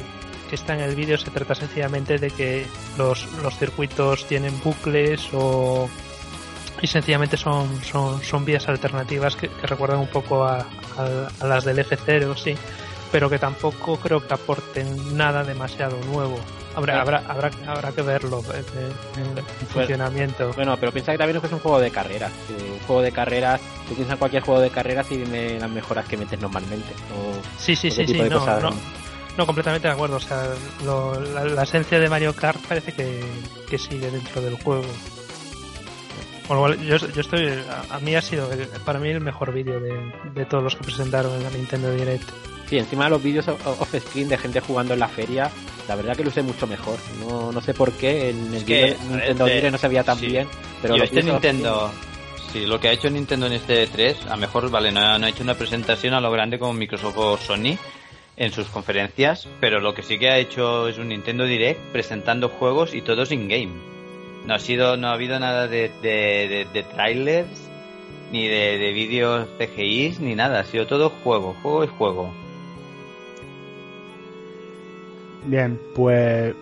que está en el vídeo, se trata sencillamente de que los, los circuitos tienen bucles o y sencillamente son son, son vías alternativas que, que recuerdan un poco a, a, a las del F cero, sí, pero que tampoco creo que aporten nada demasiado nuevo. Habrá, habrá, habrá, habrá que verlo en funcionamiento. Bueno, pero piensa que también es un juego de carreras. Un juego de carreras, tú piensas en cualquier juego de carreras y dime las mejoras que metes normalmente. O sí, sí, sí, sí, no, cosas, no, no, no, completamente de acuerdo. O sea, lo, la, la esencia de Mario Kart parece que, que sigue dentro del juego. Bueno, yo, yo estoy, a, a mí ha sido el, para mí el mejor vídeo de, de todos los que presentaron en la Nintendo Direct. Sí, encima de los vídeos off-screen de gente jugando en la feria, la verdad que luce mucho mejor. No no sé por qué en el que, Nintendo Direct no se veía tan sí. bien, pero yo este Nintendo, sí, lo que ha hecho Nintendo en este E tres, a lo mejor vale, no, no ha hecho una presentación a lo grande como Microsoft o Sony en sus conferencias, pero lo que sí que ha hecho es un Nintendo Direct presentando juegos y todos in-game. No ha sido no ha habido nada de de, de, de trailers ni de, de vídeos C G I ni nada, ha sido todo juego, juego y juego. Bien, pues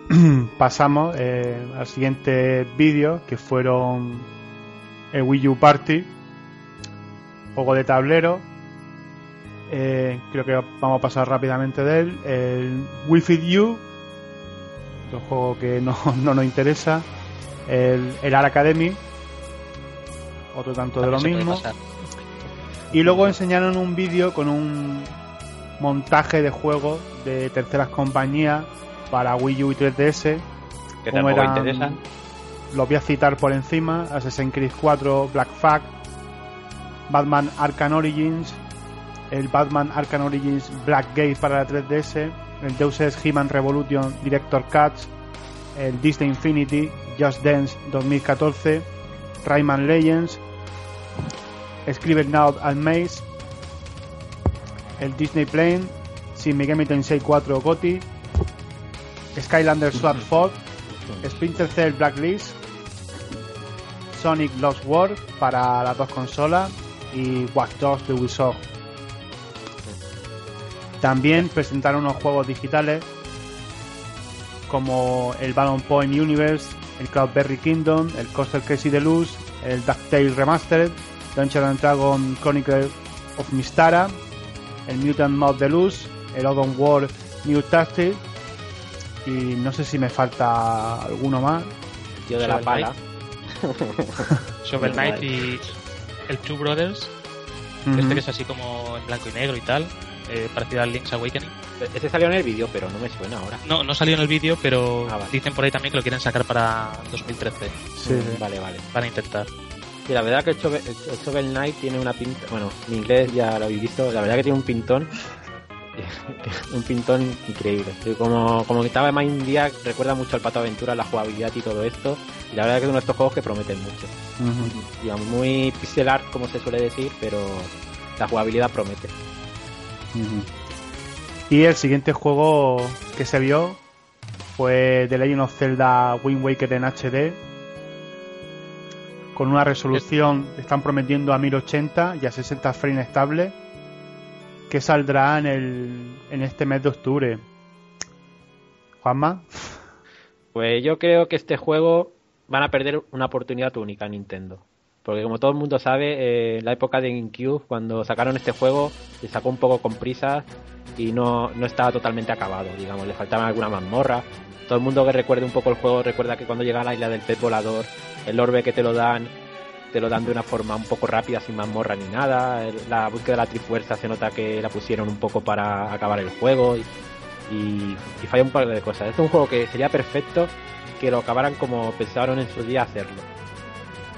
pasamos eh, al siguiente vídeo, que fueron el Wii U Party, juego de tablero. Eh, creo que vamos a pasar rápidamente de él. El Wii Fit U, otro juego que no, no nos interesa. El, el Art Academy, otro tanto de lo mismo. Y luego enseñaron un vídeo con un montaje de juegos de terceras compañías para Wii U y tres D S que como eran, interesan. Los voy a citar por encima: Assassin's Creed cuatro, Black Flag, Batman Arkham Origins, el Batman Arkham Origins Blackgate para la tres D S, el Deus Ex Human Revolution Director Cuts, el Disney Infinity, Just Dance dos mil catorce, Rayman Legends, Scribblenauts and Maze, el Disney Plane, Shin Megami Tensei cuatro GOTY, Skylanders Sword Fox, Splinter Cell Blacklist, Sonic Lost World para las dos consolas y Watch Dogs de Ubisoft. También presentaron unos juegos digitales como el Balloon Point Universe, el Cloudberry Kingdom, el Coaster Crazy Deluxe, el DuckTales Remastered, Dungeons and Dragons Chronicle of Mystara, el Mutant Mouth Deluxe, el Odon World New Tactics y no sé si me falta alguno más. El tío de Shovel la pala. Shovel Knight y el Two Brothers, mm-hmm. este que es así como en blanco y negro y tal, eh, parecido al Link's Awakening. Este salió en el vídeo, pero no me suena ahora. No, no salió en el vídeo, pero ah, vale. Dicen por ahí también que lo quieren sacar para dos mil trece. Sí, mm, vale, vale. Van a intentar. Y la verdad que el Shovel, el Shovel Knight tiene una pinta, bueno, en inglés ya lo habéis visto, la verdad que tiene un pintón, un pintón increíble. Como, como que estaba más India, recuerda mucho al Pato Aventura, la jugabilidad y todo esto, y la verdad que es uno de estos juegos que prometen mucho. Uh-huh. Digamos, muy pixel art, como se suele decir, pero la jugabilidad promete. Uh-huh. Y el siguiente juego que se vio fue The Legend of Zelda Wind Waker en H D, con una resolución están prometiendo a mil ochenta y a sesenta frames estables, que saldrá en el en este mes de octubre. Juanma, pues yo creo que este juego van a perder una oportunidad única Nintendo, porque como todo el mundo sabe, eh, en la época de GameCube cuando sacaron este juego se sacó un poco con prisas y no no estaba totalmente acabado, digamos, le faltaban alguna mazmorra. Todo el mundo que recuerde un poco el juego recuerda que cuando llega a la isla del pez volador, el orbe que te lo dan, te lo dan de una forma un poco rápida, sin mazmorra ni nada. La búsqueda de la trifuerza se nota que la pusieron un poco para acabar el juego y, y, y falla un par de cosas. Este es un juego que sería perfecto que lo acabaran como pensaron en su día hacerlo.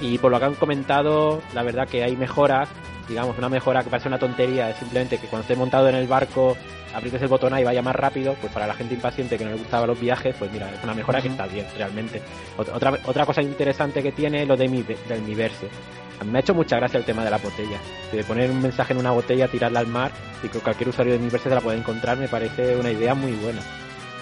Y por lo que han comentado, la verdad que hay mejoras, digamos, una mejora que parece una tontería, es simplemente que cuando estés montado en el barco, aprietes el botón A y vaya más rápido, pues para la gente impaciente que no le gustaba los viajes, pues mira, es una mejora uh-huh. que está bien, realmente. Otra, otra cosa interesante que tiene es lo de mi, del Miiverse. A mí me ha hecho mucha gracia el tema de la botella, de poner un mensaje en una botella, tirarla al mar, y que cualquier usuario de Miiverse se la puede encontrar, me parece una idea muy buena.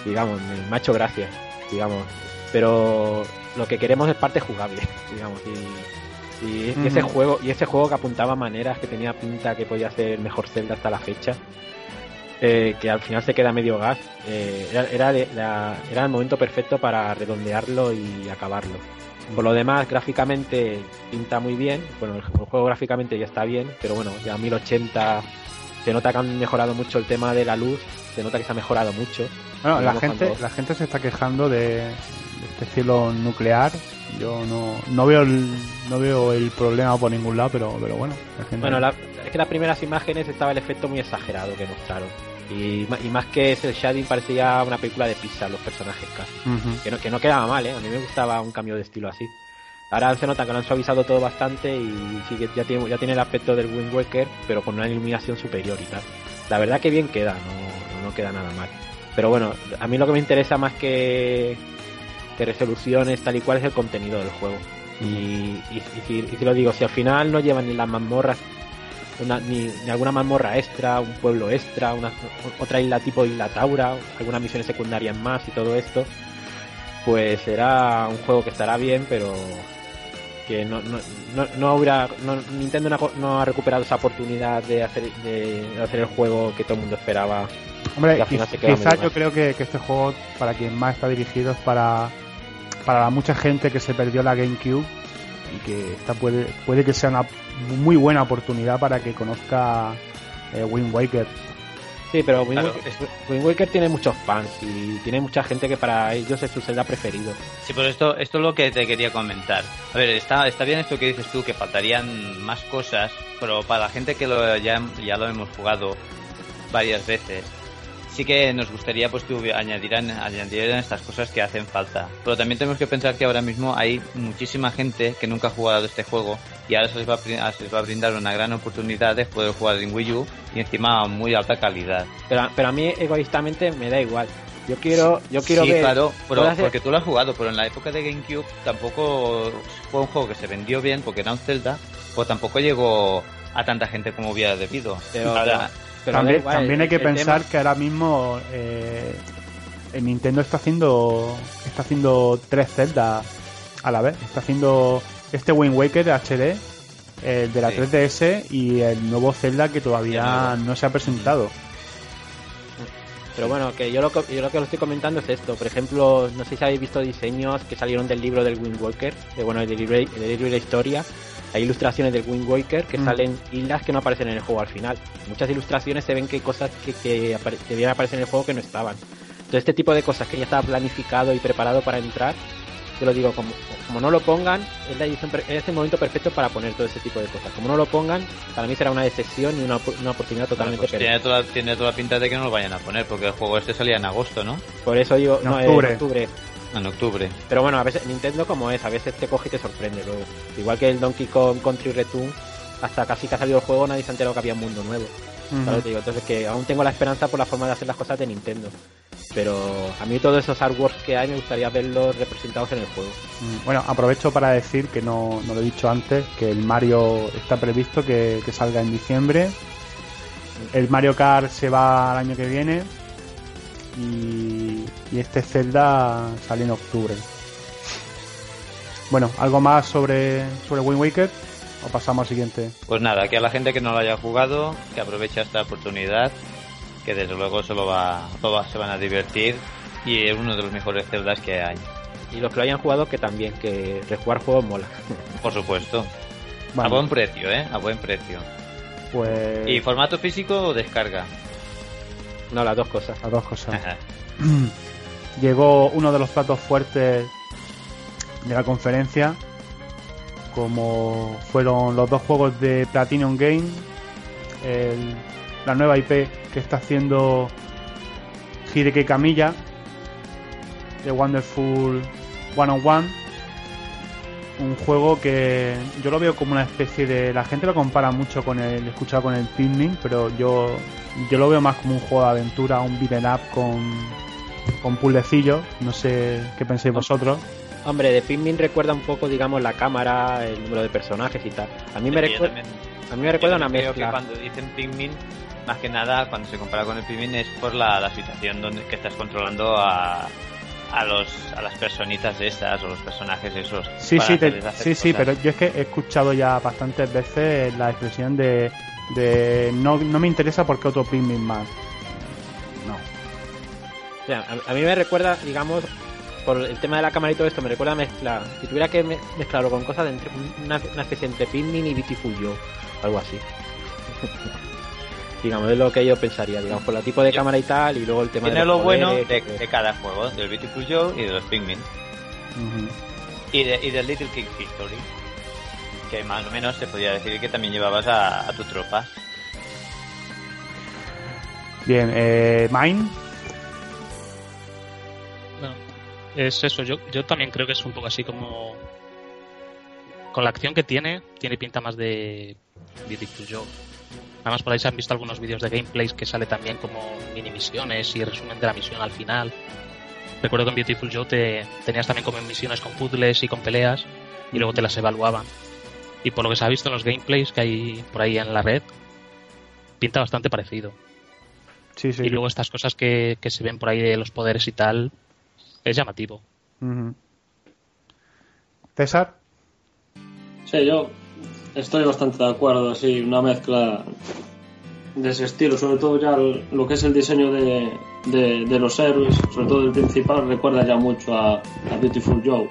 Digamos, me ha hecho gracia, digamos. Pero lo que queremos es parte jugable, digamos, y, y, y ese uh-huh. juego y ese juego que apuntaba maneras, que tenía pinta que podía ser el mejor Zelda hasta la fecha, eh, que al final se queda medio gas, eh, era, era, de, la, era el momento perfecto para redondearlo y acabarlo. Por lo demás, gráficamente pinta muy bien, bueno, el juego gráficamente ya está bien, pero bueno, ya mil ochenta, se nota que han mejorado mucho el tema de la luz, se nota que se ha mejorado mucho. Bueno, la gente, cuando... la gente se está quejando de... este cielo nuclear, yo no no veo el, no veo el problema por ningún lado, pero pero bueno, la gente... bueno la, es que las primeras imágenes estaba el efecto muy exagerado que mostraron y, y más que ese shading parecía una película de Pixar los personajes casi, uh-huh. que no que no quedaba mal, ¿eh? A mí me gustaba un cambio de estilo así. Ahora se nota que lo han suavizado todo bastante y sí que ya tiene ya tiene el aspecto del Wind Waker, pero con una iluminación superior y tal. La verdad que bien queda, no no queda nada mal. Pero bueno, a mí lo que me interesa más que que resoluciones tal y cual es el contenido del juego. Uh-huh. y, y, y, si, y si lo digo, si al final no llevan ni las mazmorras, una, ni, ni alguna mazmorra extra, un pueblo extra, una, otra isla tipo Isla Taura, algunas misiones secundarias más y todo esto, pues será un juego que estará bien, pero que no no no, no hubiera no, Nintendo no ha, no ha recuperado esa oportunidad de hacer de, de hacer el juego que todo el mundo esperaba. Hombre, quizás yo creo que, que este juego para quien más está dirigido es para para la mucha gente que se perdió la GameCube y que esta puede puede que sea una muy buena oportunidad para que conozca eh, Wind Waker. Sí, pero Wind, claro. Waker, Wind Waker tiene muchos fans y tiene mucha gente que para ellos es su Zelda preferido. Sí, pero esto, esto es lo que te quería comentar. A ver, está está bien esto que dices tú, que faltarían más cosas, pero para la gente que lo ya, ya lo hemos jugado varias veces, sí que nos gustaría pues que añadirán, añadirán estas cosas que hacen falta. Pero también tenemos que pensar que ahora mismo hay muchísima gente que nunca ha jugado este juego y ahora se les va a, se les va a brindar una gran oportunidad de poder jugar en Wii U y encima a muy alta calidad. Pero, pero a mí egoístamente me da igual. Yo quiero, yo quiero sí, ver... Sí, claro, pero, hacer... porque tú lo has jugado, pero en la época de GameCube tampoco fue un juego que se vendió bien porque era un Zelda, pues tampoco llegó a tanta gente como hubiera debido. Pero, ahora, Pero también, igual, también hay que pensar tema. Que ahora mismo eh, el Nintendo está haciendo está haciendo tres Zeldas a la vez. Está haciendo este Wind Waker H D, el de la sí. tres D S y el nuevo Zelda que todavía no se ha presentado. Pero bueno, que yo lo, yo lo que os estoy comentando es esto. Por ejemplo, no sé si habéis visto diseños que salieron del libro del Wind Waker, de, bueno, del libro, del libro y la historia. Hay ilustraciones del Wind Waker que mm. salen islas que no aparecen en el juego al final. Muchas ilustraciones se ven que cosas que, que apare- debían aparecer en el juego que no estaban. Entonces este tipo de cosas que ya estaba planificado y preparado para entrar, yo lo digo, como, como no lo pongan, es, la edición, es el momento perfecto para poner todo ese tipo de cosas. Como no lo pongan, para mí será una decepción y una, una oportunidad totalmente bueno, pues tiene toda, tiene toda la pinta de que no lo vayan a poner, porque el juego este salía en agosto, ¿no? Por eso digo, no, en octubre. No, eh, octubre. En octubre. Pero bueno, a veces Nintendo como es, a veces te coge y te sorprende luego. Igual que el Donkey Kong Country Return, hasta casi que ha salido el juego nadie se ha enterado que había un mundo nuevo. Uh-huh. Claro, te digo, entonces que aún tengo la esperanza por la forma de hacer las cosas de Nintendo. Pero a mí todos esos artworks que hay me gustaría verlos representados en el juego. Bueno, aprovecho para decir que no, no lo he dicho antes, que el Mario está previsto que, que salga en diciembre. El Mario Kart se va al año que viene. Y, y este Zelda sale en octubre. Bueno, ¿algo más sobre, sobre Wind Waker? ¿O pasamos al siguiente? Pues nada, que a la gente que no lo haya jugado, que aproveche esta oportunidad, que desde luego se, lo va, lo va, se van a divertir y es uno de los mejores Zeldas que hay. Y los que lo hayan jugado, que también, que rejugar juegos mola. Por supuesto. Vale. A buen precio, ¿eh? A buen precio. Pues... ¿Y formato físico o descarga? No, las dos cosas. Las dos cosas. llegó uno de los platos fuertes de la conferencia, como fueron los dos juegos de Platinum Game, el, la nueva I P que está haciendo Hideki Kamiya, The Wonderful one on one, un juego que yo lo veo como una especie de... La gente lo compara mucho con el... He escuchado con el Pikmin, pero yo yo lo veo más como un juego de aventura, un beat'em up con, con puzzlecillos. No sé qué pensáis vosotros. Hombre, de Pikmin recuerda un poco, digamos, la cámara, el número de personajes y tal. A mí me, recu... a mí me recuerda una mezcla. Yo creo que cuando dicen Pikmin, más que nada, cuando se compara con el Pikmin, es por la, la situación donde que estás controlando a... a los a las personitas esas o los personajes esos. Sí, sí, te, sí, sí, pero yo es que he escuchado ya bastantes veces la expresión de, de no, no me interesa porque otro Pikmin más. No. O sea, a, a mí me recuerda, digamos, por el tema de la cámara y todo esto, me recuerda mezclar. Si tuviera que mezclarlo con cosas de entre, una, una especie entre Pikmin y Bitifuyo, algo así. Digamos, es lo que yo pensaría, digamos, por el tipo de yo, cámara y tal, y luego el tema de... Tiene lo poderes, bueno de, de cada juego, del Beautiful Joe y de los Pikmin. Uh-huh. Y de y del Little King History, que más o menos se podría decir que también llevabas a, a tus tropas. Bien, eh, Mine. Bueno, es eso, yo, yo también creo que es un poco así como... Con la acción que tiene, tiene pinta más de Beautiful Joe. Además, por ahí se han visto algunos vídeos de gameplays que sale también como mini misiones y resumen de la misión al final. Recuerdo que en Beautiful Joe te, tenías también como misiones con puzzles y con peleas y luego te las evaluaban. Y por lo que se ha visto en los gameplays que hay por ahí en la red, pinta bastante parecido. Sí, sí. Y luego estas cosas que, que se ven por ahí de los poderes y tal, es llamativo. Uh-huh. ¿César? Sí, yo... Estoy bastante de acuerdo, sí, una mezcla de ese estilo, sobre todo ya lo que es el diseño de, de, de los héroes, sobre todo el principal, recuerda ya mucho a, a Beautiful Joe.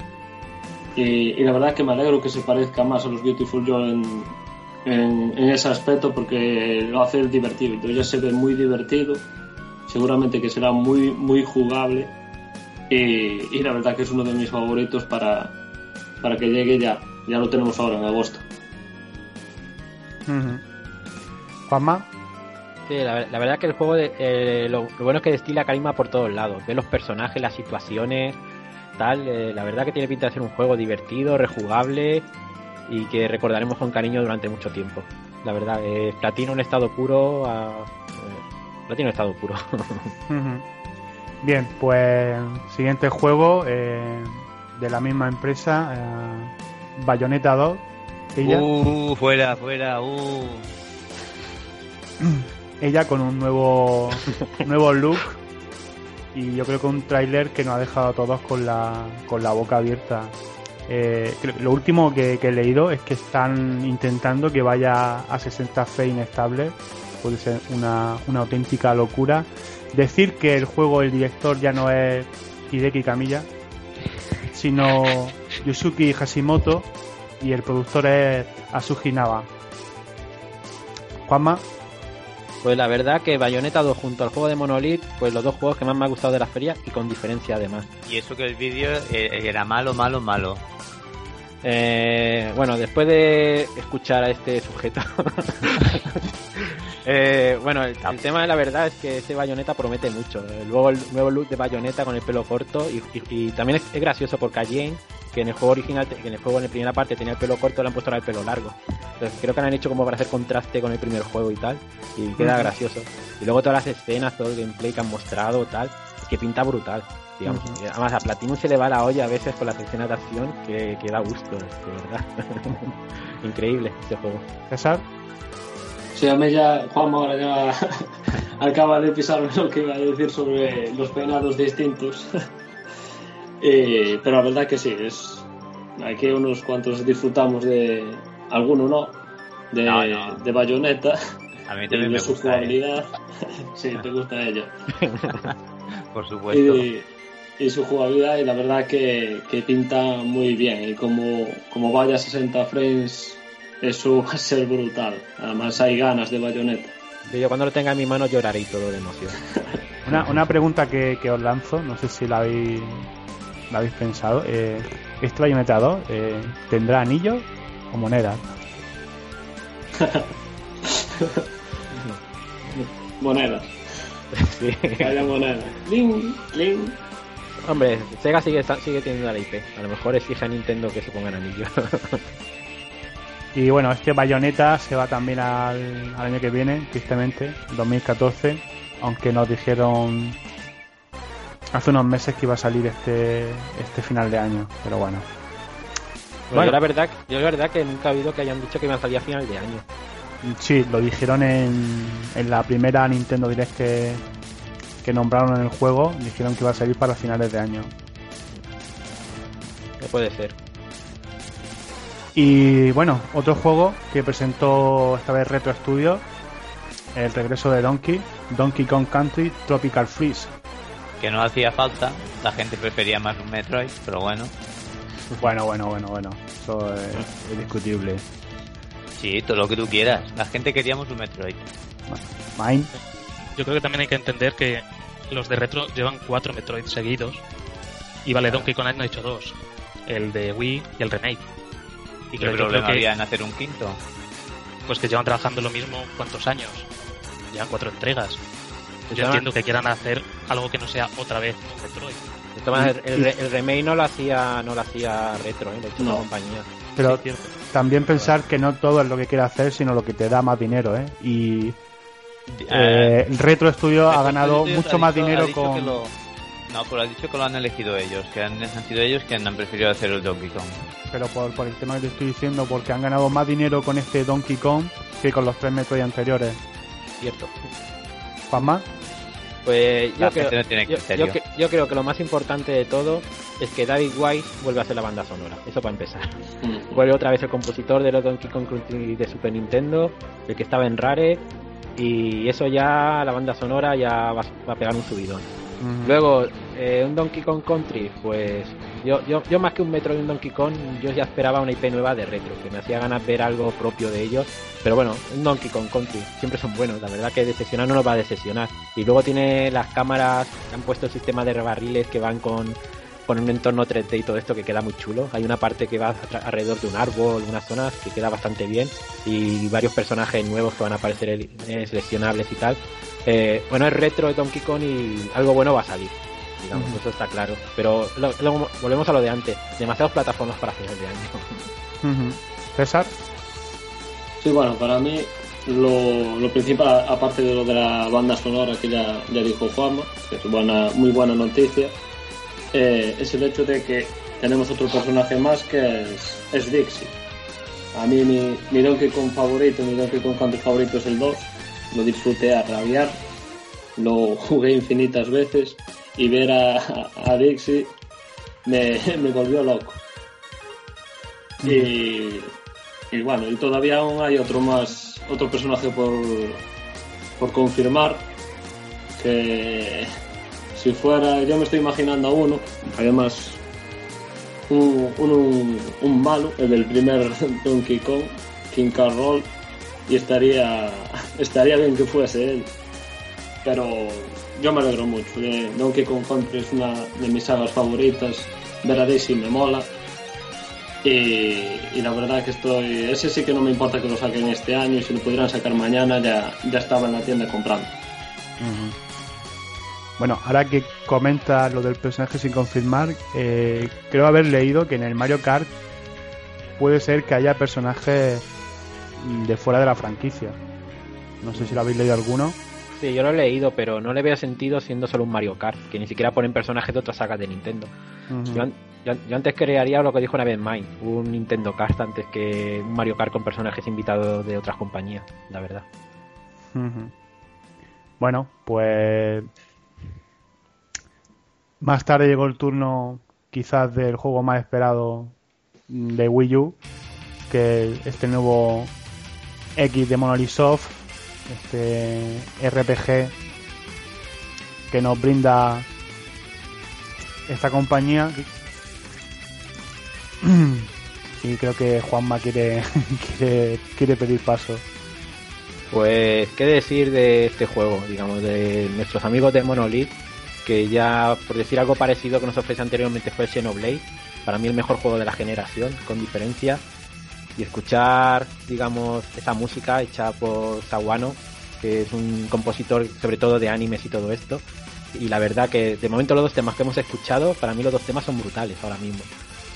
Y, y la verdad es que me alegro que se parezca más a los Beautiful Joe en, en, en ese aspecto, porque lo hace divertido, entonces ya se ve muy divertido, seguramente que será muy, muy jugable y, y la verdad que es uno de mis favoritos para, para que llegue ya, ya lo tenemos ahora en agosto. Uh-huh. ¿Juanma? Sí, la, la verdad que el juego de, eh, lo, lo bueno es que destila carisma por todos lados. Ves los personajes, las situaciones, tal, eh, la verdad que tiene pinta de ser un juego divertido, rejugable y que recordaremos con cariño durante mucho tiempo. La verdad, eh, Platino en estado puro a, eh, Platino en estado puro. Uh-huh. Bien, pues siguiente juego eh, de la misma empresa, eh, Bayonetta dos. Ella, uh, fuera, fuera, uh. Ella con un nuevo nuevo look y yo creo que un tráiler que nos ha dejado a todos con la con la boca abierta. Eh, lo último que, que he leído es que están intentando que vaya a sesenta frames inestables. Puede ser una, una auténtica locura. Decir que el juego, el director ya no es Hideki Kamiya, sino Yusuke Hashimoto. Y el productor es Atsushi Naba. ¿Juanma? Pues la verdad que Bayonetta dos junto al juego de Monolith, pues los dos juegos que más me ha gustado de la feria y con diferencia además. Y eso que el vídeo era malo, malo, malo. Eh, bueno, después de escuchar a este sujeto... eh, bueno, el, el tema de la verdad es que este Bayonetta promete mucho. Luego el nuevo look de Bayonetta con el pelo corto y, y, y también es, es gracioso porque a Jane, que en el juego original, que en el juego en la primera parte tenía el pelo corto, le han puesto ahora el pelo largo. Entonces creo que lo han hecho como para hacer contraste con el primer juego y tal, y queda uh-huh. gracioso. Y luego todas las escenas, todo el gameplay que han mostrado, tal, es que pinta brutal, digamos. Uh-huh. Además a Platinum se le va la olla a veces con las escenas de acción que, que da gusto, de verdad. Increíble este juego. ¿César? Sí, a mí ya, Juanma ahora ya acaba de pisarme lo que iba a decir sobre los peinados distintos. Eh, pero la verdad que sí, es aquí unos cuantos disfrutamos de alguno no de, no, no. de Bayonetta, a mí también de me su gusta jugabilidad, sí, te gusta ella, por supuesto, y, y su jugabilidad y la verdad que, que pinta muy bien y como, como vaya a sesenta frames eso va a ser brutal, además hay ganas de Bayonetta. Yo cuando lo tenga en mi mano lloraré y todo de emoción. Una, una pregunta que, que os lanzo, no sé si la habéis, la habéis pensado. Eh, ¿Este Bayonetta dos eh, tendrá anillo o moneda? Moneda. Sí. Vaya moneda. Ling, ling. Hombre, Sega sigue, sigue teniendo la I P. A lo mejor exige a Nintendo que se pongan anillo. Y bueno, este Bayonetta se va también al, al año que viene, tristemente, dos mil catorce, aunque nos dijeron hace unos meses que iba a salir este este final de año, pero bueno. Bueno, bueno. Yo la verdad, yo la verdad que nunca he oído que hayan dicho que iban a salir a final de año. Sí, lo dijeron en, en la primera Nintendo Direct que, que nombraron en el juego, dijeron que iba a salir para finales de año. ¿Qué puede ser? Y bueno, otro juego que presentó esta vez Retro Studios, el regreso de Donkey, Donkey Kong Country Tropical Freeze. Que no hacía falta, la gente prefería más un Metroid, pero bueno. Bueno, bueno, bueno, bueno, eso es, es discutible. Sí, todo lo que tú quieras. La gente queríamos un Metroid. Mine. Yo creo que también hay que entender que los de Retro llevan cuatro Metroid seguidos. Y vale, Donkey Kong no ha hecho dos. El de Wii y el remake. ¿Y qué problema había en hacer un quinto? Pues que llevan trabajando lo mismo cuántos años. Llevan cuatro entregas. Yo, Yo entiendo no... que quieran hacer algo que no sea otra vez un Metroid. Entonces, el, el remake no lo hacía, no lo hacía Retro, ¿eh? Lo hizo no. la compañía. Pero sí, también pensar que no todo es lo que quiere hacer, sino lo que te da más dinero, ¿eh? Y eh, Retro Studio ha ganado mucho más dinero con... Lo... No, pero ha dicho que lo han elegido ellos, que han elegido ellos que han preferido hacer el Donkey Kong. Pero por, por el tema que te estoy diciendo, porque han ganado más dinero con este Donkey Kong que con los tres Metroid anteriores. Cierto. ¿Pasma? Pues yo creo, no tiene yo, yo, yo creo que lo más importante de todo es que David Wise vuelve a hacer la banda sonora. Eso para empezar. Mm. Vuelve otra vez el compositor de los Donkey Kong Country de Super Nintendo, el que estaba en Rare, y eso ya, la banda sonora ya va, va a pegar un subidón. Mm. Luego, eh, un Donkey Kong Country, pues yo, yo yo más que un Metroid y un Donkey Kong, yo ya esperaba una I P nueva de Retro, que me hacía ganas ver algo propio de ellos. Pero bueno, un Donkey Kong Country siempre son buenos, la verdad que decepcionar no nos va a decepcionar. Y luego tiene las cámaras, han puesto el sistema de barriles que van con, con un entorno tres D y todo esto que queda muy chulo. Hay una parte que va alrededor de un árbol, unas zonas que queda bastante bien, y varios personajes nuevos que van a aparecer seleccionables y tal. Eh, bueno, es Retro de Donkey Kong y algo bueno va a salir, digamos, uh-huh. Eso está claro. Pero lo, lo, volvemos a lo de antes, demasiadas plataformas para final de año. Uh-huh. César. Sí, bueno, para mí lo, lo principal, aparte de lo de la banda sonora que ya, ya dijo Juanma, que es buena, muy buena noticia, eh, es el hecho de que tenemos otro personaje más que es, es Dixie. A mí mi, mi Donkey Kong favorito, mi Donkey Kong Country favorito es el dos, lo disfruté a rabiar, lo jugué infinitas veces y ver a, a Dixie me, me volvió loco. Mm. Y... Y bueno, y todavía aún hay otro más, otro personaje por, por confirmar, que si fuera, yo me estoy imaginando a uno, además un, un, un malo, el del primer Donkey Kong, King K. Rool, y estaría, estaría bien que fuese él, pero yo me alegro mucho, de Donkey Kong Country es una de mis sagas favoritas, ver a Daisy me mola. Y, y la verdad que estoy... Ese sí que no me importa que lo saquen este año, y si lo pudieran sacar mañana ya, ya estaba en la tienda comprando. Uh-huh. Bueno, ahora que comentas lo del personaje sin confirmar, eh, creo haber leído que en el Mario Kart puede ser que haya personajes de fuera de la franquicia. No sé si lo habéis leído alguno. Sí, yo lo he leído, pero no le veo sentido siendo solo un Mario Kart, que ni siquiera ponen personajes de otras sagas de Nintendo. Uh-huh. Yo, yo, yo antes crearía lo que dijo una vez Mine, un Nintendo Kart antes que un Mario Kart con personajes invitados de otras compañías, la verdad. Uh-huh. Bueno, pues... Más tarde llegó el turno quizás del juego más esperado de Wii U, que este nuevo X de Monolisoft, este R P G que nos brinda esta compañía, y creo que Juanma quiere quiere, quiere pedir paso. Pues qué decir de este juego, digamos, de nuestros amigos de Monolith, que ya, por decir algo parecido que nos ofreció anteriormente, fue Xenoblade, para mí el mejor juego de la generación, con diferencia. Y escuchar, digamos, esta música hecha por Sawano, que es un compositor sobre todo de animes y todo esto, y la verdad que de momento los dos temas que hemos escuchado, para mí los dos temas son brutales ahora mismo,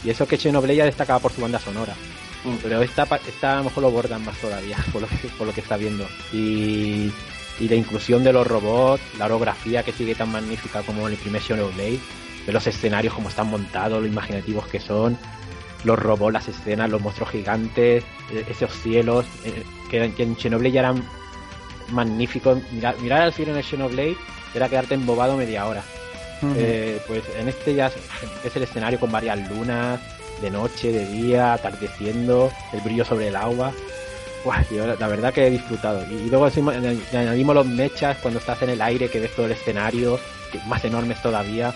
y eso que Xenoblade ya destacaba por su banda sonora, mm. pero esta, esta a lo mejor lo bordan más todavía por lo que, por lo que está viendo, y, y la inclusión de los robots, la orografía que sigue tan magnífica como en el primer Xenoblade, de los escenarios como están montados, lo imaginativos que son, los robots, las escenas, los monstruos gigantes, esos cielos que en Xenoblade ya eran magníficos. Mirar, mirar al cielo en el Xenoblade era quedarte embobado media hora. Uh-huh. Eh, pues en este ya es el escenario con varias lunas, de noche, de día, atardeciendo, el brillo sobre el agua. Buah, tío, la verdad que he disfrutado. Y luego añadimos los mechas cuando estás en el aire, que ves todo el escenario, que más enormes todavía,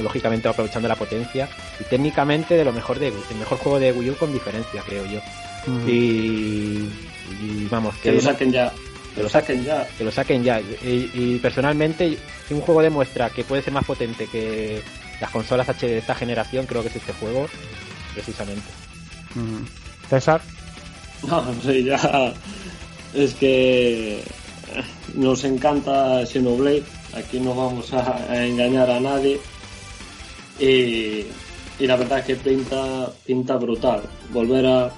lógicamente aprovechando la potencia, y técnicamente de lo mejor, de el mejor juego de Wii U con diferencia, creo yo. Uh-huh. y, y vamos, que, que lo saquen ya que lo saquen ya que lo saquen ya y, y personalmente, si un juego demuestra que puede ser más potente que las consolas H D de esta generación, creo que es este juego precisamente. Uh-huh. César, no, sí, ya es que nos encanta Xenoblade, aquí no vamos a, a engañar a nadie. Y, y la verdad es que pinta pinta brutal. Volver a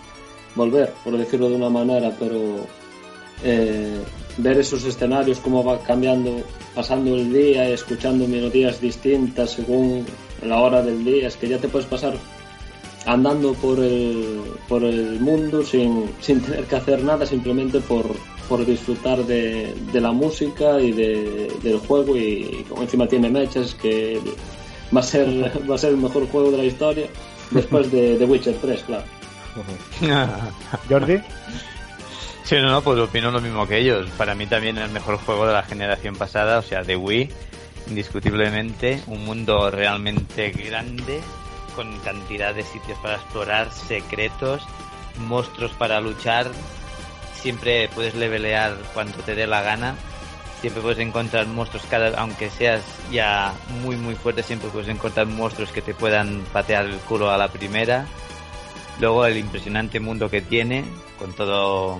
volver, por decirlo de una manera, pero eh, ver esos escenarios, cómo va cambiando, pasando el día, escuchando melodías distintas según la hora del día. Es que ya te puedes pasar andando por el por el mundo sin sin tener que hacer nada, simplemente por por disfrutar de, de la música y de, del juego. Y como encima tiene mechas, que Va a ser va a ser el mejor juego de la historia después de, de Witcher tres, claro. ¿Jordi? Sí, no, no, pues opino lo mismo que ellos. Para mí también el mejor juego de la generación pasada, o sea, de Wii, indiscutiblemente. Un mundo realmente grande, con cantidad de sitios para explorar, secretos, monstruos para luchar. Siempre puedes levelear cuando te dé la gana. Siempre puedes encontrar monstruos, cada, aunque seas ya muy muy fuerte, siempre puedes encontrar monstruos que te puedan patear el culo a la primera. Luego el impresionante mundo que tiene, con todo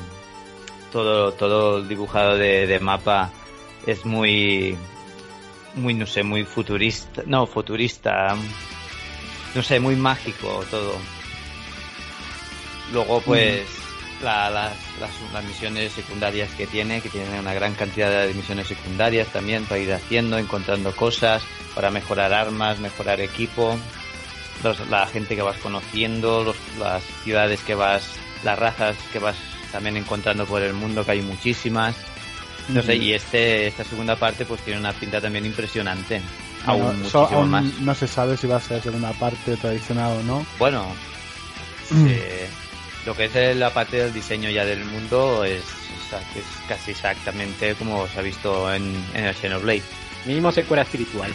todo todo el dibujado de, de mapa, es muy muy no sé, muy futurista, no futurista, no sé, muy mágico todo. Luego pues mm. La, las, las, las misiones secundarias que tiene, que tiene una gran cantidad de misiones secundarias también para ir haciendo, encontrando cosas, para mejorar armas, mejorar equipo, los, la gente que vas conociendo, los, las ciudades que vas, las razas que vas también encontrando por el mundo, que hay muchísimas, no mm-hmm. sé, y este esta segunda parte pues tiene una pinta también impresionante. Bueno, aún muchísimo so, aún más. No se sabe si va a ser segunda parte tradicional o no. Bueno, mm. eh, lo que es la parte del diseño ya del mundo es, es casi exactamente como se ha visto en, en el Xenoblade. Mínimo secuela espiritual.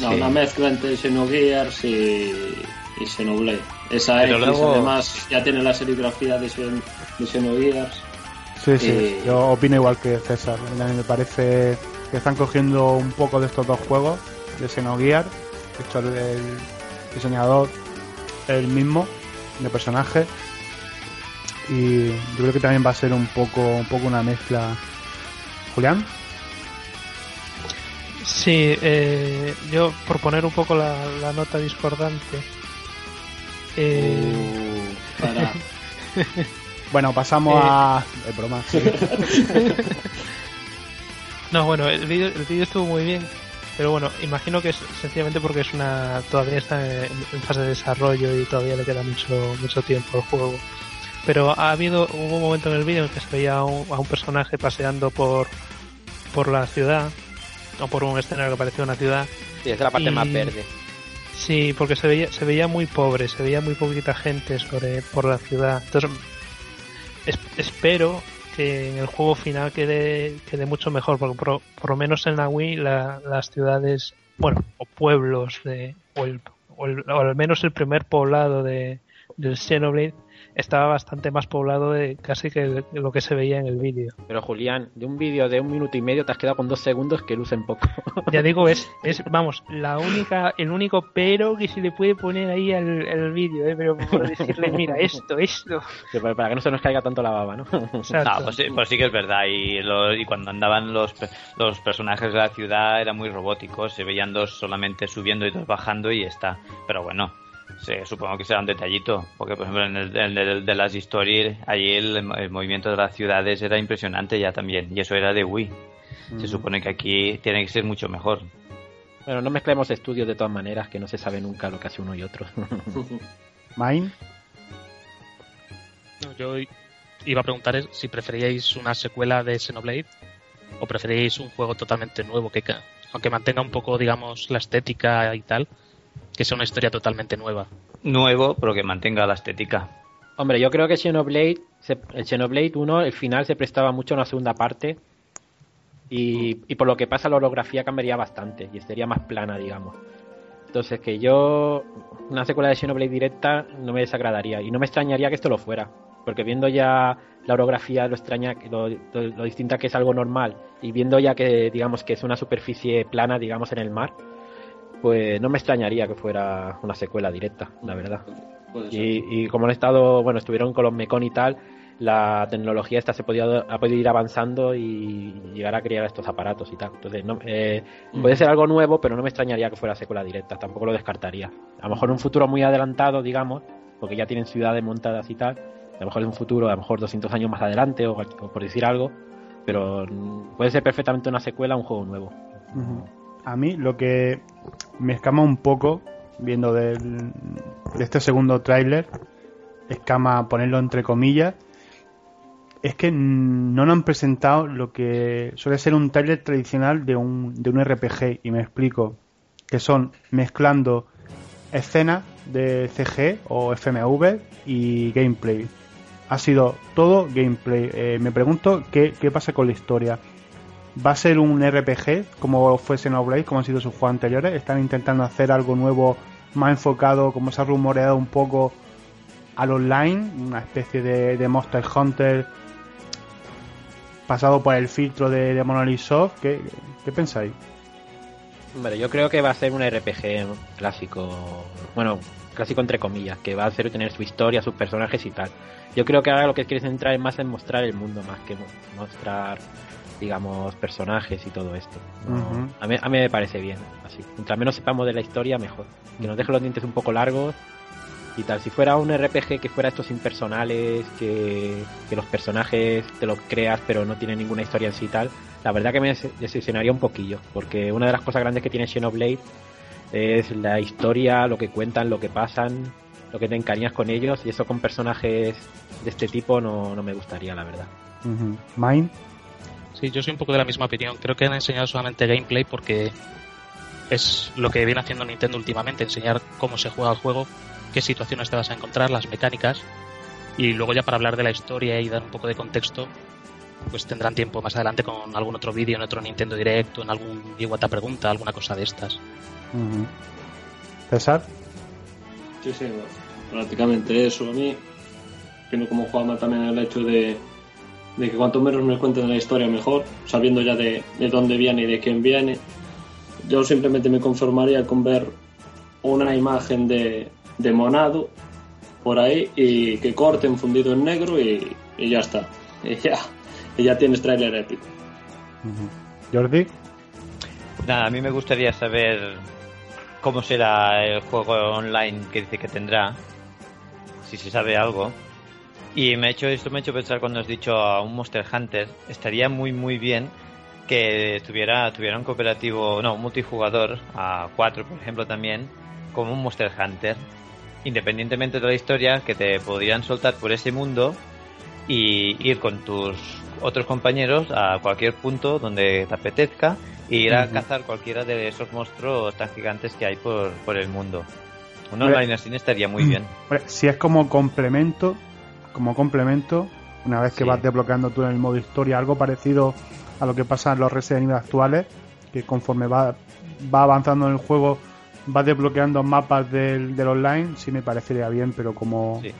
No, sí. Una mezcla entre Xenogears y, y Xenoblade. Esa Pero es, luego... además, ya tiene la serigrafía de, Xen, de Xenogears. Sí, sí, y... yo opino igual que César. A mí me parece que están cogiendo un poco de estos dos juegos, de Xenogears. De hecho, el diseñador es el mismo, de personaje. Y yo creo que también va a ser un poco un poco una mezcla. ¿Julián? Sí, eh, yo por poner un poco la, la nota discordante eh... uh, para. Bueno, pasamos eh... a... Eh, broma, sí. No, bueno, el vídeo el vídeo estuvo muy bien, pero bueno, imagino que es sencillamente porque es una todavía está en, en fase de desarrollo y todavía le queda mucho mucho tiempo al juego. Pero ha habido hubo un momento en el vídeo en el que se veía a un, a un personaje paseando por por la ciudad, o por un escenario que parecía una ciudad. Sí, es la parte y, más verde. Sí, porque se veía se veía muy pobre, se veía muy poquita gente sobre por la ciudad. Entonces es, espero que en el juego final quede quede mucho mejor, porque por, por lo menos en la Wii la, las ciudades, bueno, o pueblos de o, el, o, el, o al menos el primer poblado de del Xenoblade estaba bastante más poblado de casi que lo que se veía en el vídeo. Pero Julián, de un vídeo de un minuto y medio te has quedado con dos segundos que lucen poco. Ya digo, es, es vamos, la única, el único pero que se le puede poner ahí al, al vídeo, ¿eh? Pero por decirle, mira, esto, esto. Sí, para que no se nos caiga tanto la baba, ¿no? Exacto. No, pues, pues sí que es verdad. Y, lo, y cuando andaban los, los personajes de la ciudad era muy robótico, se veían dos solamente subiendo y dos bajando y está. Pero bueno. Sí, supongo que será un detallito, porque por ejemplo en el, en el de las historias allí el, el movimiento de las ciudades era impresionante ya también, y eso era de Wii. Mm. Se supone que aquí tiene que ser mucho mejor. Bueno, no mezclemos estudios de todas maneras, que no se sabe nunca lo que hace uno y otro. ¿Mine? No, yo iba a preguntar si preferíais una secuela de Xenoblade o preferíais un juego totalmente nuevo que, aunque mantenga un poco, digamos, la estética y tal, que sea una historia totalmente nueva. Nuevo, pero que mantenga la estética. Hombre, yo creo que Xenoblade, el Xenoblade uno, el final se prestaba mucho a una segunda parte y, y por lo que pasa la holografía cambiaría bastante y estaría más plana, digamos. Entonces que yo una secuela de Xenoblade directa no me desagradaría y no me extrañaría que esto lo fuera, porque viendo ya la orografía, lo extraña, lo, lo, lo distinta que es algo normal, y viendo ya que digamos que es una superficie plana, digamos, en el mar, pues no me extrañaría que fuera una secuela directa, la verdad. Y, y como han estado, bueno, estuvieron con los Mekon y tal, la tecnología esta se podía, ha podido ir avanzando y llegar a crear estos aparatos y tal. Entonces, no, eh, puede ser algo nuevo, pero no me extrañaría que fuera secuela directa, tampoco lo descartaría. A lo mejor un futuro muy adelantado, digamos, porque ya tienen ciudades montadas y tal. A lo mejor es un futuro, a lo mejor doscientos años más adelante, o, o por decir algo, pero puede ser perfectamente una secuela a un juego nuevo. Uh-huh. A mí lo que me escama un poco viendo del, de este segundo tráiler, escama ponerlo entre comillas, es que no nos han presentado lo que suele ser un tráiler tradicional de un, de un R P G, y me explico, que son mezclando escenas de C G o F M V y gameplay. Ha sido todo gameplay. Eh, me pregunto qué, qué pasa con la historia. ¿Va a ser un R P G como fue Xenoblade, como han sido sus juegos anteriores? ¿Están intentando hacer algo nuevo, más enfocado, como se ha rumoreado un poco, al online? Una especie de, de Monster Hunter pasado por el filtro de, de Monolith Soft. ¿Qué, qué pensáis? Hombre, yo creo que va a ser un R P G clásico, bueno, clásico entre comillas, que va a ser tener su historia, sus personajes y tal. Yo creo que ahora lo que quieres entrar es más en mostrar el mundo, más que mostrar, digamos, personajes y todo esto, ¿no? Uh-huh. a, mí, a mí me parece bien así. Mientras menos sepamos de la historia, mejor. Que nos deje los dientes un poco largos y tal. Si fuera un R P G que fuera estos impersonales, que, que los personajes te los creas pero no tienen ninguna historia en sí y tal, la verdad que me decepcionaría un poquillo, porque una de las cosas grandes que tiene Xenoblade es la historia, lo que cuentan, lo que pasan, lo que te encariñas con ellos, y eso con personajes de este tipo no, no me gustaría, la verdad. Uh-huh. Mine. Sí, yo soy un poco de la misma opinión. Creo que han enseñado solamente gameplay porque es lo que viene haciendo Nintendo últimamente, enseñar cómo se juega el juego, qué situaciones te vas a encontrar, las mecánicas, y luego ya para hablar de la historia y dar un poco de contexto, pues tendrán tiempo más adelante con algún otro vídeo, en otro Nintendo Direct, en algún Iwata Pregunta, alguna cosa de estas. Uh-huh. ¿César? Sí, sí, prácticamente eso. A mí, que como Juanma también, el hecho de... de que cuanto menos me cuenten de la historia mejor, sabiendo ya de, de dónde viene y de quién viene. Yo simplemente me conformaría con ver una imagen de, de Monado por ahí y que corten fundido en negro y, y ya está. Y ya, y ya tienes tráiler épico. ¿Jordi? Nada, a mí me gustaría saber cómo será el juego online que dice que tendrá, si se sabe algo. Y me ha hecho, esto me ha hecho pensar cuando has dicho a un Monster Hunter, estaría muy muy bien que tuviera, tuviera un cooperativo, no, un multijugador a cuatro, por ejemplo, también, como un Monster Hunter. Independientemente de la historia, que te podrían soltar por ese mundo y ir con tus otros compañeros a cualquier punto donde te apetezca e ir a uh-huh. cazar cualquiera de esos monstruos tan gigantes que hay por, por el mundo. Un online así estaría muy bien. Si es como complemento... como complemento, una vez que sí. vas desbloqueando tú en el modo historia, algo parecido a lo que pasa en los Resident Evil actuales, que conforme va, va avanzando en el juego vas desbloqueando mapas del, del online, sí me parecería bien, pero como sí.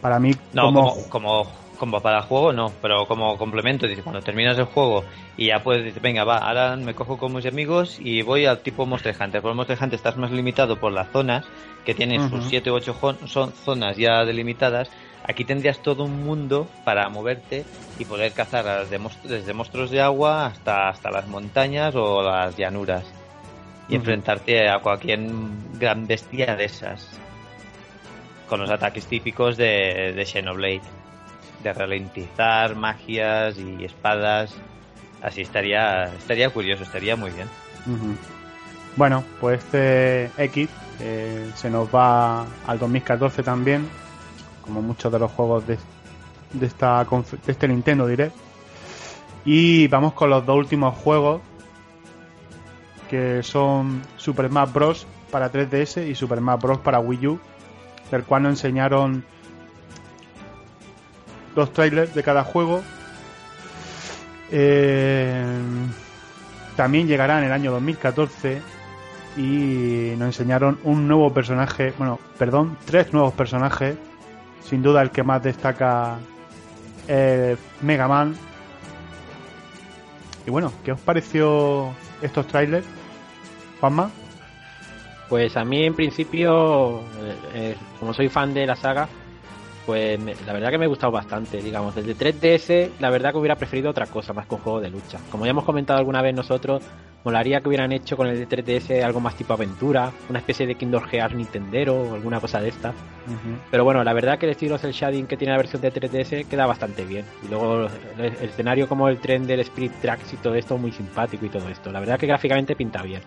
para mí no, como... como como como para juego no, pero como complemento, dice, cuando terminas el juego y ya puedes, dice, venga, va, ahora me cojo con mis amigos y voy al tipo Monster Hunter. Por el Monster Hunter estás más limitado por las zonas, que tienen uh-huh. sus siete u ocho son zonas ya delimitadas. Aquí tendrías todo un mundo para moverte y poder cazar desde monstruos de agua hasta, hasta las montañas o las llanuras y uh-huh. enfrentarte a cualquier gran bestia de esas, con los ataques típicos de, de Xenoblade, de ralentizar, magias y espadas. Así estaría, estaría curioso, estaría muy bien. Uh-huh. Bueno, pues este X eh, se nos va al dos mil catorce también, como muchos de los juegos de, de, esta, de este Nintendo Direct. Y vamos con los dos últimos juegos, que son Super Smash Bros. Para tres D S y Super Smash Bros. Para Wii U, del cual nos enseñaron dos trailers de cada juego. Eh, también llegará en el año dos mil catorce y nos enseñaron un nuevo personaje, bueno, perdón, tres nuevos personajes. Sin duda el que más destaca es Mega Man. Y bueno, ¿qué os pareció estos trailers, Juanma? Pues a mí en principio, eh, eh, como soy fan de la saga, pues me, la verdad que me ha gustado bastante, digamos. Desde tres D S, la verdad que hubiera preferido otra cosa más que un juego de lucha. Como ya hemos comentado alguna vez nosotros, molaría que hubieran hecho con el tres D S algo más tipo aventura, una especie de Kingdom Hearts nintendero o alguna cosa de esta. Uh-huh. Pero bueno, la verdad que el estilo cel shading que tiene la versión de tres D S queda bastante bien. Y luego el, el escenario como el tren del Spirit Tracks y todo esto, muy simpático y todo esto. La verdad que gráficamente pinta bien,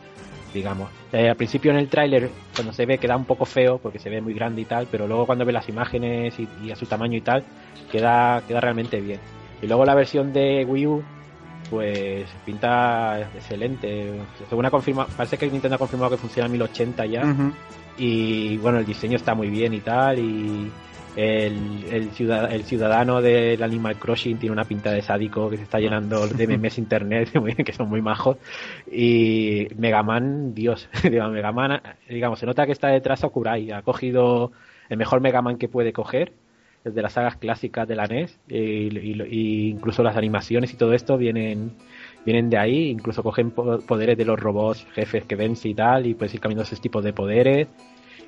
digamos. Eh, al principio en el tráiler, cuando se ve, queda un poco feo porque se ve muy grande y tal, pero luego cuando ve las imágenes y, y a su tamaño y tal, queda, queda realmente bien. Y luego la versión de Wii U, pues pinta excelente. Según ha confirmado, parece que Nintendo ha confirmado que funciona en mil ochenta ya. Uh-huh. Y bueno, el diseño está muy bien y tal, y el, el, ciudad, el ciudadano del Animal Crossing tiene una pinta de sádico que se está llenando de memes internet que son muy majos. Y Mega Man, Dios, Mega Man, digamos, se nota que está detrás Sakurai, ha cogido el mejor Mega Man que puede coger desde las sagas clásicas de la N E S, y, y, y incluso las animaciones y todo esto vienen vienen de ahí. Incluso cogen poderes de los robots jefes que vence y tal, y puedes ir cambiando esos tipos de poderes.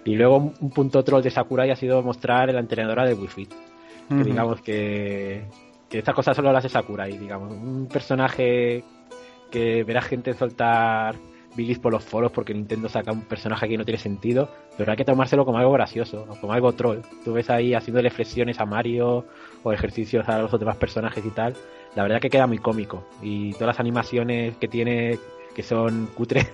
Y luego un punto troll de Sakurai ha sido mostrar la entrenadora de Wii Fit. Uh-huh. Que digamos que, que estas cosas solo las hace Sakurai, digamos. Un personaje que verá gente soltar bilis por los foros porque Nintendo saca un personaje que no tiene sentido, pero hay que tomárselo como algo gracioso, como algo troll. Tú ves ahí haciéndole flexiones a Mario o ejercicios a los demás personajes y tal. La verdad que queda muy cómico. Y todas las animaciones que tiene, que son cutres,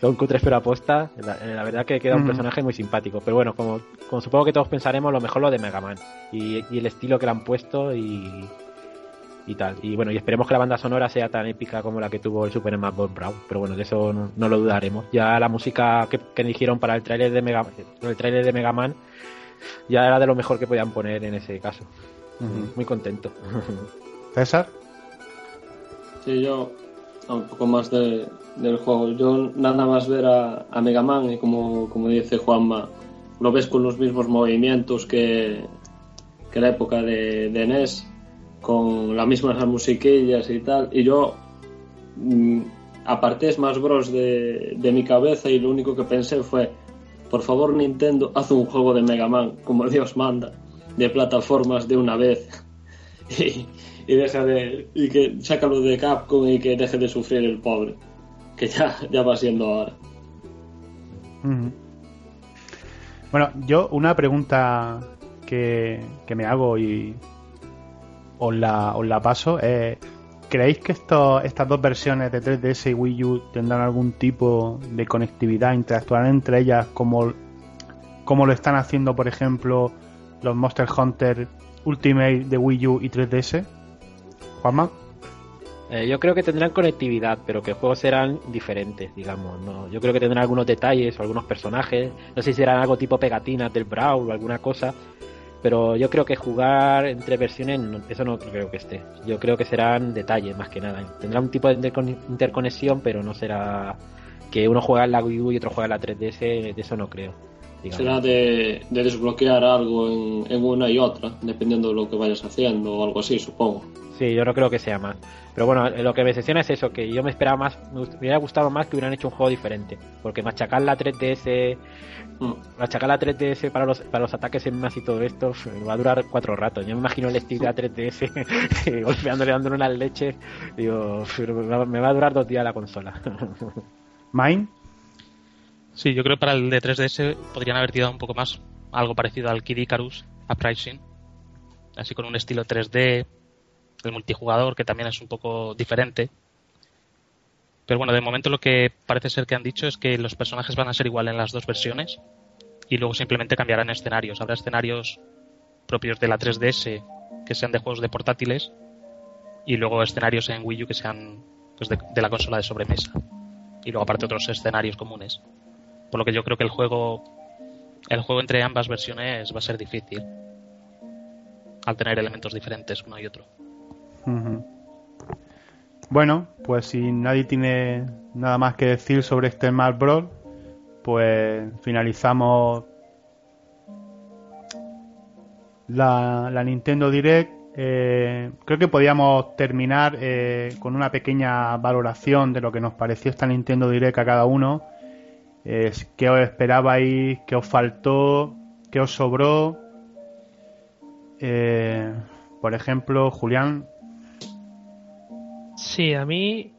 son cutres pero aposta, la, la verdad que queda un mm. personaje muy simpático. Pero bueno, como, como supongo que todos pensaremos, lo mejor lo de Mega Man y, y el estilo que le han puesto y, y tal. Y bueno, y esperemos que la banda sonora sea tan épica como la que tuvo el Super Smash Bros. Pero bueno, de eso no, no lo dudaremos. Ya la música que, que eligieron para el tráiler de Mega, el tráiler de Mega Man, ya era de lo mejor que podían poner en ese caso. Mm-hmm. Muy contento. ¿César? Sí, yo un poco más de, del juego. Yo nada más ver a, a Mega Man, y como, como dice Juanma, lo ves con los mismos movimientos que, que la época de, de N E S, con las mismas musiquillas y tal. Y yo mmm, aparté Smash Bros. de, de mi cabeza, y lo único que pensé fue: por favor, Nintendo, haz un juego de Mega Man, como Dios manda, de plataformas de una vez. y, y deja de y que sácalo de Capcom y que deje de sufrir el pobre, que ya, ya va siendo ahora. Mm-hmm. Bueno, yo una pregunta que, que me hago y os la, os la paso, eh, ¿creéis que esto, estas dos versiones de tres D S y Wii U tendrán algún tipo de conectividad, interactuarán entre ellas como, como lo están haciendo por ejemplo los Monster Hunter Ultimate de Wii U y tres D S? Juanma. Eh, yo creo que tendrán conectividad, pero que juegos serán diferentes, digamos, ¿no? Yo creo que tendrán algunos detalles o algunos personajes, no sé si serán algo tipo pegatinas del Brawl o alguna cosa, pero yo creo que jugar entre versiones, no, eso no creo que esté. Yo creo que serán detalles más que nada. Tendrá un tipo de interconexión, pero no será que uno juega en la Wii U y otro juega en la tres D S, de eso no creo. Digamos. Será de, de desbloquear algo en, en una y otra, dependiendo de lo que vayas haciendo o algo así, supongo. Sí, yo no creo que sea más. Pero bueno, lo que me decepciona es eso, que yo me esperaba más, me hubiera gustado más que hubieran hecho un juego diferente. Porque machacar la tres D S, mm. machacar la tres D S para los para los ataques en más y todo esto va a durar cuatro ratos. Yo me imagino el stick de la tres D S golpeándole, dándole unas leches. Digo, me va a durar dos días la consola. ¿Mine? Sí, yo creo que para el de tres D S podrían haber tirado un poco más, algo parecido al Kid Icarus Uprising, así con un estilo tres D. El multijugador, que también es un poco diferente. Pero bueno, de momento lo que parece ser que han dicho es que los personajes van a ser igual en las dos versiones y luego simplemente cambiarán escenarios. Habrá escenarios propios de la tres D S que sean de juegos de portátiles y luego escenarios en Wii U que sean pues, de, de la consola de sobremesa. Y luego aparte otros escenarios comunes. Por lo que yo creo que el juego el juego entre ambas versiones va a ser difícil al tener elementos diferentes uno y otro. Uh-huh. Bueno, pues si nadie tiene nada más que decir sobre este Mal Brawl, pues finalizamos la, la Nintendo Direct. Eh, creo que podíamos terminar eh, con una pequeña valoración de lo que nos pareció esta Nintendo Direct a cada uno. Eh, ¿Qué os esperabais? ¿Qué os faltó? ¿Qué os sobró? Eh, por ejemplo, Julián. Sí, a mí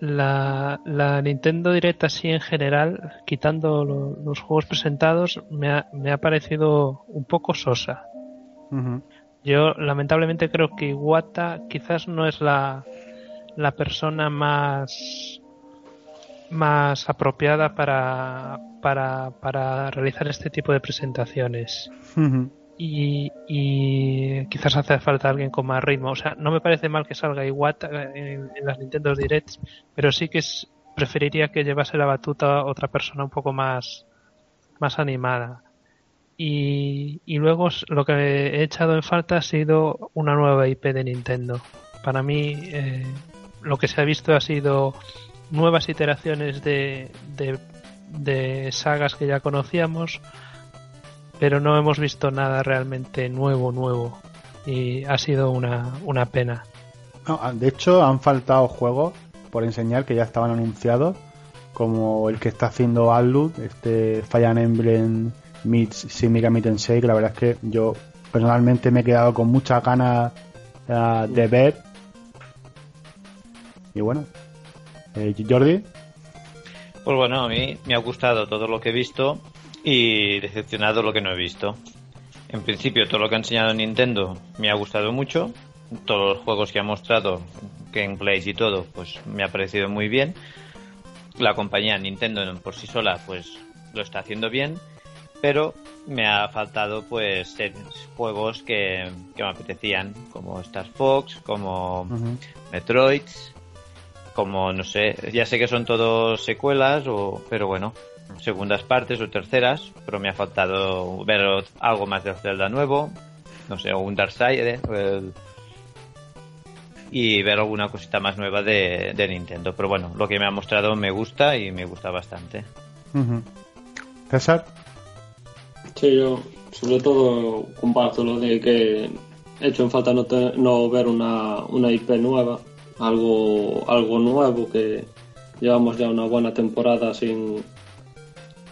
la, la Nintendo Direct así en general, quitando lo, los juegos presentados, me ha, me ha parecido un poco sosa. Uh-huh. Yo lamentablemente creo que Iwata quizás no es la, la persona más, más apropiada para, para, para realizar este tipo de presentaciones. Uh-huh. Y, y quizás hace falta alguien con más ritmo. O sea, no me parece mal que salga Iwata en, en las Nintendo Directs, pero sí que es, preferiría que llevase la batuta a otra persona un poco más, más animada. Y, y luego lo que he echado en falta ha sido una nueva I P de Nintendo. Para mí eh, lo que se ha visto ha sido nuevas iteraciones de, de, de sagas que ya conocíamos, pero no hemos visto nada realmente nuevo, nuevo. Y ha sido una, una pena. No, de hecho, han faltado juegos por enseñar que ya estaban anunciados, como el que está haciendo Atlus, este Fire Emblem meets Shin Megami Tensei, que la verdad es que yo personalmente me he quedado con muchas ganas uh, de ver. Y bueno, eh, Jordi. Pues bueno, a mí me ha gustado todo lo que he visto y decepcionado lo que no he visto. En principio, todo lo que ha enseñado Nintendo me ha gustado mucho. Todos los juegos que ha mostrado, gameplays y todo, pues me ha parecido muy bien. La compañía Nintendo por sí sola, pues lo está haciendo bien, pero me ha faltado pues juegos que, que me apetecían, como Star Fox, como uh-huh. Metroid, como no sé, ya sé que son todos secuelas, o pero bueno, segundas partes o terceras, pero me ha faltado ver algo más de Zelda nuevo, no sé, o un Darkseid, eh, y ver alguna cosita más nueva de, de Nintendo. Pero bueno, lo que me ha mostrado me gusta y me gusta bastante. Uh-huh. ¿César? Sí, yo sobre todo comparto lo de que he hecho en falta no, te, no ver una, una I P nueva, algo, algo nuevo, que llevamos ya una buena temporada sin...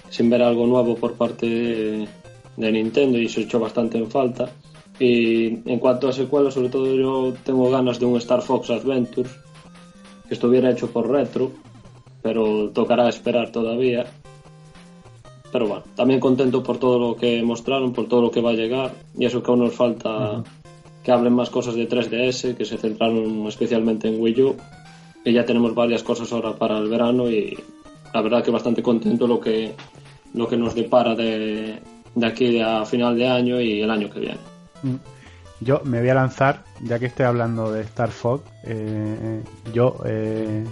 sin ver algo nuevo por parte de, de Nintendo, y se echó bastante en falta. Y en cuanto a secuelas, sobre todo yo tengo ganas de un Star Fox Adventures que estuviera hecho por Retro, pero tocará esperar todavía. Pero bueno, también contento por todo lo que mostraron, por todo lo que va a llegar, y eso que aún nos falta, uh-huh. que hablen más cosas de tres D S, que se centraron especialmente en Wii U, y ya tenemos varias cosas ahora para el verano, y la verdad que bastante contento lo que lo que nos depara de, de aquí a final de año y el año que viene. Yo me voy a lanzar, ya que estoy hablando de Star Fox, eh, yo eh,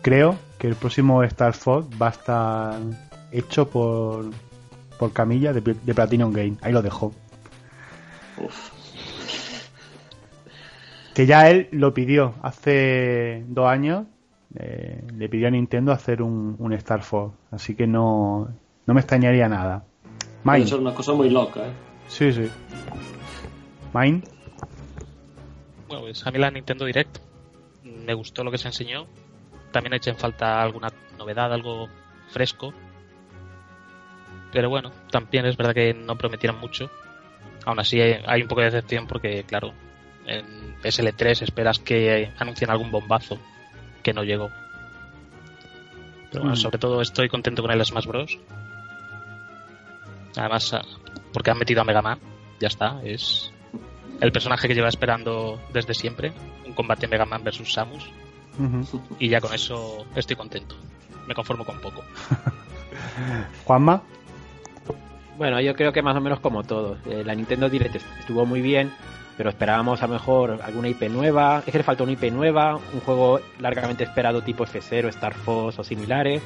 creo que el próximo Star Fox va a estar hecho por por Camilla de, de Platinum Game. Ahí lo dejo. Uf. Que ya él lo pidió hace dos años eh, le pidió a Nintendo hacer un, un Star Fox, así que no, no me extrañaría nada. Mine. Eso es una cosa muy loca, ¿eh? Sí, sí. Mine. Bueno, pues a mí la Nintendo Direct me gustó lo que se enseñó. También eché en falta alguna novedad, algo fresco. Pero bueno, también es verdad que no prometieron mucho. Aún así hay un poco de decepción porque, claro, en S L tres esperas que anuncien algún bombazo que no llegó. Pero bueno, mm. sobre todo estoy contento con el Smash Bros. Además, porque han metido a Mega Man, ya está, es el personaje que lleva esperando desde siempre, un combate Mega Man versus Samus, uh-huh. y ya con eso estoy contento, me conformo con poco. ¿Juanma? Bueno, yo creo que más o menos como todos, eh, la Nintendo Direct estuvo muy bien, pero esperábamos a lo mejor alguna I P nueva, es que le faltó una I P nueva, un juego largamente esperado tipo F-Zero, Star Fox o similares,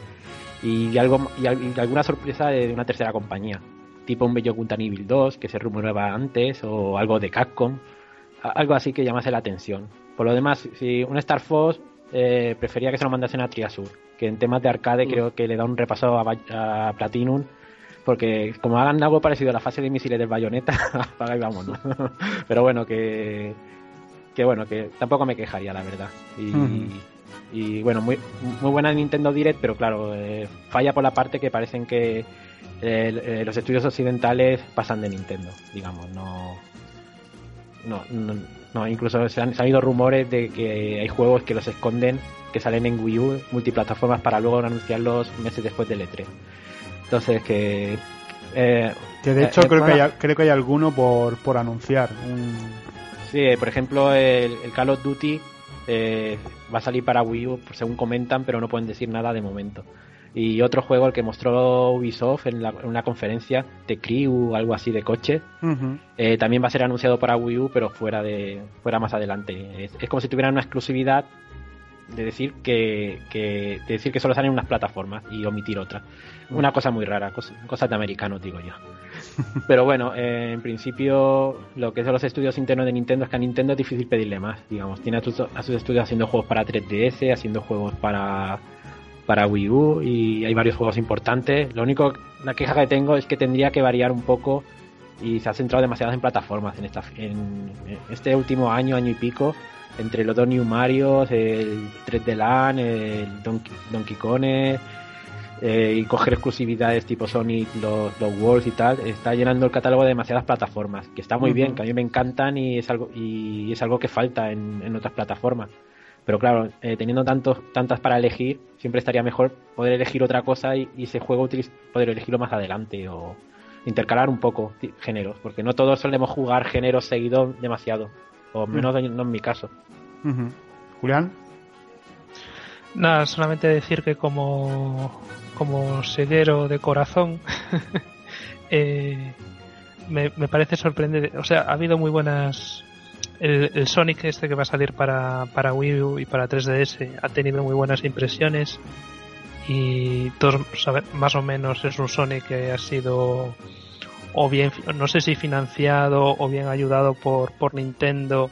y algo y alguna sorpresa de una tercera compañía, tipo un Beyond Evil dos que se rumoreaba antes, o algo de Capcom, algo así que llamase la atención. Por lo demás, si un Star Fox, eh, prefería que se lo mandasen a Triasur, que en temas de arcade mm. creo que le da un repaso a, a Platinum, porque como hagan algo parecido a la fase de misiles del Bayonetta, apaga y vámonos. Pero bueno, que que bueno, que tampoco me quejaría, la verdad. Y... Mm. Y bueno, muy muy buena Nintendo Direct, pero claro, eh, falla por la parte que parecen que eh, eh, los estudios occidentales pasan de Nintendo, digamos, no no no, no incluso se han, se han ido rumores de que hay juegos que los esconden, que salen en Wii U, multiplataformas, para luego anunciarlos meses después del E tres. Entonces que eh, que de hecho eh, creo bueno, que hay, creo que hay alguno por por anunciar. Sí, por ejemplo, el, el Call of Duty Eh, va a salir para Wii U, según comentan, pero no pueden decir nada de momento. Y otro juego, el que mostró Ubisoft en, la, en una conferencia de Crew, algo así de coche, uh-huh. eh, también va a ser anunciado para Wii U, pero fuera de fuera más adelante. Es, es como si tuvieran una exclusividad de decir que, que de decir que solo salen unas plataformas y omitir otras. Uh-huh. Una cosa muy rara, cosa, cosas de americanos, digo yo. Pero bueno, eh, en principio lo que son los estudios internos de Nintendo es que a Nintendo es difícil pedirle más, digamos, tiene a sus, a sus estudios haciendo juegos para tres D S, haciendo juegos para para Wii U, y hay varios juegos importantes. Lo único, la queja que tengo es que tendría que variar un poco y se ha centrado demasiado en plataformas en, esta, en, en este último año, año y pico, entre los dos New Marios, el tres D Land, el Donkey, Donkey Kong, Eh, y coger exclusividades tipo Sonic, los, los Worlds y tal, está llenando el catálogo de demasiadas plataformas, que está muy uh-huh. bien, que a mí me encantan y es algo y es algo que falta en, en otras plataformas, pero claro, eh, teniendo tantos tantas para elegir, siempre estaría mejor poder elegir otra cosa y, y ese juego utiliz- poder elegirlo más adelante o intercalar un poco t- géneros, porque no todos solemos jugar géneros seguidos demasiado, o menos uh-huh. no en mi caso. Uh-huh. Julián. Nada, solamente decir que como como sellero de corazón eh, me, me parece sorprendente, o sea, ha habido muy buenas, el, el Sonic este que va a salir para, para Wii U y para tres D S ha tenido muy buenas impresiones y todos sabe, más o menos es un Sonic que ha sido o bien, no sé si financiado o bien ayudado por, por Nintendo,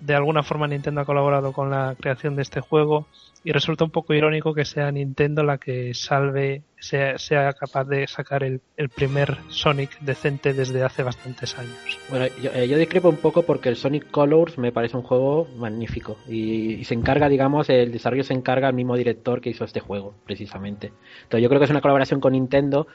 de alguna forma Nintendo ha colaborado con la creación de este juego. Y resulta un poco irónico que sea Nintendo la que salve, sea, sea capaz de sacar el, el primer Sonic decente desde hace bastantes años. Bueno, yo, yo discrepo un poco porque el Sonic Colors me parece un juego magnífico. Y, y se encarga, digamos, el desarrollo se encarga el mismo director que hizo este juego, precisamente. Entonces yo creo que es una colaboración con Nintendo,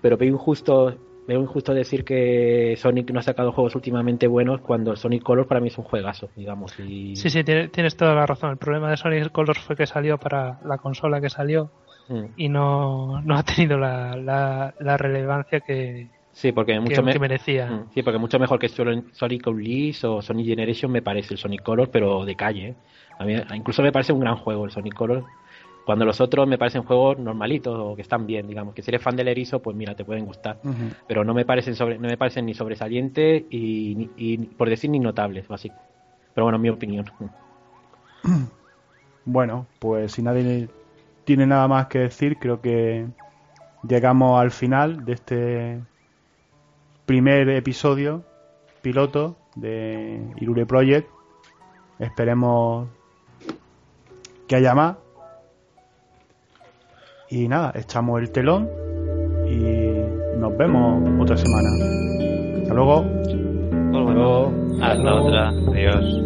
pero veo injusto, veo injusto decir que Sonic no ha sacado juegos últimamente buenos cuando Sonic Colors para mí es un juegazo, digamos. Y... Sí, sí, tienes toda la razón. El problema de Sonic Colors fue que salió para la consola que salió mm. y no, no ha tenido la, la, la relevancia que, sí, porque mucho que, me... que merecía. Mm. Sí, porque mucho mejor que Sonic Unleashed o Sonic Generation me parece el Sonic Colors, pero de calle. ¿eh? A mí incluso me parece un gran juego el Sonic Colors. Cuando los otros me parecen juegos normalitos o que están bien, digamos, que si eres fan del erizo, pues mira, te pueden gustar, uh-huh. pero no me parecen sobre, no me parecen ni sobresalientes y, y por decir ni notables, así. Pero bueno, en mi opinión. Bueno, pues si nadie tiene nada más que decir, creo que llegamos al final de este primer episodio piloto de Irule Project. Esperemos que haya más. Y nada, echamos el telón y nos vemos otra semana. Hasta luego. Hasta luego. Hasta otra. Adiós.